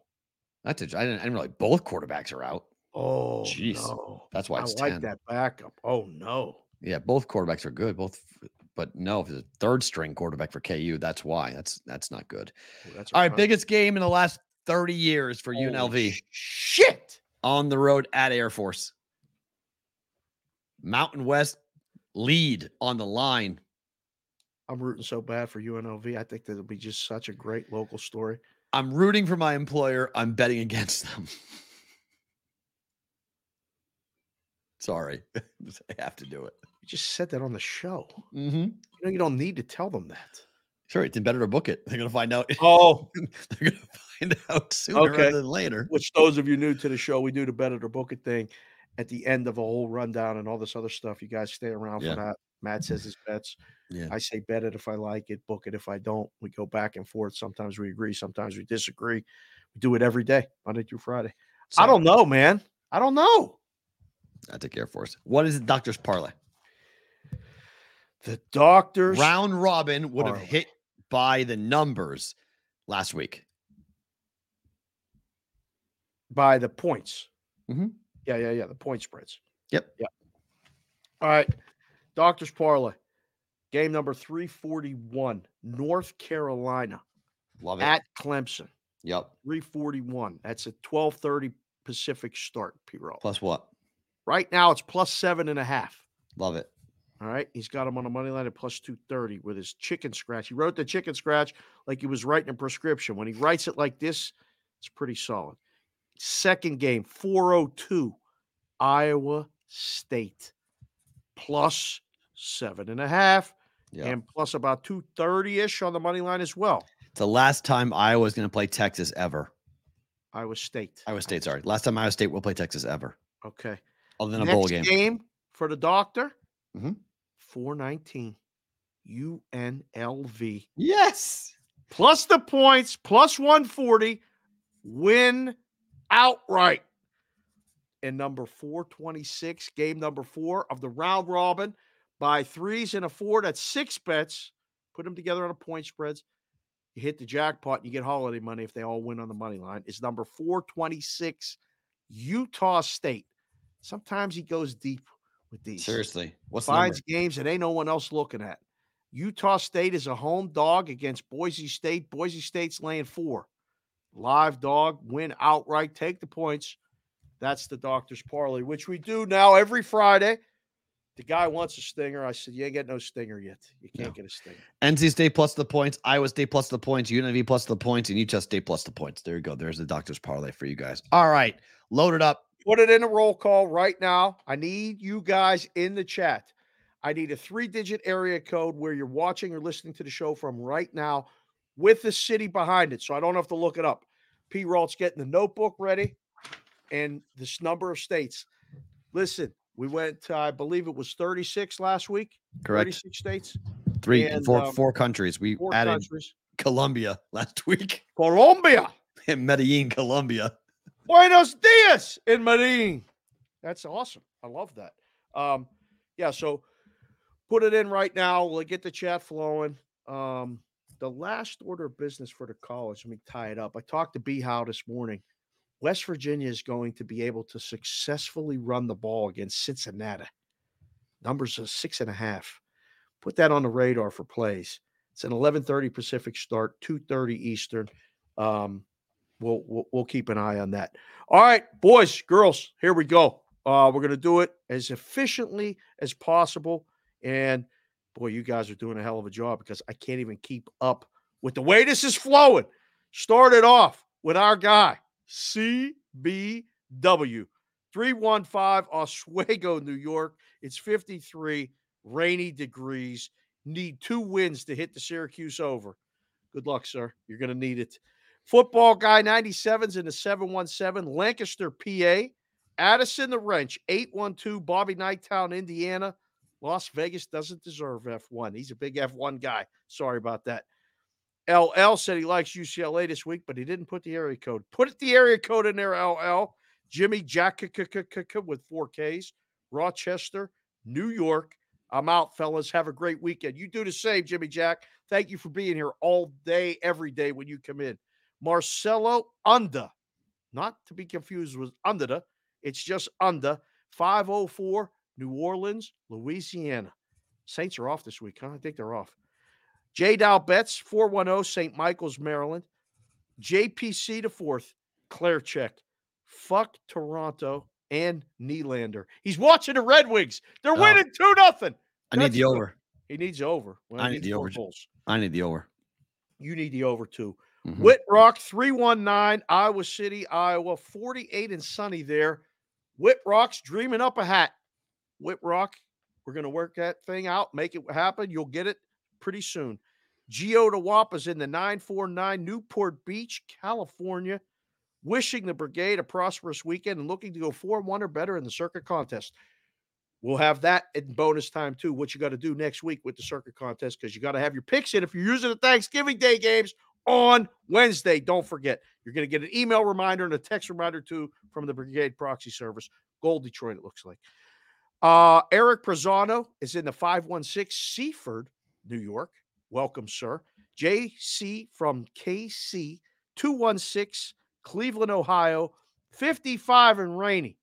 I didn't realize both quarterbacks are out. Oh, jeez. No. That's why it's 10. I like that backup. Oh no. Yeah, both quarterbacks are good. But no, if it's a third string quarterback for KU, that's why. That's not good. Well, all right, biggest game in the last 30 years for UNLV. Shit. On the road at Air Force. Mountain West lead on the line. I'm rooting so bad for UNLV. I think that'll be just such a great local story. I'm rooting for my employer. I'm betting against them. Sorry. I have to do it. Just said that on the show. Mm-hmm. You don't need to tell them that. Sure, it's better to book it. They're going to find out. Oh, they're going to find out sooner rather than later. Which those of you new to the show, we do the better to book it thing at the end of a whole rundown and all this other stuff. You guys stay around for that. Matt says his bets. Yeah. I say bet it if I like it, book it if I don't. We go back and forth. Sometimes we agree, sometimes we disagree. We do it every day, Monday through Friday. So, I don't know, man. I don't know. I take Air Force. What is the doctor's parlay? The doctors round robin would have hit by the numbers last week. By the points. Mm-hmm. Yeah. The point spreads. Yep. All right. Doctors parlay. Game number 341. North Carolina. Love it. At Clemson. Yep. 341. That's a 12:30 Pacific start, Perrault. Plus what? Right now it's plus 7.5. Love it. All right, he's got him on a money line at plus 230 with his chicken scratch. He wrote the chicken scratch like he was writing a prescription. When he writes it like this, it's pretty solid. Second game, 402, Iowa State, plus 7.5, and plus about 230-ish on the money line as well. It's the last time Iowa's going to play Texas ever. Iowa State, sorry. Last time Iowa State will play Texas ever. Okay. Other than a bowl game. Next game for the doctor. Mm-hmm. 419 UNLV. Yes. Plus the points, plus 140, win outright. And number 426, game number 4 of the round robin by 3s and a 4. That's 6 bets. Put them together on a point spreads. You hit the jackpot, you get holiday money if they all win on the money line. It's number 426, Utah State. Sometimes he goes deep with these. Seriously. What's finds the games that ain't no one else looking at. Utah State is a home dog against Boise State. Boise State's laying 4. Live dog, win outright, take the points. That's the doctor's parlay, which we do now every Friday The guy wants a stinger. I said, you ain't got no stinger yet. You can't get a stinger. NC State plus the points. Iowa State plus the points. UNLV plus the points. And Utah State plus the points. There you go. There's the doctor's parlay for you guys. All right. Load it up. Put it in a roll call right now. I need you guys in the chat. I need a 3-digit area code where you're watching or listening to the show from right now with the city behind it, so I don't have to look it up. P. Rolt's getting the notebook ready and this number of states. Listen, we went, I believe it was 36 last week. Correct. 36 states. Four countries. We added countries. Colombia last week. Colombia. In Medellin, Colombia. Buenos dias in Medellin. That's awesome. I love that. So put it in right now. We'll get the chat flowing. The last order of business for the college, let me tie it up. I talked to B-How this morning. West Virginia is going to be able to successfully run the ball against Cincinnati. Numbers of 6.5. Put that on the radar for plays. It's an 11:30 Pacific start, 2:30 Eastern. We'll keep an eye on that. All right, boys, girls, here we go. We're going to do it as efficiently as possible. And, boy, you guys are doing a hell of a job because I can't even keep up with the way this is flowing. Started off with our guy, CBW, 315 Oswego, New York. It's 53 rainy degrees. Need 2 wins to hit the Syracuse over. Good luck, sir. You're going to need it. Football guy, 97's in the 717. Lancaster, PA. Addison the Wrench, 812. Bobby Knighttown, Indiana. Las Vegas doesn't deserve F1. He's a big F1 guy. Sorry about that. LL said he likes UCLA this week, but he didn't put the area code. Put the area code in there, LL. Jimmy Jack with 4Ks. Rochester, New York. I'm out, fellas. Have a great weekend. You do the same, Jimmy Jack. Thank you for being here all day, every day when you come in. Marcelo Unda. Not to be confused with Unda. It's just Unda. 504. New Orleans, Louisiana. Saints are off this week, huh? I think they're off. J. Dow Betts, 410, St. Michael's, Maryland. JPC to 4th, Claire Check. Fuck Toronto and Nylander. He's watching the Red Wings. They're winning 2-0. I need the over. He needs over. Well, I need the over. I need the over. You need the over, too. Mm-hmm. Whitrock, 319, Iowa City, Iowa. 48 and sunny there. Whitrock's dreaming up a hat. Whitrock, we're going to work that thing out, make it happen. You'll get it pretty soon. Geo DeWapa's in the 949, Newport Beach, California, wishing the Brigade a prosperous weekend and looking to go 4-1 or better in the circuit contest. We'll have that in bonus time, too, what you got to do next week with the circuit contest, because you got to have your picks in if you're using the Thanksgiving Day games on Wednesday. Don't forget, you're going to get an email reminder and a text reminder, too, from the Brigade Proxy Service. Gold Detroit, it looks like. Eric Prezzano is in the 516, Seaford, New York. Welcome, sir. JC from KC, 216, Cleveland, Ohio, 55 and rainy.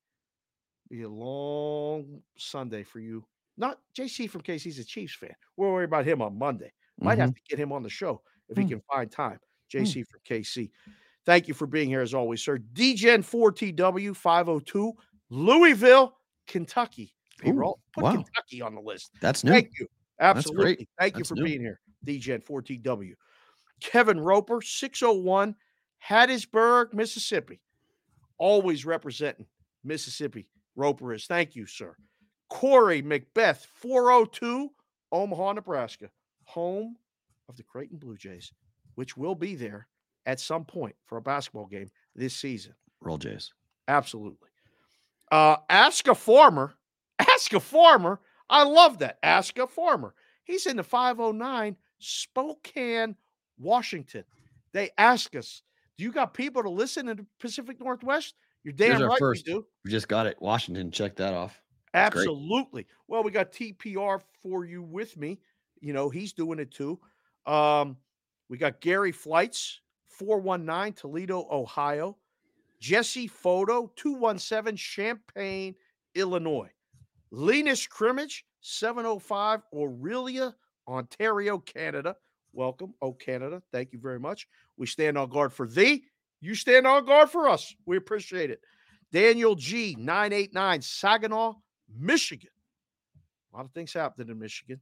Be a long Sunday for you. Not JC from KC, he's a Chiefs fan. We'll worry about him on Monday. Might have to get him on the show if he can find time. JC from KC. Thank you for being here as always, sir. DGen4TW 502, Louisville, Kentucky. Put Kentucky on the list. That's new. Thank you. Absolutely. Thank you for being here, DGen4TW. Kevin Roper, 601, Hattiesburg, Mississippi. Always representing Mississippi. Roper is. Thank you, sir. Corey Macbeth, 402, Omaha, Nebraska. Home of the Creighton Blue Jays, which will be there at some point for a basketball game this season. Roll Jays. Absolutely. Ask a farmer. I love that. Ask a farmer. He's in the 509, Spokane, Washington. They ask us, do you got people to listen in the Pacific Northwest? You're damn right we do. We just got it. Washington, check that off. That's absolutely. Great. Well, we got TPR for you with me. You know, he's doing it too. We got Gary Flights, 419, Toledo, Ohio. Jesse Photo, 217, Champaign, Illinois. Linus Crimmage, 705, Orillia, Ontario, Canada. Welcome, oh Canada. Thank you very much. We stand on guard for thee. You stand on guard for us. We appreciate it. Daniel G, 989, Saginaw, Michigan. A lot of things happened in Michigan.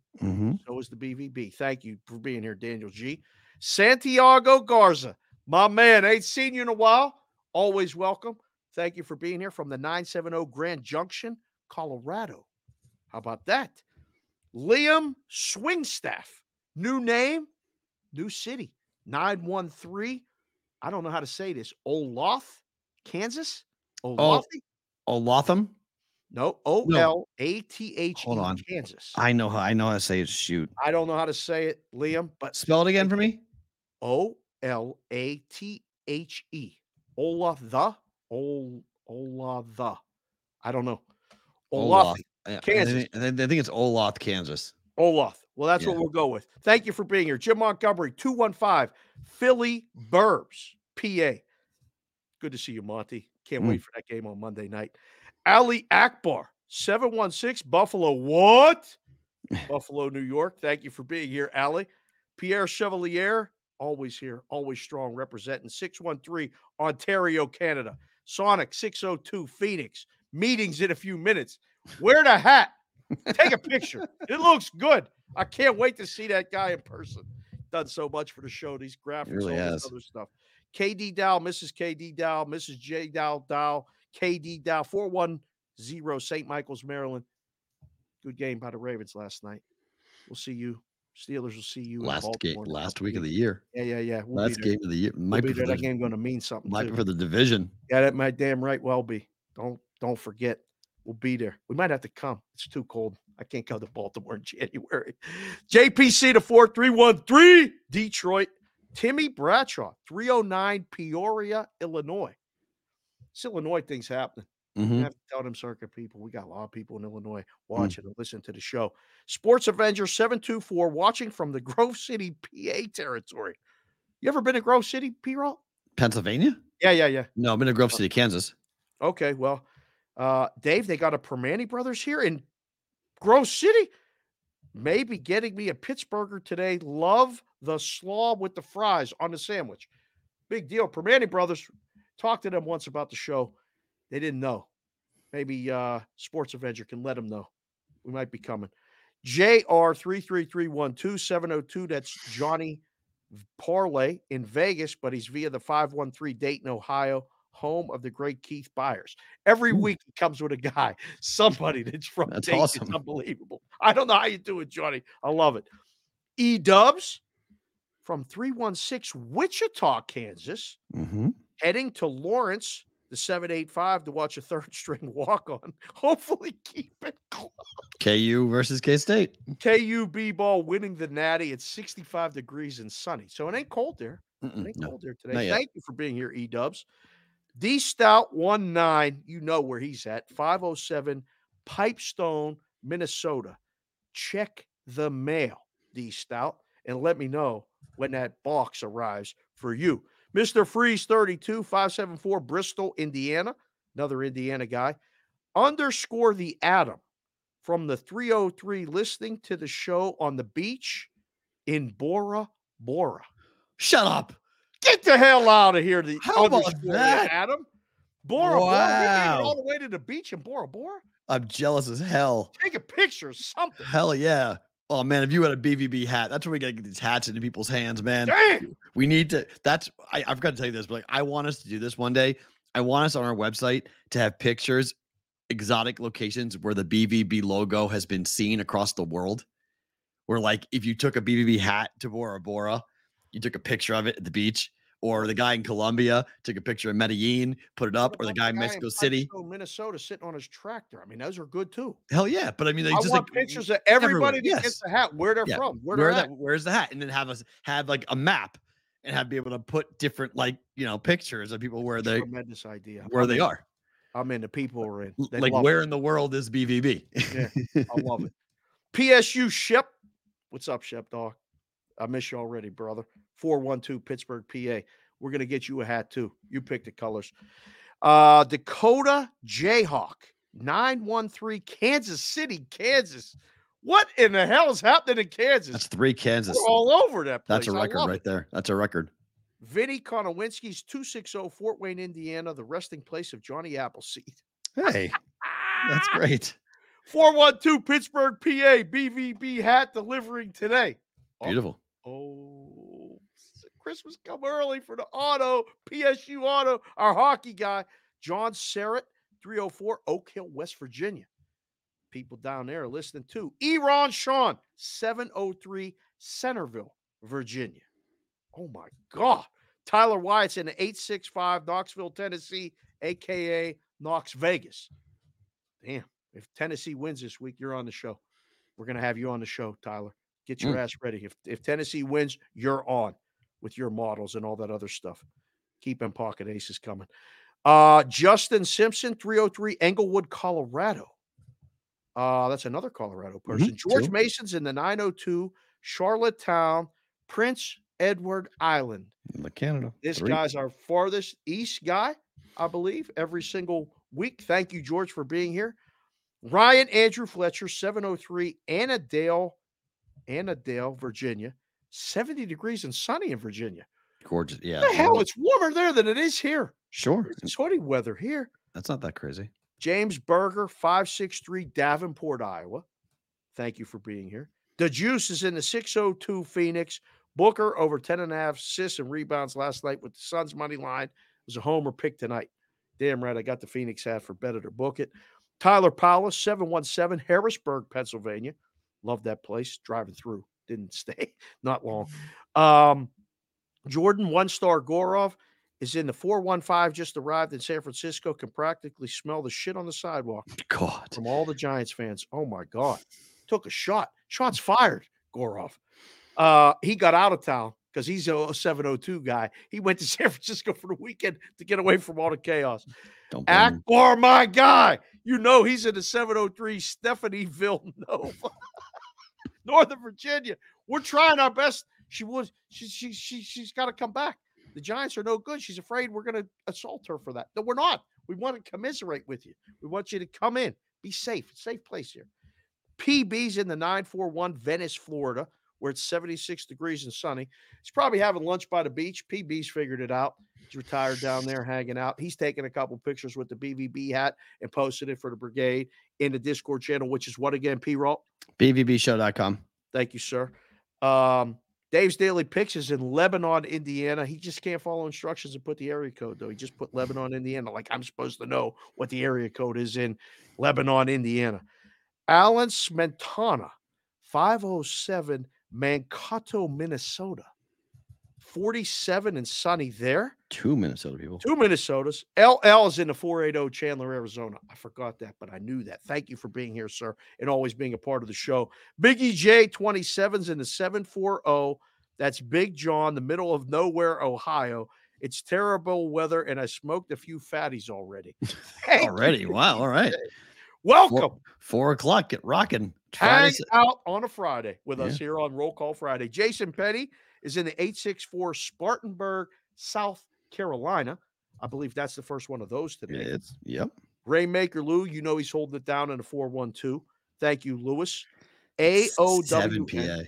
So is the BVB. Thank you for being here, Daniel G. Santiago Garza, my man. Ain't seen you in a while. Always welcome. Thank you for being here from the 970 Grand Junction, Colorado. How about that? Liam Swingstaff, new name, new city, 913. I don't know how to say this. Olathe, Kansas? Olatham? No, O-L-A-T-H-E, hold on. Kansas. I know how to say it. Shoot. I don't know how to say it, Liam. But spell it again for me. O-L-A-T-H-E. Olathe. I don't know. Olathe, Kansas. I think it's Olathe, Kansas. Olathe. Well, that's what we'll go with. Thank you for being here. Jim Montgomery, 215, Philly Burbs, PA. Good to see you, Monty. Can't wait for that game on Monday night. Ali Akbar, 716, Buffalo. What? Buffalo, New York. Thank you for being here, Ali. Pierre Chevalier, always here, always strong, representing 613, Ontario, Canada. Sonic, 602, Phoenix. Meetings in a few minutes. Wear the hat. Take a picture. It looks good. I can't wait to see that guy in person. Done so much for the show. These graphics, really all this other stuff. KD Dow, Mrs. KD Dow, Mrs. J Dow, KD Dow, 410 St. Michael's, Maryland. Good game by the Ravens last night. We'll see you. Steelers will see you last week of the year. Yeah. We'll last game of the year. That game going to mean something. Might be for the division. Yeah, that might damn right well be. Don't forget. We'll be there. We might have to come. It's too cold. I can't come to Baltimore in January. JPC to 4313 Detroit. Timmy Bradshaw, 309 Peoria, Illinois. It's Illinois things happening. I have to tell them circuit people. We got a lot of people in Illinois watching and listening to the show. Sports Avenger 724 watching from the Grove City, PA territory. You ever been to Grove City, Perrault? Pennsylvania? Yeah. No, I've been to Grove City, Kansas. Okay, well. Dave, they got a Permani Brothers here in Grove City. Maybe getting me a Pittsburgher today. Love the slaw with the fries on the sandwich. Big deal. Permani Brothers, talked to them once about the show. They didn't know. Maybe Sports Avenger can let them know. We might be coming. JR33312-702. That's Johnny Parlay in Vegas, but he's via the 513 Dayton, Ohio. Home of the great Keith Byers. Every week he comes with a guy, somebody that's from Dayton. That's awesome. It's unbelievable. I don't know how you do it, Johnny. I love it. E-Dubs from 316 Wichita, Kansas, heading to Lawrence, the 785, to watch a third-string walk-on. Hopefully keep it close. KU versus K-State. KU B-ball winning the natty at 65 degrees and sunny. So it ain't cold there. Cold there today. Thank you for being here, E-Dubs. D Stout 19, you know where he's at, 507 Pipestone, Minnesota. Check the mail, D Stout, and let me know when that box arrives for you. Mr. Freeze 32, 574 Bristol, Indiana, another Indiana guy. Underscore the Adam from the 303 listening to the show on the beach in Bora Bora. Shut up. Get the hell out of here. How about that, Adam? Bora Bora. We made it all the way to the beach in Bora Bora. I'm jealous as hell. Take a picture or something. Hell yeah. Oh, man, if you had a BVB hat, that's where we got to get these hats into people's hands, man. Dang. We need to. I've got to tell you this, but I want us to do this one day. I want us on our website to have pictures, exotic locations where the BVB logo has been seen across the world. Where, like, if you took a BVB hat to Bora Bora, you took a picture of it at the beach. Or the guy in Colombia took a picture of Medellin, put it up, or the guy in Mexico City. Minnesota sitting on his tractor. I mean, those are good too. Hell yeah. But I mean, they just want pictures of everybody that gets the hat, where they're from. Where's the hat? And then have us have like a map and be able to put different, like, you know, pictures of people where they tremendous idea. Where they are. I mean, the people are in. Like, where in the world is BVB? Yeah, I love it. PSU Shep. What's up, Shep Dog? I miss you already, brother. 412 Pittsburgh, PA. We're going to get you a hat, too. You pick the colors. Dakota Jayhawk, 913 Kansas City, Kansas. What in the hell is happening in Kansas? That's three Kansas. We're all over that place. That's a record right there. That's a record. Vinny Konowinski's 260 Fort Wayne, Indiana, the resting place of Johnny Appleseed. Hey, that's great. 412 Pittsburgh, PA, BVB hat delivering today. Beautiful. Oh, Christmas come early for the auto, PSU auto, our hockey guy, John Serrett, 304 Oak Hill, West Virginia. People down there are listening too. Eron Sean, 703 Centerville, Virginia. Oh, my God. Tyler Wyatt's in the 865 Knoxville, Tennessee, a.k.a. Knox Vegas. Damn. If Tennessee wins this week, you're on the show. We're going to have you on the show, Tyler. Get your ass ready. If Tennessee wins, you're on with your models and all that other stuff. Keep in pocket aces coming. Justin Simpson, 303 Englewood, Colorado. That's another Colorado person. George Mason's in the 902 Charlottetown, Prince Edward Island. Canada. This guy's our farthest east guy, I believe, every single week. Thank you, George, for being here. Ryan Andrew Fletcher, 703 Annadale, Virginia. 70 degrees and sunny in Virginia. Gorgeous. Yeah. What the hell? It's warmer there than it is here. Sure. It's sweaty weather here. That's not that crazy. James Berger, 563 Davenport, Iowa. Thank you for being here. The Juice is in the 602 Phoenix. Booker over 10.5 assists and rebounds last night with the Suns money line. It was a homer pick tonight. Damn right, I got the Phoenix hat for bet it or book it. Tyler Powell, 717 Harrisburg, Pennsylvania. Love that place. Driving through. Didn't stay. Not long. Jordan, one-star Gorov, is in the 415, just arrived in San Francisco. Can practically smell the shit on the sidewalk. God. From all the Giants fans. Oh, my God. Took a shot. Shots fired, Gorov. He got out of town because he's a 702 guy. He went to San Francisco for the weekend to get away from all the chaos. Akbar, my guy. You know he's in the 703 Stephanieville, Nova, Northern Virginia. We're trying our best. She's got to come back. The Giants are no good. She's afraid we're going to assault her for that. No, we're not. We want to commiserate with you. We want you to come in. Be safe. Safe place here. PB's in the 941 Venice, Florida, where it's 76 degrees and sunny. He's probably having lunch by the beach. PB's figured it out. He's retired down there hanging out. He's taken a couple pictures with the BVB hat and posted it for the brigade in the Discord channel, which is what again, Perrault? BVBshow.com. Thank you, sir. Dave's Daily Picks is in Lebanon, Indiana. He just can't follow instructions and put the area code, though. He just put Lebanon, Indiana. Like I'm supposed to know what the area code is in Lebanon, Indiana. Alan Smentana, 507 Mankato, Minnesota. 47 and sunny there. Two Minnesota people. Two Minnesotas. LL is in the 480 Chandler, Arizona. I forgot that, but I knew that. Thank you for being here, sir, and always being a part of the show. Biggie J, 27's in the 740. That's Big John, the middle of nowhere, Ohio. It's terrible weather, and I smoked a few fatties already. Already? Wow, all right. Welcome. 4 o'clock, get rocking. Hang out on a Friday with us here on Roll Call Friday. Jason Petty is in the 864 Spartanburg, South Carolina. I believe that's the first one of those today. Yep. Raymaker Lou, you know he's holding it down in a 412. Thank you, Lewis. AOWN.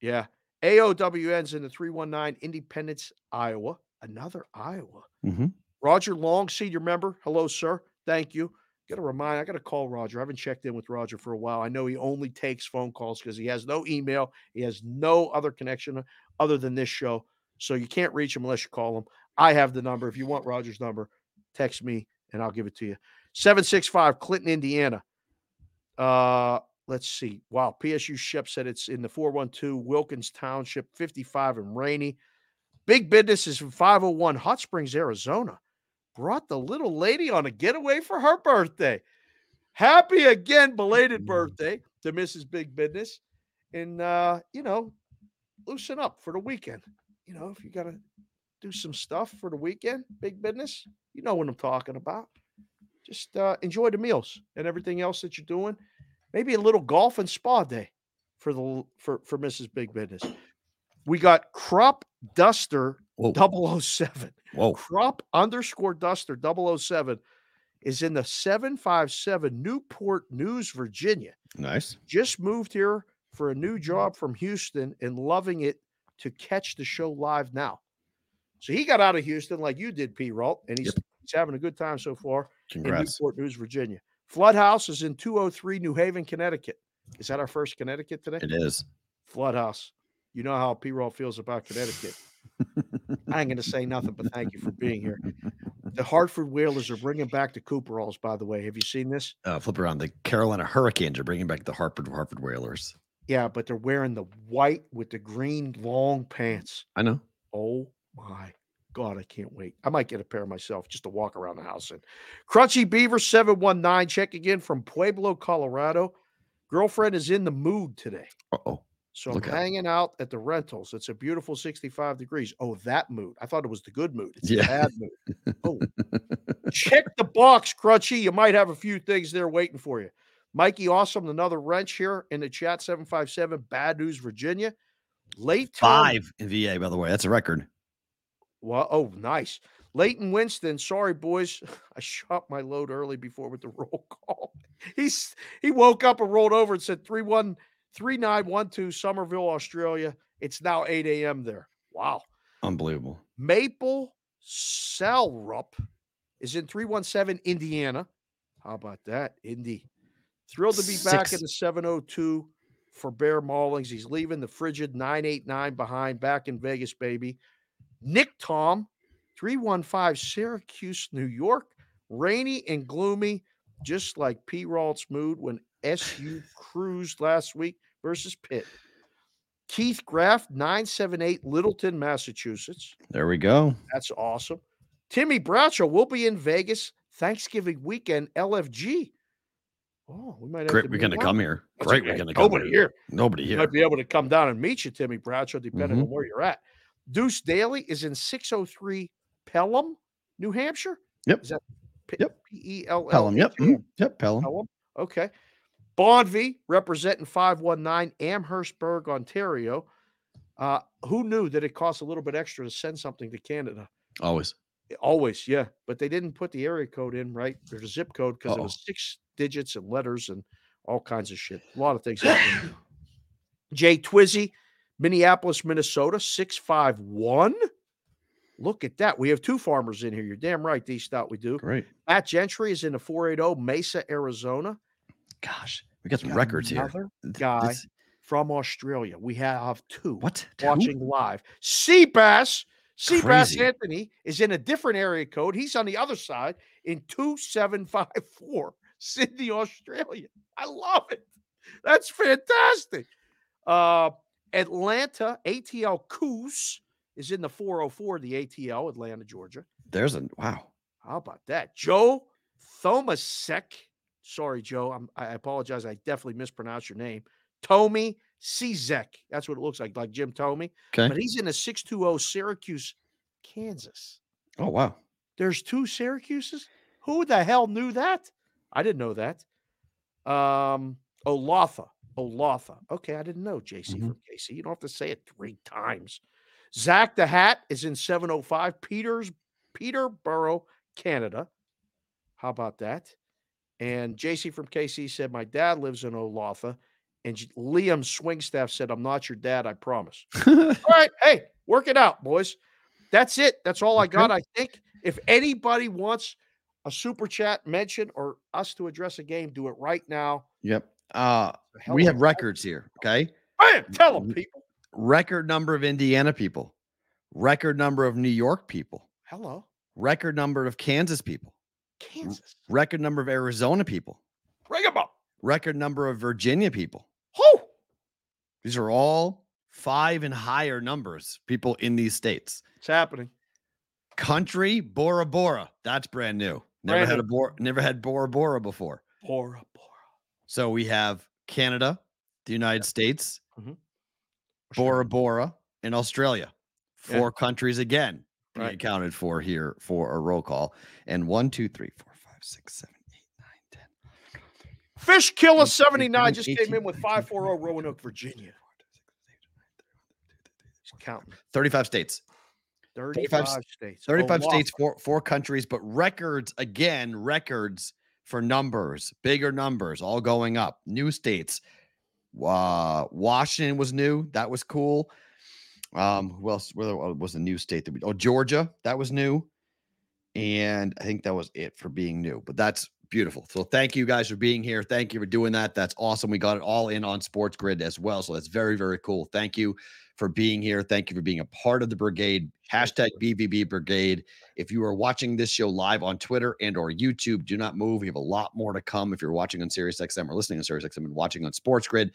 Yeah. AOWN's in the 319 Independence, Iowa. Another Iowa. Mm-hmm. Roger Long, senior member. Hello, sir. Thank you. I got to call Roger. I haven't checked in with Roger for a while. I know he only takes phone calls because he has no email. He has no other connection other than this show. So you can't reach him unless you call him. I have the number. If you want Roger's number, text me and I'll give it to you. 765 Clinton, Indiana. Let's see. Wow. PSU Shep said it's in the 412 Wilkins Township, 55 and rainy. Big Business is from 501 Hot Springs, Arizona. Brought the little lady on a getaway for her birthday. Happy again, belated birthday to Mrs. Big Business. And, loosen up for the weekend. You know, if you got to do some stuff for the weekend, Big Business, you know what I'm talking about. Just enjoy the meals and everything else that you're doing. Maybe a little golf and spa day for Mrs. Big Business. We got Crop Duster 007. Whoa. Crop_Duster 007 is in the 757 Newport News, Virginia. Nice. Just moved here for a new job from Houston and loving it to catch the show live now. So he got out of Houston like you did, Perrault, and he's having a good time so far. Congrats. In Newport News, Virginia. Flood House is in 203 New Haven, Connecticut. Is that our first Connecticut today? It is. Flood House. You know how Perrault feels about Connecticut. I ain't going to say nothing, but thank you for being here. The Hartford Whalers are bringing back the Cooperalls, by the way. Have you seen this? Flip around. The Carolina Hurricanes are bringing back the Hartford Whalers. Yeah, but they're wearing the white with the green long pants. I know. Oh, my God, I can't wait. I might get a pair myself just to walk around the house in. Crunchy Beaver 719. Check again from Pueblo, Colorado. Girlfriend is in the mood today. Uh-oh. So I'm hanging out at the rentals. It's a beautiful 65 degrees. Oh, that mood. I thought it was the good mood. It's the bad mood. Oh, check the box, Crutchy. You might have a few things there waiting for you. Mikey Awesome, another wrench here in the chat, 757, Bad News, Virginia. Late five in VA, by the way. That's a record. Well, oh, nice. Leighton Winston, sorry, boys. I shot my load early before with the roll call. He woke up and rolled over and said 3912 Somerville, Australia. It's now 8 a.m. there. Wow. Unbelievable. Maple Salrup is in 317 Indiana. How about that, Indy? Thrilled to be back in the 702 for Bear Maulings. He's leaving the frigid 989 behind. Back in Vegas, baby. Nick Tom, 315 Syracuse, New York. Rainy and gloomy, just like Perrault's mood when SU cruised last week versus Pitt. Keith Graff, 978 Littleton, Massachusetts. There we go. That's awesome. Timmy Bradshaw will be in Vegas Thanksgiving weekend, LFG. Oh, we might have great weekend to come here. Great weekend to come here. Nobody here. Might be able to come down and meet you, Timmy Bradshaw, depending on where you're at. Deuce Daly is in 603 Pelham, New Hampshire. Yep. Is that P-E-L-L? Pelham, yep. Yep, Pelham. Okay. Bonvie representing 519 Amherstburg, Ontario. Who knew that it costs a little bit extra to send something to Canada? Always, yeah. But they didn't put the area code in, right? There's a zip code because it was 6 digits and letters and all kinds of shit. A lot of things happen. Jay Twizzy, Minneapolis, Minnesota, 651. Look at that. We have two farmers in here. You're damn right, D-Stout, we do. Great. Matt Gentry is in the 480 Mesa, Arizona. Gosh, we got some records here. Another guy from Australia. We have two. What? Watching live. Seabass Anthony is in a different area code. He's on the other side in 2754 Sydney, Australia. I love it. That's fantastic. Atlanta, ATL Coos is in the 404, the ATL, Atlanta, Georgia. There's a, wow. How about that? Joe Thomasek. Sorry, Joe. I apologize. I definitely mispronounced your name. Tommy Czek. That's what it looks like Jim Tomey. Okay. But he's in a 620 Syracuse, Kansas. Oh, wow. There's two Syracuses? Who the hell knew that? I didn't know that. Olathe. Okay, I didn't know, JC from KC. You don't have to say it 3 times. Zach the Hat is in 705 Peterborough, Canada. How about that? And JC from KC said, my dad lives in Olathe. And Liam Swingstaff said, I'm not your dad, I promise. All right. Hey, work it out, boys. That's it. That's all I got, I think. If anybody wants a super chat mention or us to address a game, do it right now. Yep. We have records here, okay? Bam! Tell them, people. Record number of Indiana people. Record number of New York people. Hello. Record number of Kansas people. Kansas. Record number of Arizona people. Bring them up. Record number of Virginia people. Who? These are all 5 and higher numbers, people in these states. It's happening. Country Bora Bora. That's brand new. Never had Bora Bora before. Bora Bora. So we have Canada, the United States, Bora Bora, and Australia. 4 countries again. Right. Accounted for here for a roll call. And 1, 2, 3, 4, 5, 6, 7, 8, 9, 10. Fish Killer 79 just came in with 540 Roanoke, Virginia. Just counting. 35 states. 35 states. 35 states, 4 countries, but records again, records for numbers, bigger numbers, all going up. New states. Washington was new. That was cool. Who else? Where was the new state that we? Oh, Georgia, that was new, and I think that was it for being new. But that's Beautiful. So thank you guys for being here. Thank you for doing that. That's awesome. We got it all in on Sports Grid as well. So that's very, very cool. Thank you for being here. Thank you for being a part of the brigade. Hashtag BVB Brigade. If you are watching this show live on Twitter and or YouTube, do not move. We have a lot more to come. If you're watching on SiriusXM or listening on SiriusXM and watching on Sports Grid,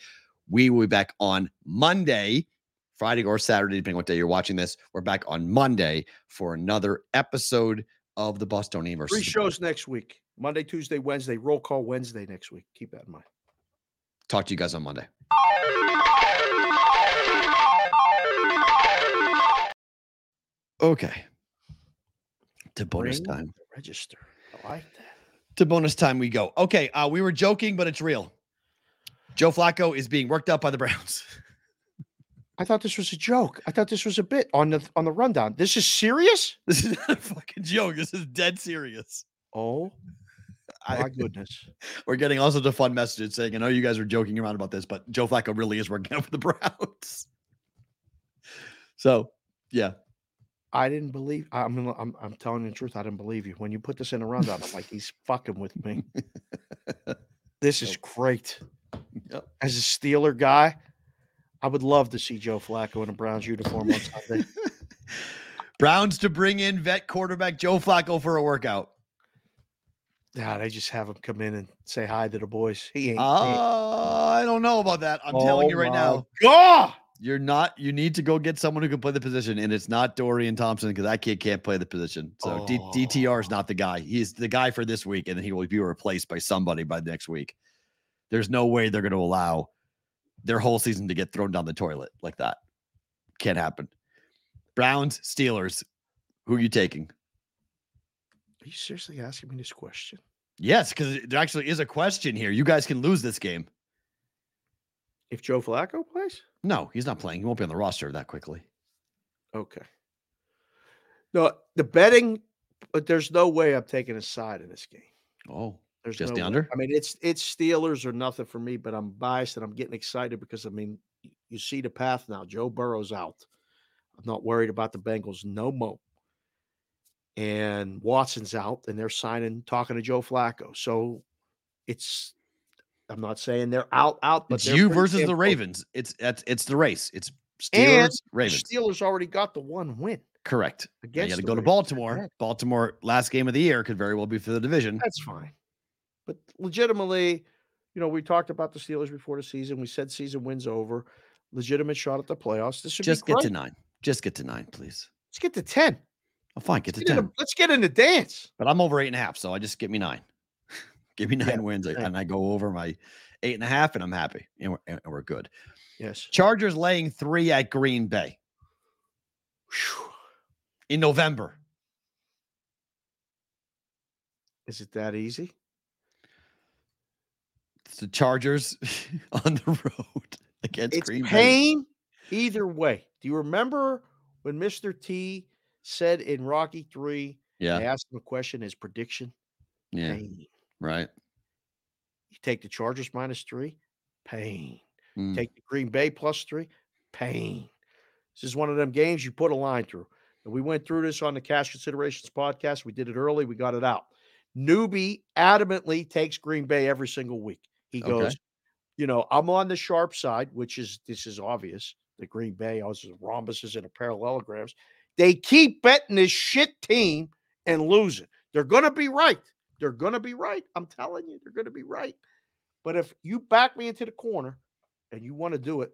we will be back on Monday, Friday or Saturday, depending on what day you're watching this. We're back on Monday for another episode of the Bostonian versus the Book. 3 shows next week. Monday, Tuesday, Wednesday. Roll call Wednesday next week. Keep that in mind. Talk to you guys on Monday. Okay. To bonus time. Register. I like that. To bonus time we go. Okay. We were joking, but it's real. Joe Flacco is being worked up by the Browns. I thought this was a joke. I thought this was a bit on the rundown. This is serious? This is not a fucking joke. This is dead serious. Oh, my goodness. We're getting all sorts of fun messages saying, I know you guys are joking around about this, but Joe Flacco really is working out for the Browns. So, yeah. I didn't believe. I'm telling you the truth. I didn't believe you. When you put this in a rundown, I'm like, he's fucking with me. This is great. Yep. As a Steeler guy, I would love to see Joe Flacco in a Browns uniform on Sunday. Browns to bring in vet quarterback Joe Flacco for a workout. Nah, they just have him come in and say hi to the boys. He ain't. I don't know about that. I'm telling you right now. God! You're not. You need to go get someone who can play the position, and it's not Dorian Thompson because that kid can't play the position. So DTR is not the guy. He's the guy for this week, and then he will be replaced by somebody by next week. There's no way they're going to allow their whole season to get thrown down the toilet like that. Can't happen. Browns, Steelers, who are you taking? Are you seriously asking me this question? Yes, because there actually is a question here. You guys can lose this game. If Joe Flacco plays? No, he's not playing. He won't be on the roster that quickly. Okay. No, the betting, but there's no way I'm taking a side in this game. Oh. There's just no the under. Way. I mean, it's Steelers or nothing for me, but I'm biased and I'm getting excited because, I mean, you see the path now. Joe Burrow's out. I'm not worried about the Bengals no more. And Watson's out, and they're signing, talking to Joe Flacco. So it's – I'm not saying they're out. But it's you versus the Ravens. It's the race. It's Steelers, and Ravens. Steelers already got the one win. Correct. You got to go to Baltimore. Correct. Baltimore, last game of the year, could very well be for the division. That's fine. But legitimately, you know, we talked about the Steelers before the season. We said season wins over. Legitimate shot at the playoffs. This should just be great. Get to 9. Just get to 9, please. Let's get to 10. Oh, fine. Get to 10. Let's get in the dance. But I'm over 8.5, so I just give me 9. Give me 9 wins, 10. And I go over my 8.5, and I'm happy, and we're good. Yes. Chargers laying 3 at Green Bay. Whew. In November. Is it that easy? The Chargers on the road against Green Bay. It's pain either way. Do you remember when Mr. T said in Rocky 3, I asked him a question, his prediction? Yeah, pain. Right. You take the Chargers -3, pain. Take the Green Bay +3, pain. This is one of them games you put a line through. And we went through this on the Cash Considerations podcast. We did it early. We got it out. Newbie adamantly takes Green Bay every single week. He goes, I'm on the sharp side, which is, this is obvious. The Green Bay, all those rhombuses and the parallelograms. They keep betting this shit team and losing. They're going to be right. They're going to be right. I'm telling you, they're going to be right. But if you back me into the corner and you want to do it,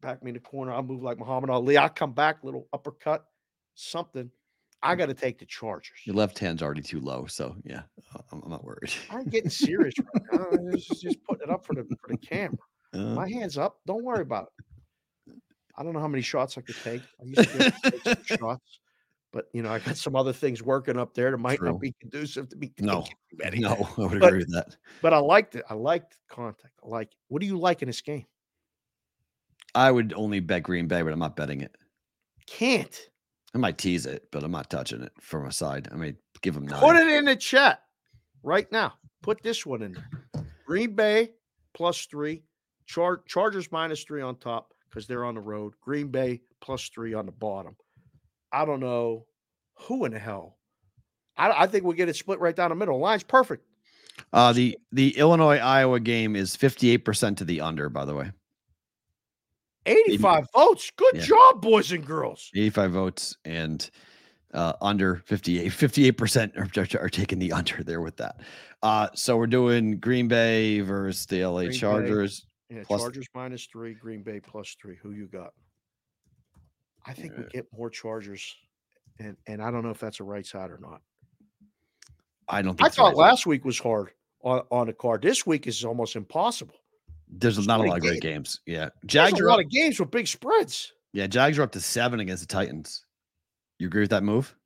back me in the corner, I'll move like Muhammad Ali. I'll come back, little uppercut, something. I got to take the Chargers. Your left hand's already too low, so yeah, I'm not worried. I'm getting serious right now. I'm just putting it up for the camera. My hand's up. Don't worry about it. I don't know how many shots I could take. I used to take some shots, but I got some other things working up there that might not be conducive to me. No, I would agree with that. But I liked it. I liked contact. I like it. What do you like in this game? I would only bet Green Bay, but I'm not betting it. Can't. I might tease it, but I'm not touching it from a side. I mean, give them 9. Put it in the chat right now. Put this one in there. Green Bay +3. Chargers -3 on top because they're on the road. Green Bay +3 on the bottom. I don't know who in the hell. I think we'll get it split right down the middle. Line's perfect. The Illinois-Iowa game is 58% to the under, by the way. 85 votes. Good job, boys and girls. 85 votes and under 58. 58% are taking the under there with that. So we're doing Green Bay versus the LA Chargers. Yeah, Chargers minus -3, Green Bay +3. Who you got? I think we get more Chargers, and I don't know if that's a right side or not. I don't think I thought last week was hard on a card. This week is almost impossible. There's not a lot of great games. Yeah. Jags are a lot of games with big spreads. Yeah, Jags are up to 7 against the Titans. You agree with that move?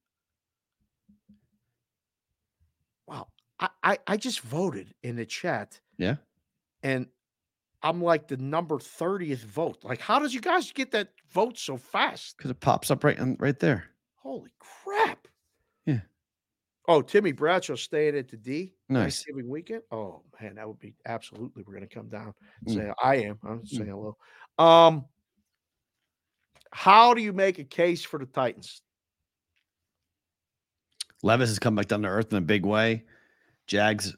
Wow. I just voted in the chat. Yeah. And I'm like the number 30th vote. Like, how did you guys get that vote so fast? Because it pops up right there. Holy crap. Yeah. Oh, Timmy Bradshaw staying at the D. Nice. Thanksgiving weekend. Oh, man, that would be absolutely. We're going to come down and say, I am. I'm saying hello. How do you make a case for the Titans? Levis has come back down to earth in a big way. Jags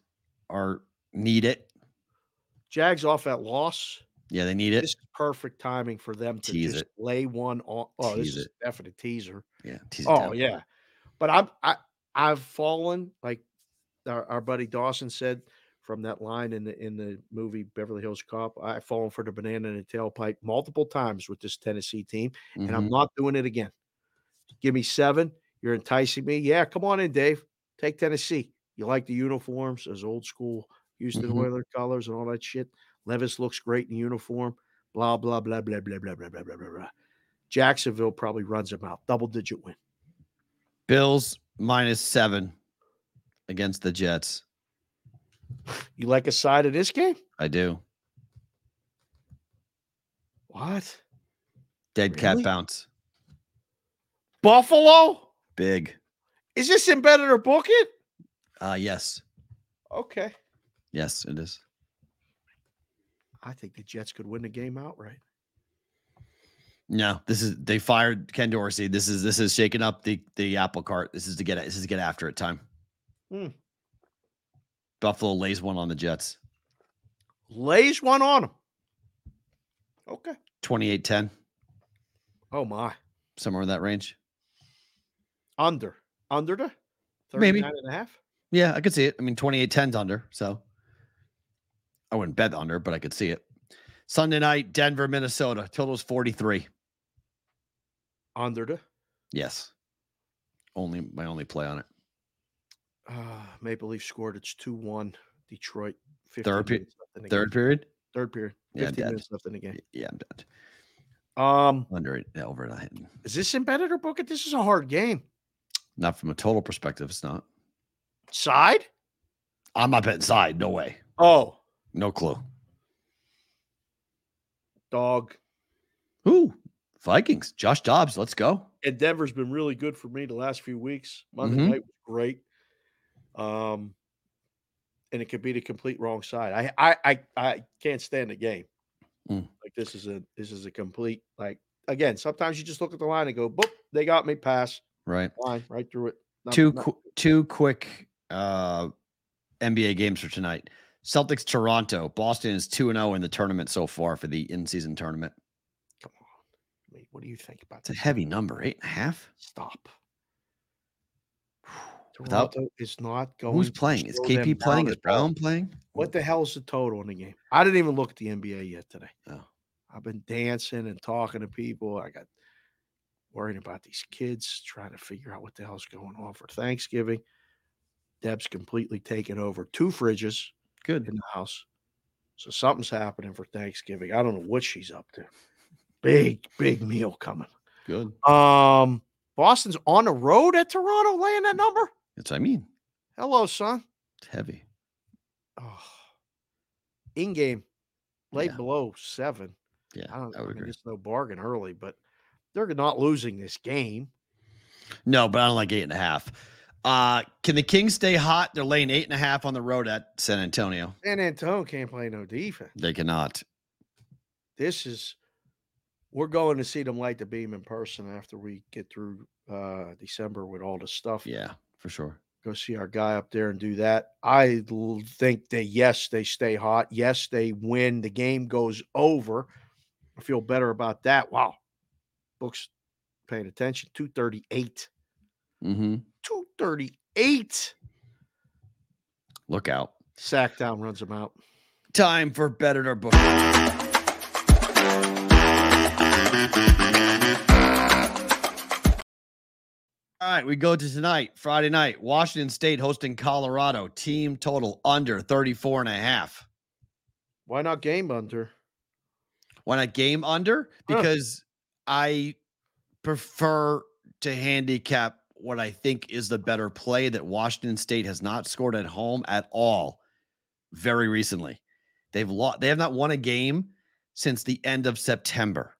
need it. Jags off at loss. Yeah, they need it. This is perfect timing for them to tease just it. Lay one on. Oh, tease this is a definite teaser. Yeah. Tease oh, yeah. But I've fallen, like our buddy Dawson said, from that line in the movie Beverly Hills Cop. I've fallen for the banana in the tailpipe multiple times with this Tennessee team, and I'm not doing it again. Give me 7. You're enticing me. Yeah, come on in, Dave. Take Tennessee. You like the uniforms, those old school Houston Oilers colors and all that shit. Levis looks great in uniform. Blah, blah, blah, blah, blah, blah, blah, blah, blah, blah. Jacksonville probably runs them out. Double-digit win. Bills. -7 against the Jets. You like a side of this game? I do. What? Dead cat bounce. Buffalo? Big. Is this embedded or book it? Yes. Okay. Yes, it is. I think the Jets could win the game outright. No, they fired Ken Dorsey. This is shaking up the apple cart. This is to get after it time. Buffalo lays one on the Jets. Lays one on them. Okay. 28-10. Oh my. Somewhere in that range. Under the 39.5. Yeah, I could see it. I mean, 28-10's under, so I wouldn't bet under, but I could see it. Sunday night, Denver, Minnesota. Total's 43. Under the? Yes. My only play on it. Maple Leaf scored. It's 2-1. Detroit. Third period? Third period. 15 minutes left in the game. Yeah, I'm dead. Under it overnight. Is this embedded or book it? This is a hard game. Not from a total perspective. It's not. Side? I'm not betting side. No way. Oh. No clue. Dog. Who? Vikings. Josh Dobbs. Let's go. And Denver's been really good for me the last few weeks. Monday night was great. And it could be the complete wrong side. I can't stand the game. Like this is a complete, like, again, sometimes you just look at the line and go, boop, they got me, pass. Right. Line, right through it. Two quick NBA games for tonight. Celtics, Toronto. Boston is 2-0 in the tournament so far for the in-season tournament. Come on. Wait, what do you think about that? It's a heavy number, 8.5. Stop. Toronto is not going. Who's playing? Is KP playing? Is Brown playing? What the hell is the total in the game? I didn't even look at the NBA yet today. Oh. I've been dancing and talking to people. I got worrying about these kids, trying to figure out what the hell's going on for Thanksgiving. Deb's completely taken over 2 fridges. Good. In the house. So something's happening for Thanksgiving. I don't know what she's up to. Big meal coming. Good. Boston's on the road at Toronto laying that number? That's what I mean. Hello, son. It's heavy. Oh. In-game. Lay below 7. Yeah, I would agree. It's no bargain early, but they're not losing this game. No, but I don't like 8.5. Can the Kings stay hot? They're laying 8.5 on the road at San Antonio. San Antonio can't play no defense. They cannot. We're going to see them light the beam in person after we get through December with all the stuff. Yeah, for sure. Go see our guy up there and do that. I think that, yes, they stay hot. Yes, they win. The game goes over. I feel better about that. Wow. Books paying attention. 238. Mm-hmm. 238. Look out. Sacktown runs them out. Time for Bet It or Book It. All right, we go to tonight, Friday night. Washington State hosting Colorado. Team total under 34.5. Why not game under? Why not game under? Because I prefer to handicap what I think is the better play, that Washington State has not scored at home at all very recently. They have not won a game since the end of September.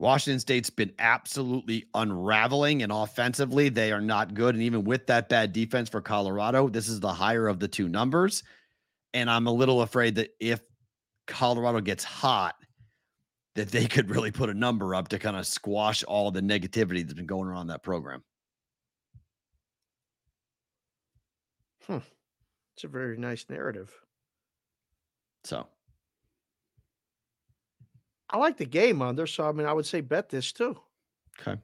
Washington State's been absolutely unraveling, and offensively, they are not good. And even with that bad defense for Colorado, this is the higher of the two numbers. And I'm a little afraid that if Colorado gets hot, that they could really put a number up to kind of squash all the negativity that's been going around that program. It's a very nice narrative. So. I like the game under, so, I mean, I would say bet this too. Okay.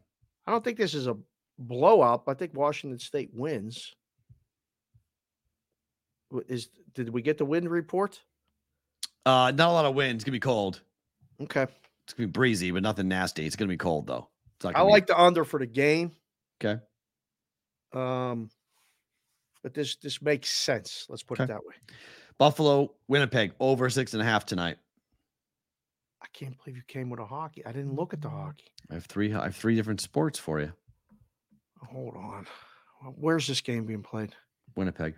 I don't think this is a blowout, but I think Washington State wins. Did we get the wind report? Not a lot of wind. It's going to be cold. Okay. It's going to be breezy, but nothing nasty. It's going to be cold, though. I like the under for the game. Okay. But this makes sense. Let's put it that way. Buffalo, Winnipeg, over 6.5 tonight. I can't believe you came with a hockey. I didn't look at the hockey. I have three different sports for you. Hold on. Where's this game being played? Winnipeg.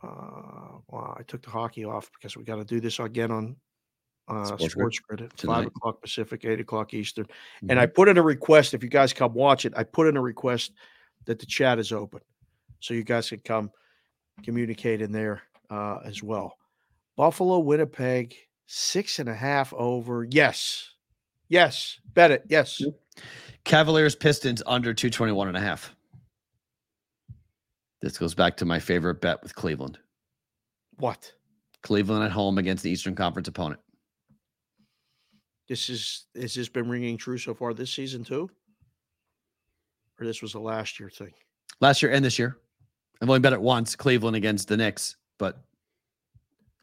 Well, I took the hockey off because we got to do this again on Sports Grid at tonight. 5 o'clock Pacific, 8 o'clock Eastern. Mm-hmm. And I put in a request, if you guys come watch it, I put in a request that the chat is open. So you guys can come communicate in there as well. Buffalo, Winnipeg, 6.5 over. Yes. Yes. Bet it. Yes. Cavaliers, Pistons under 221.5. This goes back to my favorite bet with Cleveland. What? Cleveland at home against the Eastern Conference opponent. Has this been ringing true so far this season too? Or this was a last year thing? Last year and this year. I've only bet it once, Cleveland against the Knicks, but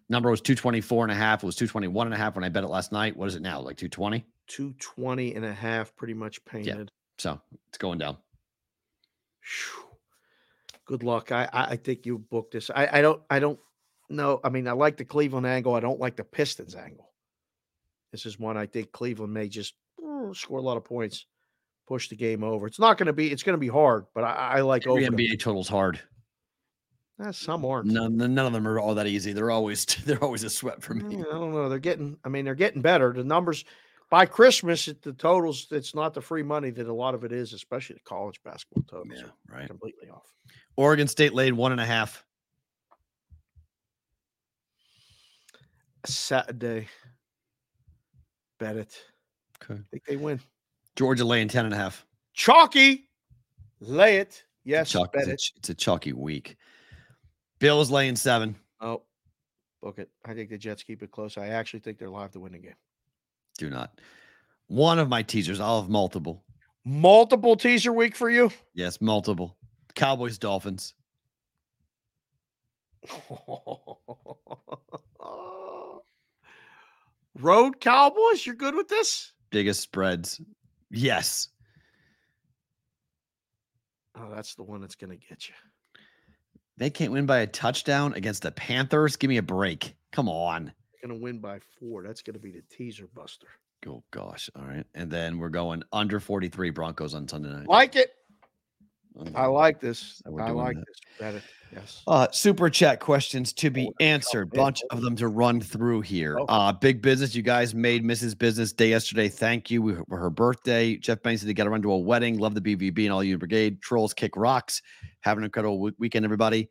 number was 224.5. It was 221.5 when I bet it last night. What is it now? Like 220? 220.5, pretty much painted. Yeah. So it's going down. Good luck. I think you booked this. I don't know. I mean, I like the Cleveland angle. I don't like the Pistons angle. This is one I think Cleveland may just score a lot of points, push the game over. It's going to be hard, but I like over. The NBA total's hard. Some aren't. None of them are all that easy. They're always a sweat for me. I don't know. They're getting better. The numbers by Christmas, the totals. It's not the free money that a lot of it is, especially the college basketball totals. Yeah, right. Completely off. Oregon State laid 1.5. Saturday. Bet it. Okay. I think they win. Georgia laying 10.5. Chalky. Lay it. Yes. It's a chalky week. Bills laying 7. Oh, book it. I think the Jets keep it close. I actually think they're live to win the game. Do not. One of my teasers. I'll have multiple. Multiple teaser week for you? Yes, multiple. Cowboys, Dolphins. Road Cowboys? You're good with this? Biggest spreads. Yes. Oh, that's the one that's going to get you. They can't win by a touchdown against the Panthers. Give me a break. Come on. They're going to win by 4. That's going to be the teaser buster. Oh, gosh. All right. And then we're going under 43 Broncos on Sunday night. Like it. I like this. I like this better. Yes. Super chat questions to be answered. Bunch of them to run through here. Okay. Big Business. You guys made Mrs. Business Day yesterday. Thank you. For her birthday. Jeff Banks said they got to run to a wedding. Love the BVB and all you brigade. Trolls kick rocks. Have an incredible weekend, everybody.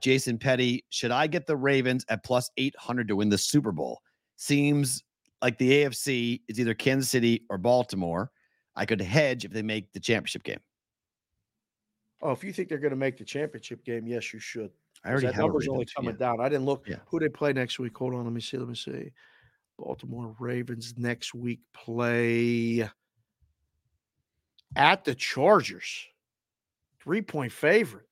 Jason Petty. Should I get the Ravens at plus 800 to win the Super Bowl? Seems like the AFC is either Kansas City or Baltimore. I could hedge if they make the championship game. Oh, if you think they're going to make the championship game, yes, you should. I already have that number's only coming down. I didn't look who they play next week. Hold on, let me see. Baltimore Ravens next week play at the Chargers. 3-point favorite.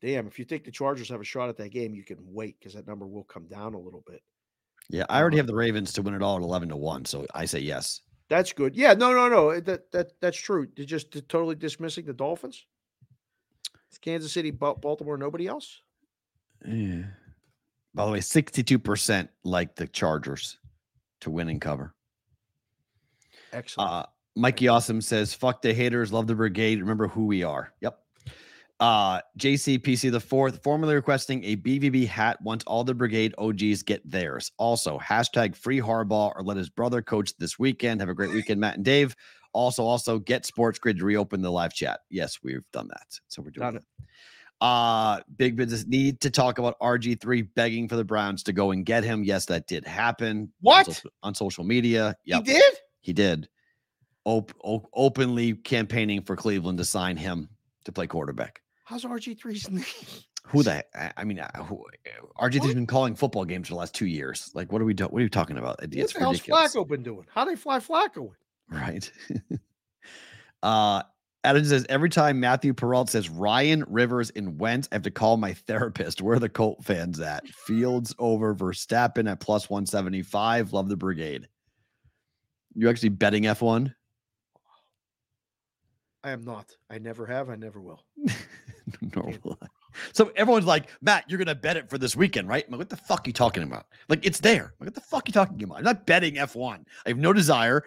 Damn, if you think the Chargers have a shot at that game, you can wait because that number will come down a little bit. Yeah, I already have the Ravens to win it all at 11-1, so I say yes. That's good. Yeah, no. That's true. They're just totally dismissing the Dolphins. It's Kansas City, Baltimore, nobody else. Yeah. By the way, 62% like the Chargers to win and cover. Excellent. Mikey Awesome says, fuck the haters, love the brigade, remember who we are. Yep. JCPC the fourth, formally requesting a BVB hat once all the brigade OGs get theirs. Also, hashtag free Harbaugh or let his brother coach this weekend. Have a great weekend, Matt and Dave. Also get Sports Grid to reopen the live chat. Yes, we've done that. So we're doing it. Big business need to talk about RG3 begging for the Browns to go and get him. Yes, that did happen. What? On social media. Yep. He did? He did. Openly campaigning for Cleveland to sign him to play quarterback. How's RG3's name? Who the heck? I mean, RG3's been calling football games for the last 2 years. Like, what are we doing? What are you talking about? It's what the hell's Flacco been doing? How they fly Flacco in? Right. Adam says, every time Matthew Perrault says Ryan, Rivers, and Wentz, I have to call my therapist. Where are the Colt fans at? Fields over Verstappen at +175. Love the brigade. You actually betting F1? I am not. I never have. I never will. Nor will I. So everyone's like, Matt, you're going to bet it for this weekend, right? I'm like, what the fuck are you talking about? Like, it's there. Like, what the fuck are you talking about? I'm not betting F1. I have no desire.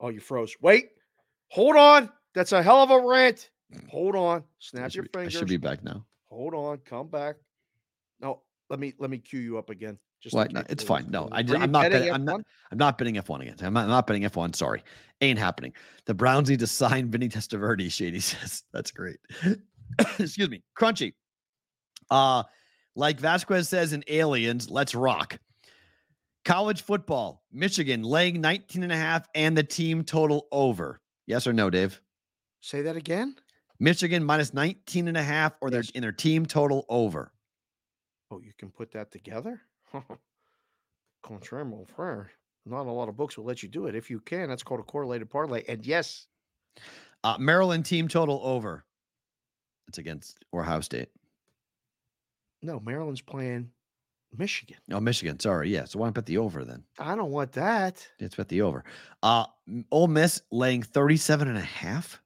Oh, you froze. Wait. Hold on. That's a hell of a rant. Hold on. Snap your fingers. I should be back now. Hold on. Come back. No, let me cue you up again. Just what? No, it's fine. No, I'm not betting F1 again. I'm not betting F1. Sorry. Ain't happening. The Browns need to sign Vinny Testaverde, Shady says. That's great. Excuse me. Crunchy. Like Vasquez says in Aliens, let's rock. College football. Michigan laying 19.5 and the team total over. Yes or no, Dave? Say that again. Michigan minus 19.5 or in their team total over. Oh, you can put that together? Contraire, mon frère. Not a lot of books will let you do it. If you can, that's called a correlated parlay. And yes. Maryland team total over. It's against Ohio State. No, Maryland's playing Michigan. Oh, Michigan. Sorry. Yeah. So why not bet the over then? I don't want that. It's bet the over. Ole Miss laying 37.5.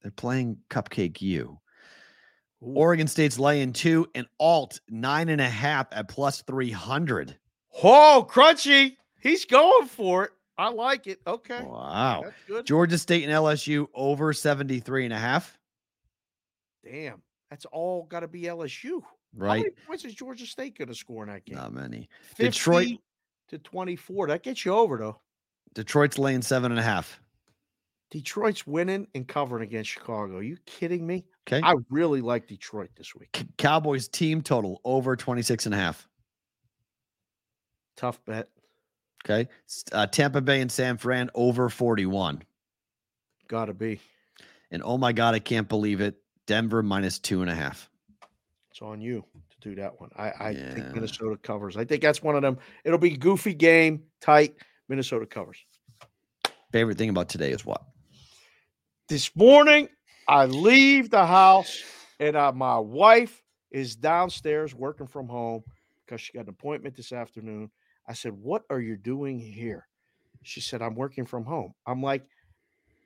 They're playing Cupcake U. Ooh. Oregon State's laying 2 and alt 9.5 at +300. Oh, Crunchy. He's going for it. I like it. Okay. Wow. That's good. Georgia State and LSU over 73.5. Damn. That's all got to be LSU. Right. How many points is Georgia State going to score in that game? Not many. 50 Detroit to 24. That gets you over, though. Detroit's laying 7.5. Detroit's winning and covering against Chicago. Are you kidding me? Okay. I really like Detroit this week. Cowboys team total over 26.5. Tough bet. Okay. Tampa Bay and San Fran over 41. Gotta be. And oh my God, I can't believe it. Denver minus 2.5. It's on you to do that one. I think Minnesota covers. I think that's one of them. It'll be goofy game, tight. Minnesota covers. Favorite thing about today is what? This morning, I leave the house, and my wife is downstairs working from home because she got an appointment this afternoon. I said, what are you doing here? She said, I'm working from home. I'm like,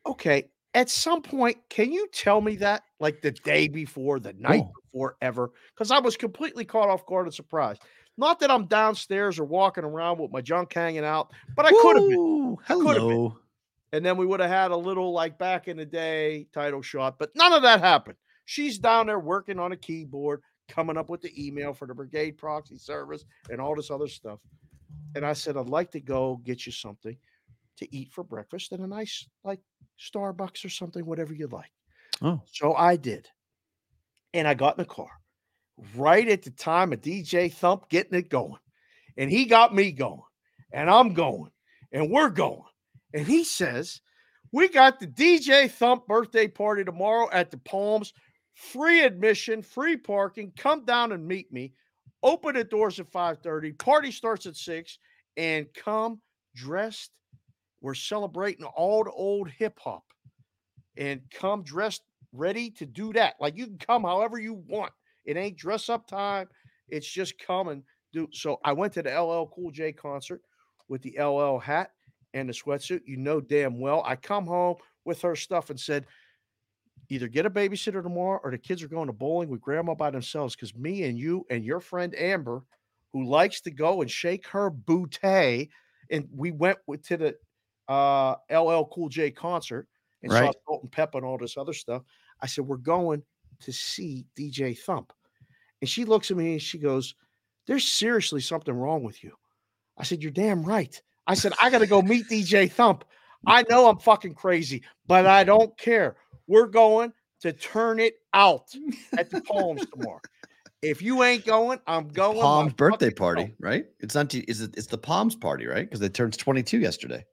okay. At some point, can you tell me that like the day before, the night before, ever? Because I was completely caught off guard and surprised. Not that I'm downstairs or walking around with my junk hanging out, but I could have been. Hello. And then we would have had a little like back in the day title shot, but none of that happened. She's down there working on a keyboard, coming up with the email for the brigade proxy service and all this other stuff. And I said, I'd like to go get you something to eat for breakfast and a nice like Starbucks or something, whatever you like. Oh, so I did. And I got in the car right at the time of DJ Thump getting it going. And he got me going and I'm going and we're going. and he says, we got the DJ Thump birthday party tomorrow at the Palms. Free admission, free parking. Come down and meet me. Open the doors at 5:30. Party starts at 6. And come dressed. We're celebrating all the old hip-hop. And come dressed ready to do that. Like, you can come however you want. It ain't dress-up time. It's just come and do. So I went to the LL Cool J concert with the LL hat and the sweatsuit. You know damn well. I come home with her stuff and said, either get a babysitter tomorrow or the kids are going to bowling with grandma by themselves, because me and you and your friend Amber, who likes to go and shake her booty, and we went to the LL Cool J concert and saw Salt and Pepper and all this other stuff. I said, we're going to see DJ Thump. And she looks at me and she goes, there's seriously something wrong with you. I said, you're damn right. I said, I got to go meet DJ Thump. I know I'm fucking crazy, but I don't care. We're going to turn it out at the Palms tomorrow. If you ain't going, I'm going. Palms birthday party, right? It's not. It's the Palms party, right? Because it turns 22 yesterday.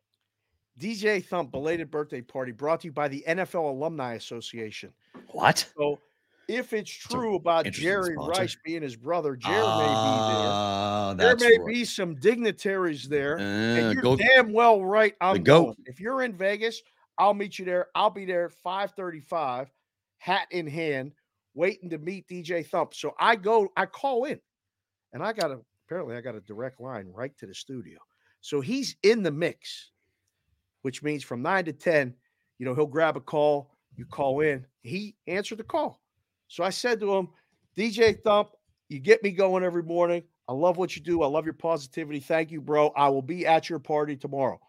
DJ Thump belated birthday party brought to you by the NFL Alumni Association. What? So if it's true about Jerry sponsor. Rice being his brother, Jerry may be there. There may be some dignitaries there. And you're damn well right. I'm going. If you're in Vegas, I'll meet you there. I'll be there 5:35, hat in hand, waiting to meet DJ Thump. So I go, I call in, and I got a, apparently I got a direct line right to the studio. So he's in the mix, which means from 9 to 10, you know, he'll grab a call. You call in, he answered the call. So I said to him, DJ Thump, you get me going every morning. I love what you do. I love your positivity. Thank you, bro. I will be at your party tomorrow.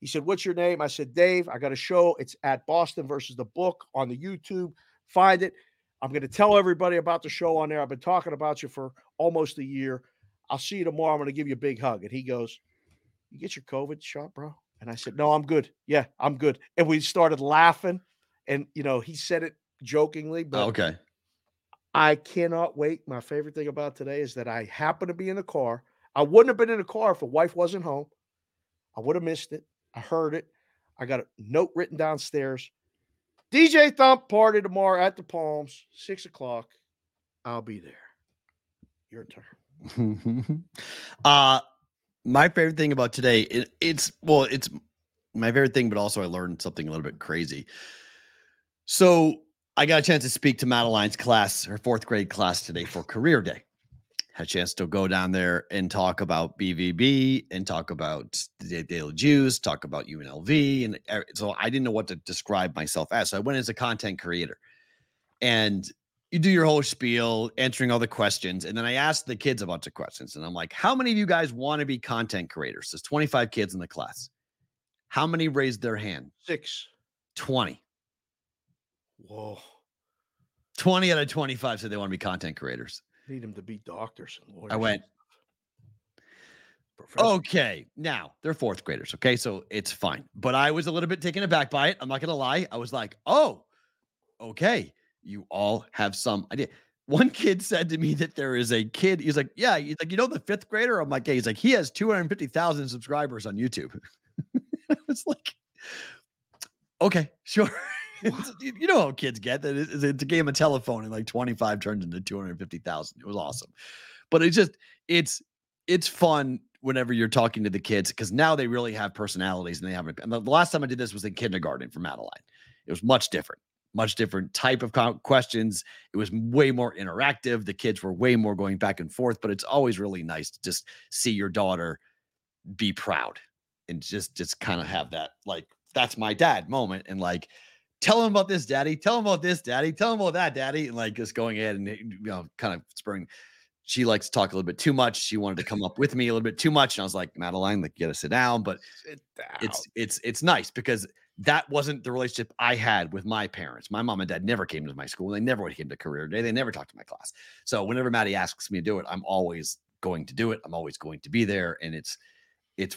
He said, what's your name? I said, Dave. I got a show. It's at Boston versus the Book on the YouTube. Find it. I'm going to tell everybody about the show on there. I've been talking about you for almost a year. I'll see you tomorrow. I'm going to give you a big hug. And he goes, you get your COVID shot, bro? And I said, no, I'm good. Yeah, I'm good. And we started laughing. And, you know, he said it jokingly. But okay. I cannot wait. My favorite thing about today is that I happen to be in the car. I wouldn't have been in the car if the wife wasn't home. I would have missed it. I heard it. I got a note written downstairs. DJ Thump party tomorrow at the Palms, 6 o'clock. I'll be there. Your turn. My favorite thing about today, it's my favorite thing, but also I learned something a little bit crazy. So I got a chance to speak to Madeline's class, her fourth grade class today for Career Day. Had a chance to go down there and talk about BVB and talk about the Daily Jews, talk about UNLV. And so I didn't know what to describe myself as. So I went as a content creator. And you do your whole spiel, answering all the questions. And then I asked the kids a bunch of questions. And I'm like, how many of you guys want to be content creators? There's 25 kids in the class. How many raised their hand? 6. 20. Whoa. 20 out of 25 said they want to be content creators. Need them to be doctors and lawyers. I went, okay, now they're fourth graders. Okay, so it's fine. But I was a little bit taken aback by it. I'm not going to lie. I was like, oh, okay. You all have some idea. One kid said to me that there is a kid. He's like, yeah. He's like, you know, the fifth grader? I'm like, yeah. He's like, he has 250,000 subscribers on YouTube. I was like, okay, sure. You know how kids get that. It's a game of telephone, and like 25 turns into 250,000. It was awesome, but it's just it's fun whenever you're talking to the kids, because now they really have personalities and they haven't. And the last time I did this was in kindergarten for Madeline. It was much different type of questions. It was way more interactive. The kids were way more going back and forth. But it's always really nice to just see your daughter be proud and just kind of have that like that's my dad moment and like. Tell him about this, daddy. Tell him about this, daddy. Tell him about that, daddy. And like just going ahead and, you know, kind of spurring. She likes to talk a little bit too much. She wanted to come up with me a little bit too much. And I was like, Madeline, like, you got to sit down. But it's nice because that wasn't the relationship I had with my parents. My mom and dad never came to my school. They never came to Career Day. They never talked to my class. So whenever Maddie asks me to do it, I'm always going to do it. I'm always going to be there. And it's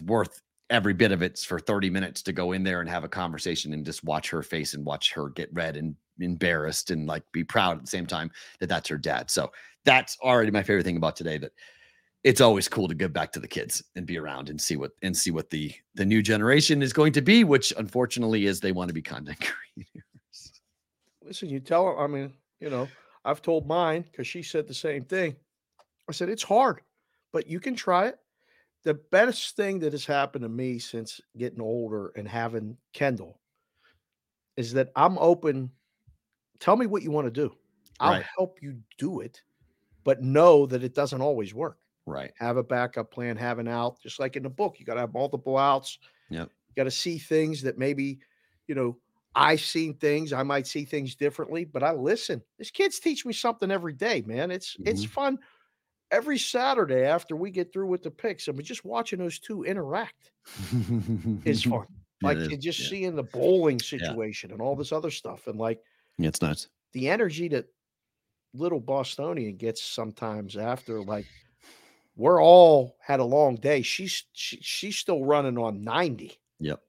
worth every bit of it's for 30 minutes to go in there and have a conversation and just watch her face and watch her get red and embarrassed and like be proud at the same time that that's her dad. So that's already my favorite thing about today, that it's always cool to give back to the kids and be around and see what the new generation is going to be, which unfortunately is they want to be content creators. Listen, you tell her, I mean, you know, I've told mine because she said the same thing. I said, it's hard, but you can try it. The best thing that has happened to me since getting older and having Kendall is that I'm open. Tell me what you want to do. I'll help you do it, but know that it doesn't always work. Right. Have a backup plan, have an out, just like in the book, you got to have multiple outs. Yep. You got to see things that maybe, you know, I've seen things, I might see things differently, but I listen. These kids teach me something every day, man. It's fun. Every Saturday after we get through with the picks, I mean, just watching those two interact is fun. Like just seeing the bowling situation and all this other stuff. And like, it's nuts. The energy that little Bostonian gets sometimes after, like, we're all had a long day. She's still running on 90. Yep.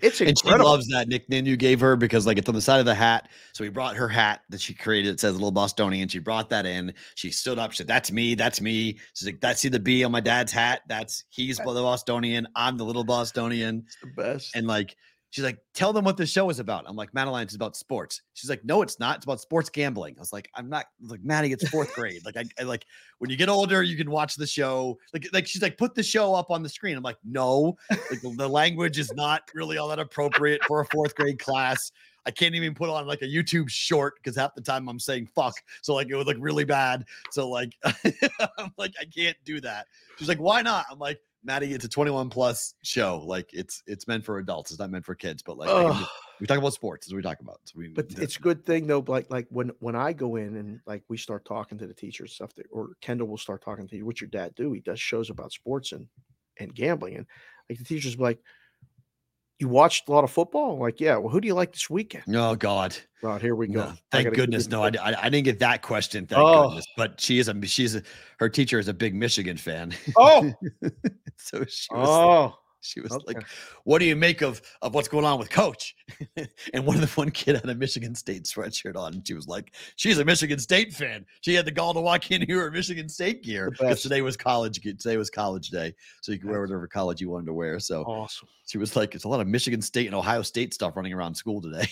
It's incredible. And she loves that nickname you gave her because, like, it's on the side of the hat. So we brought her hat that she created. It says Little Bostonian. She brought that in. She stood up. She said, that's me. That's me. She's like, that's see the B on my dad's hat. He's the Bostonian. I'm the Little Bostonian. It's the best. And, like, she's like, tell them what the show is about. I'm like, Madeline, it's about sports. She's like, no, it's not. It's about sports gambling. I was like, I'm not. I was like, Maddie, it's fourth grade. Like, I like when you get older, you can watch the show. Like she's like, put the show up on the screen. I'm like, no, like, the language is not really all that appropriate for a fourth grade class. I can't even put on like a YouTube short because half the time I'm saying fuck. So like it would look really bad. So like, I'm like, I can't do that. She's like, why not? I'm like, Maddie, it's a 21+ show. Like it's meant for adults. It's not meant for kids. But like we talk about sports. That's what we talk about. So but it's a good thing though. Like when I go in and like we start talking to the teachers and stuff, or Kendall will start talking to you. What's your dad do? He does shows about sports and gambling. And like the teachers will be like, you watched a lot of football? I'm like, yeah. Well, who do you like this weekend? Oh God. Well, here we go. No, thank goodness. No, I didn't get that question. Thank goodness. But her teacher is a big Michigan fan. Oh, so she was like, what do you make of what's going on with coach? And one kid had a Michigan State sweatshirt on. And she was like, she's a Michigan State fan. She had the gall to walk in here in Michigan State gear. Because today was college day. So you could wear whatever college you wanted to wear. So awesome. She was like, it's a lot of Michigan State and Ohio State stuff running around school today.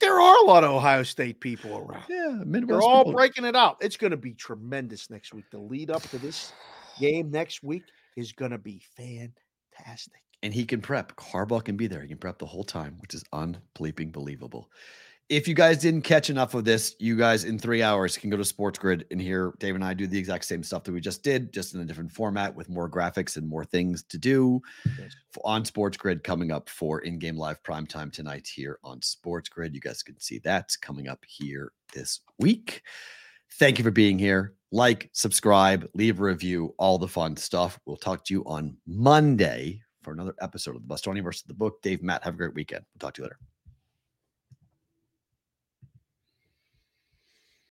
There are a lot of Ohio State people around. Yeah, Midwest they're all people. Breaking it up. It's going to be tremendous next week. The lead up to this game next week is going to be fantastic. And he can prep. Harbaugh can be there. He can prep the whole time, which is unbleeping believable. If you guys didn't catch enough of this, you guys in 3 hours can go to Sports Grid and hear Dave and I do the exact same stuff that we just did, just in a different format with more graphics and more things to do on Sports Grid coming up for in-game live primetime tonight here on Sports Grid. You guys can see that's coming up here this week. Thank you for being here. Like, subscribe, leave a review, all the fun stuff. We'll talk to you on Monday for another episode of the Bostonian versus the Book. Dave, Matt, have a great weekend. We'll talk to you later.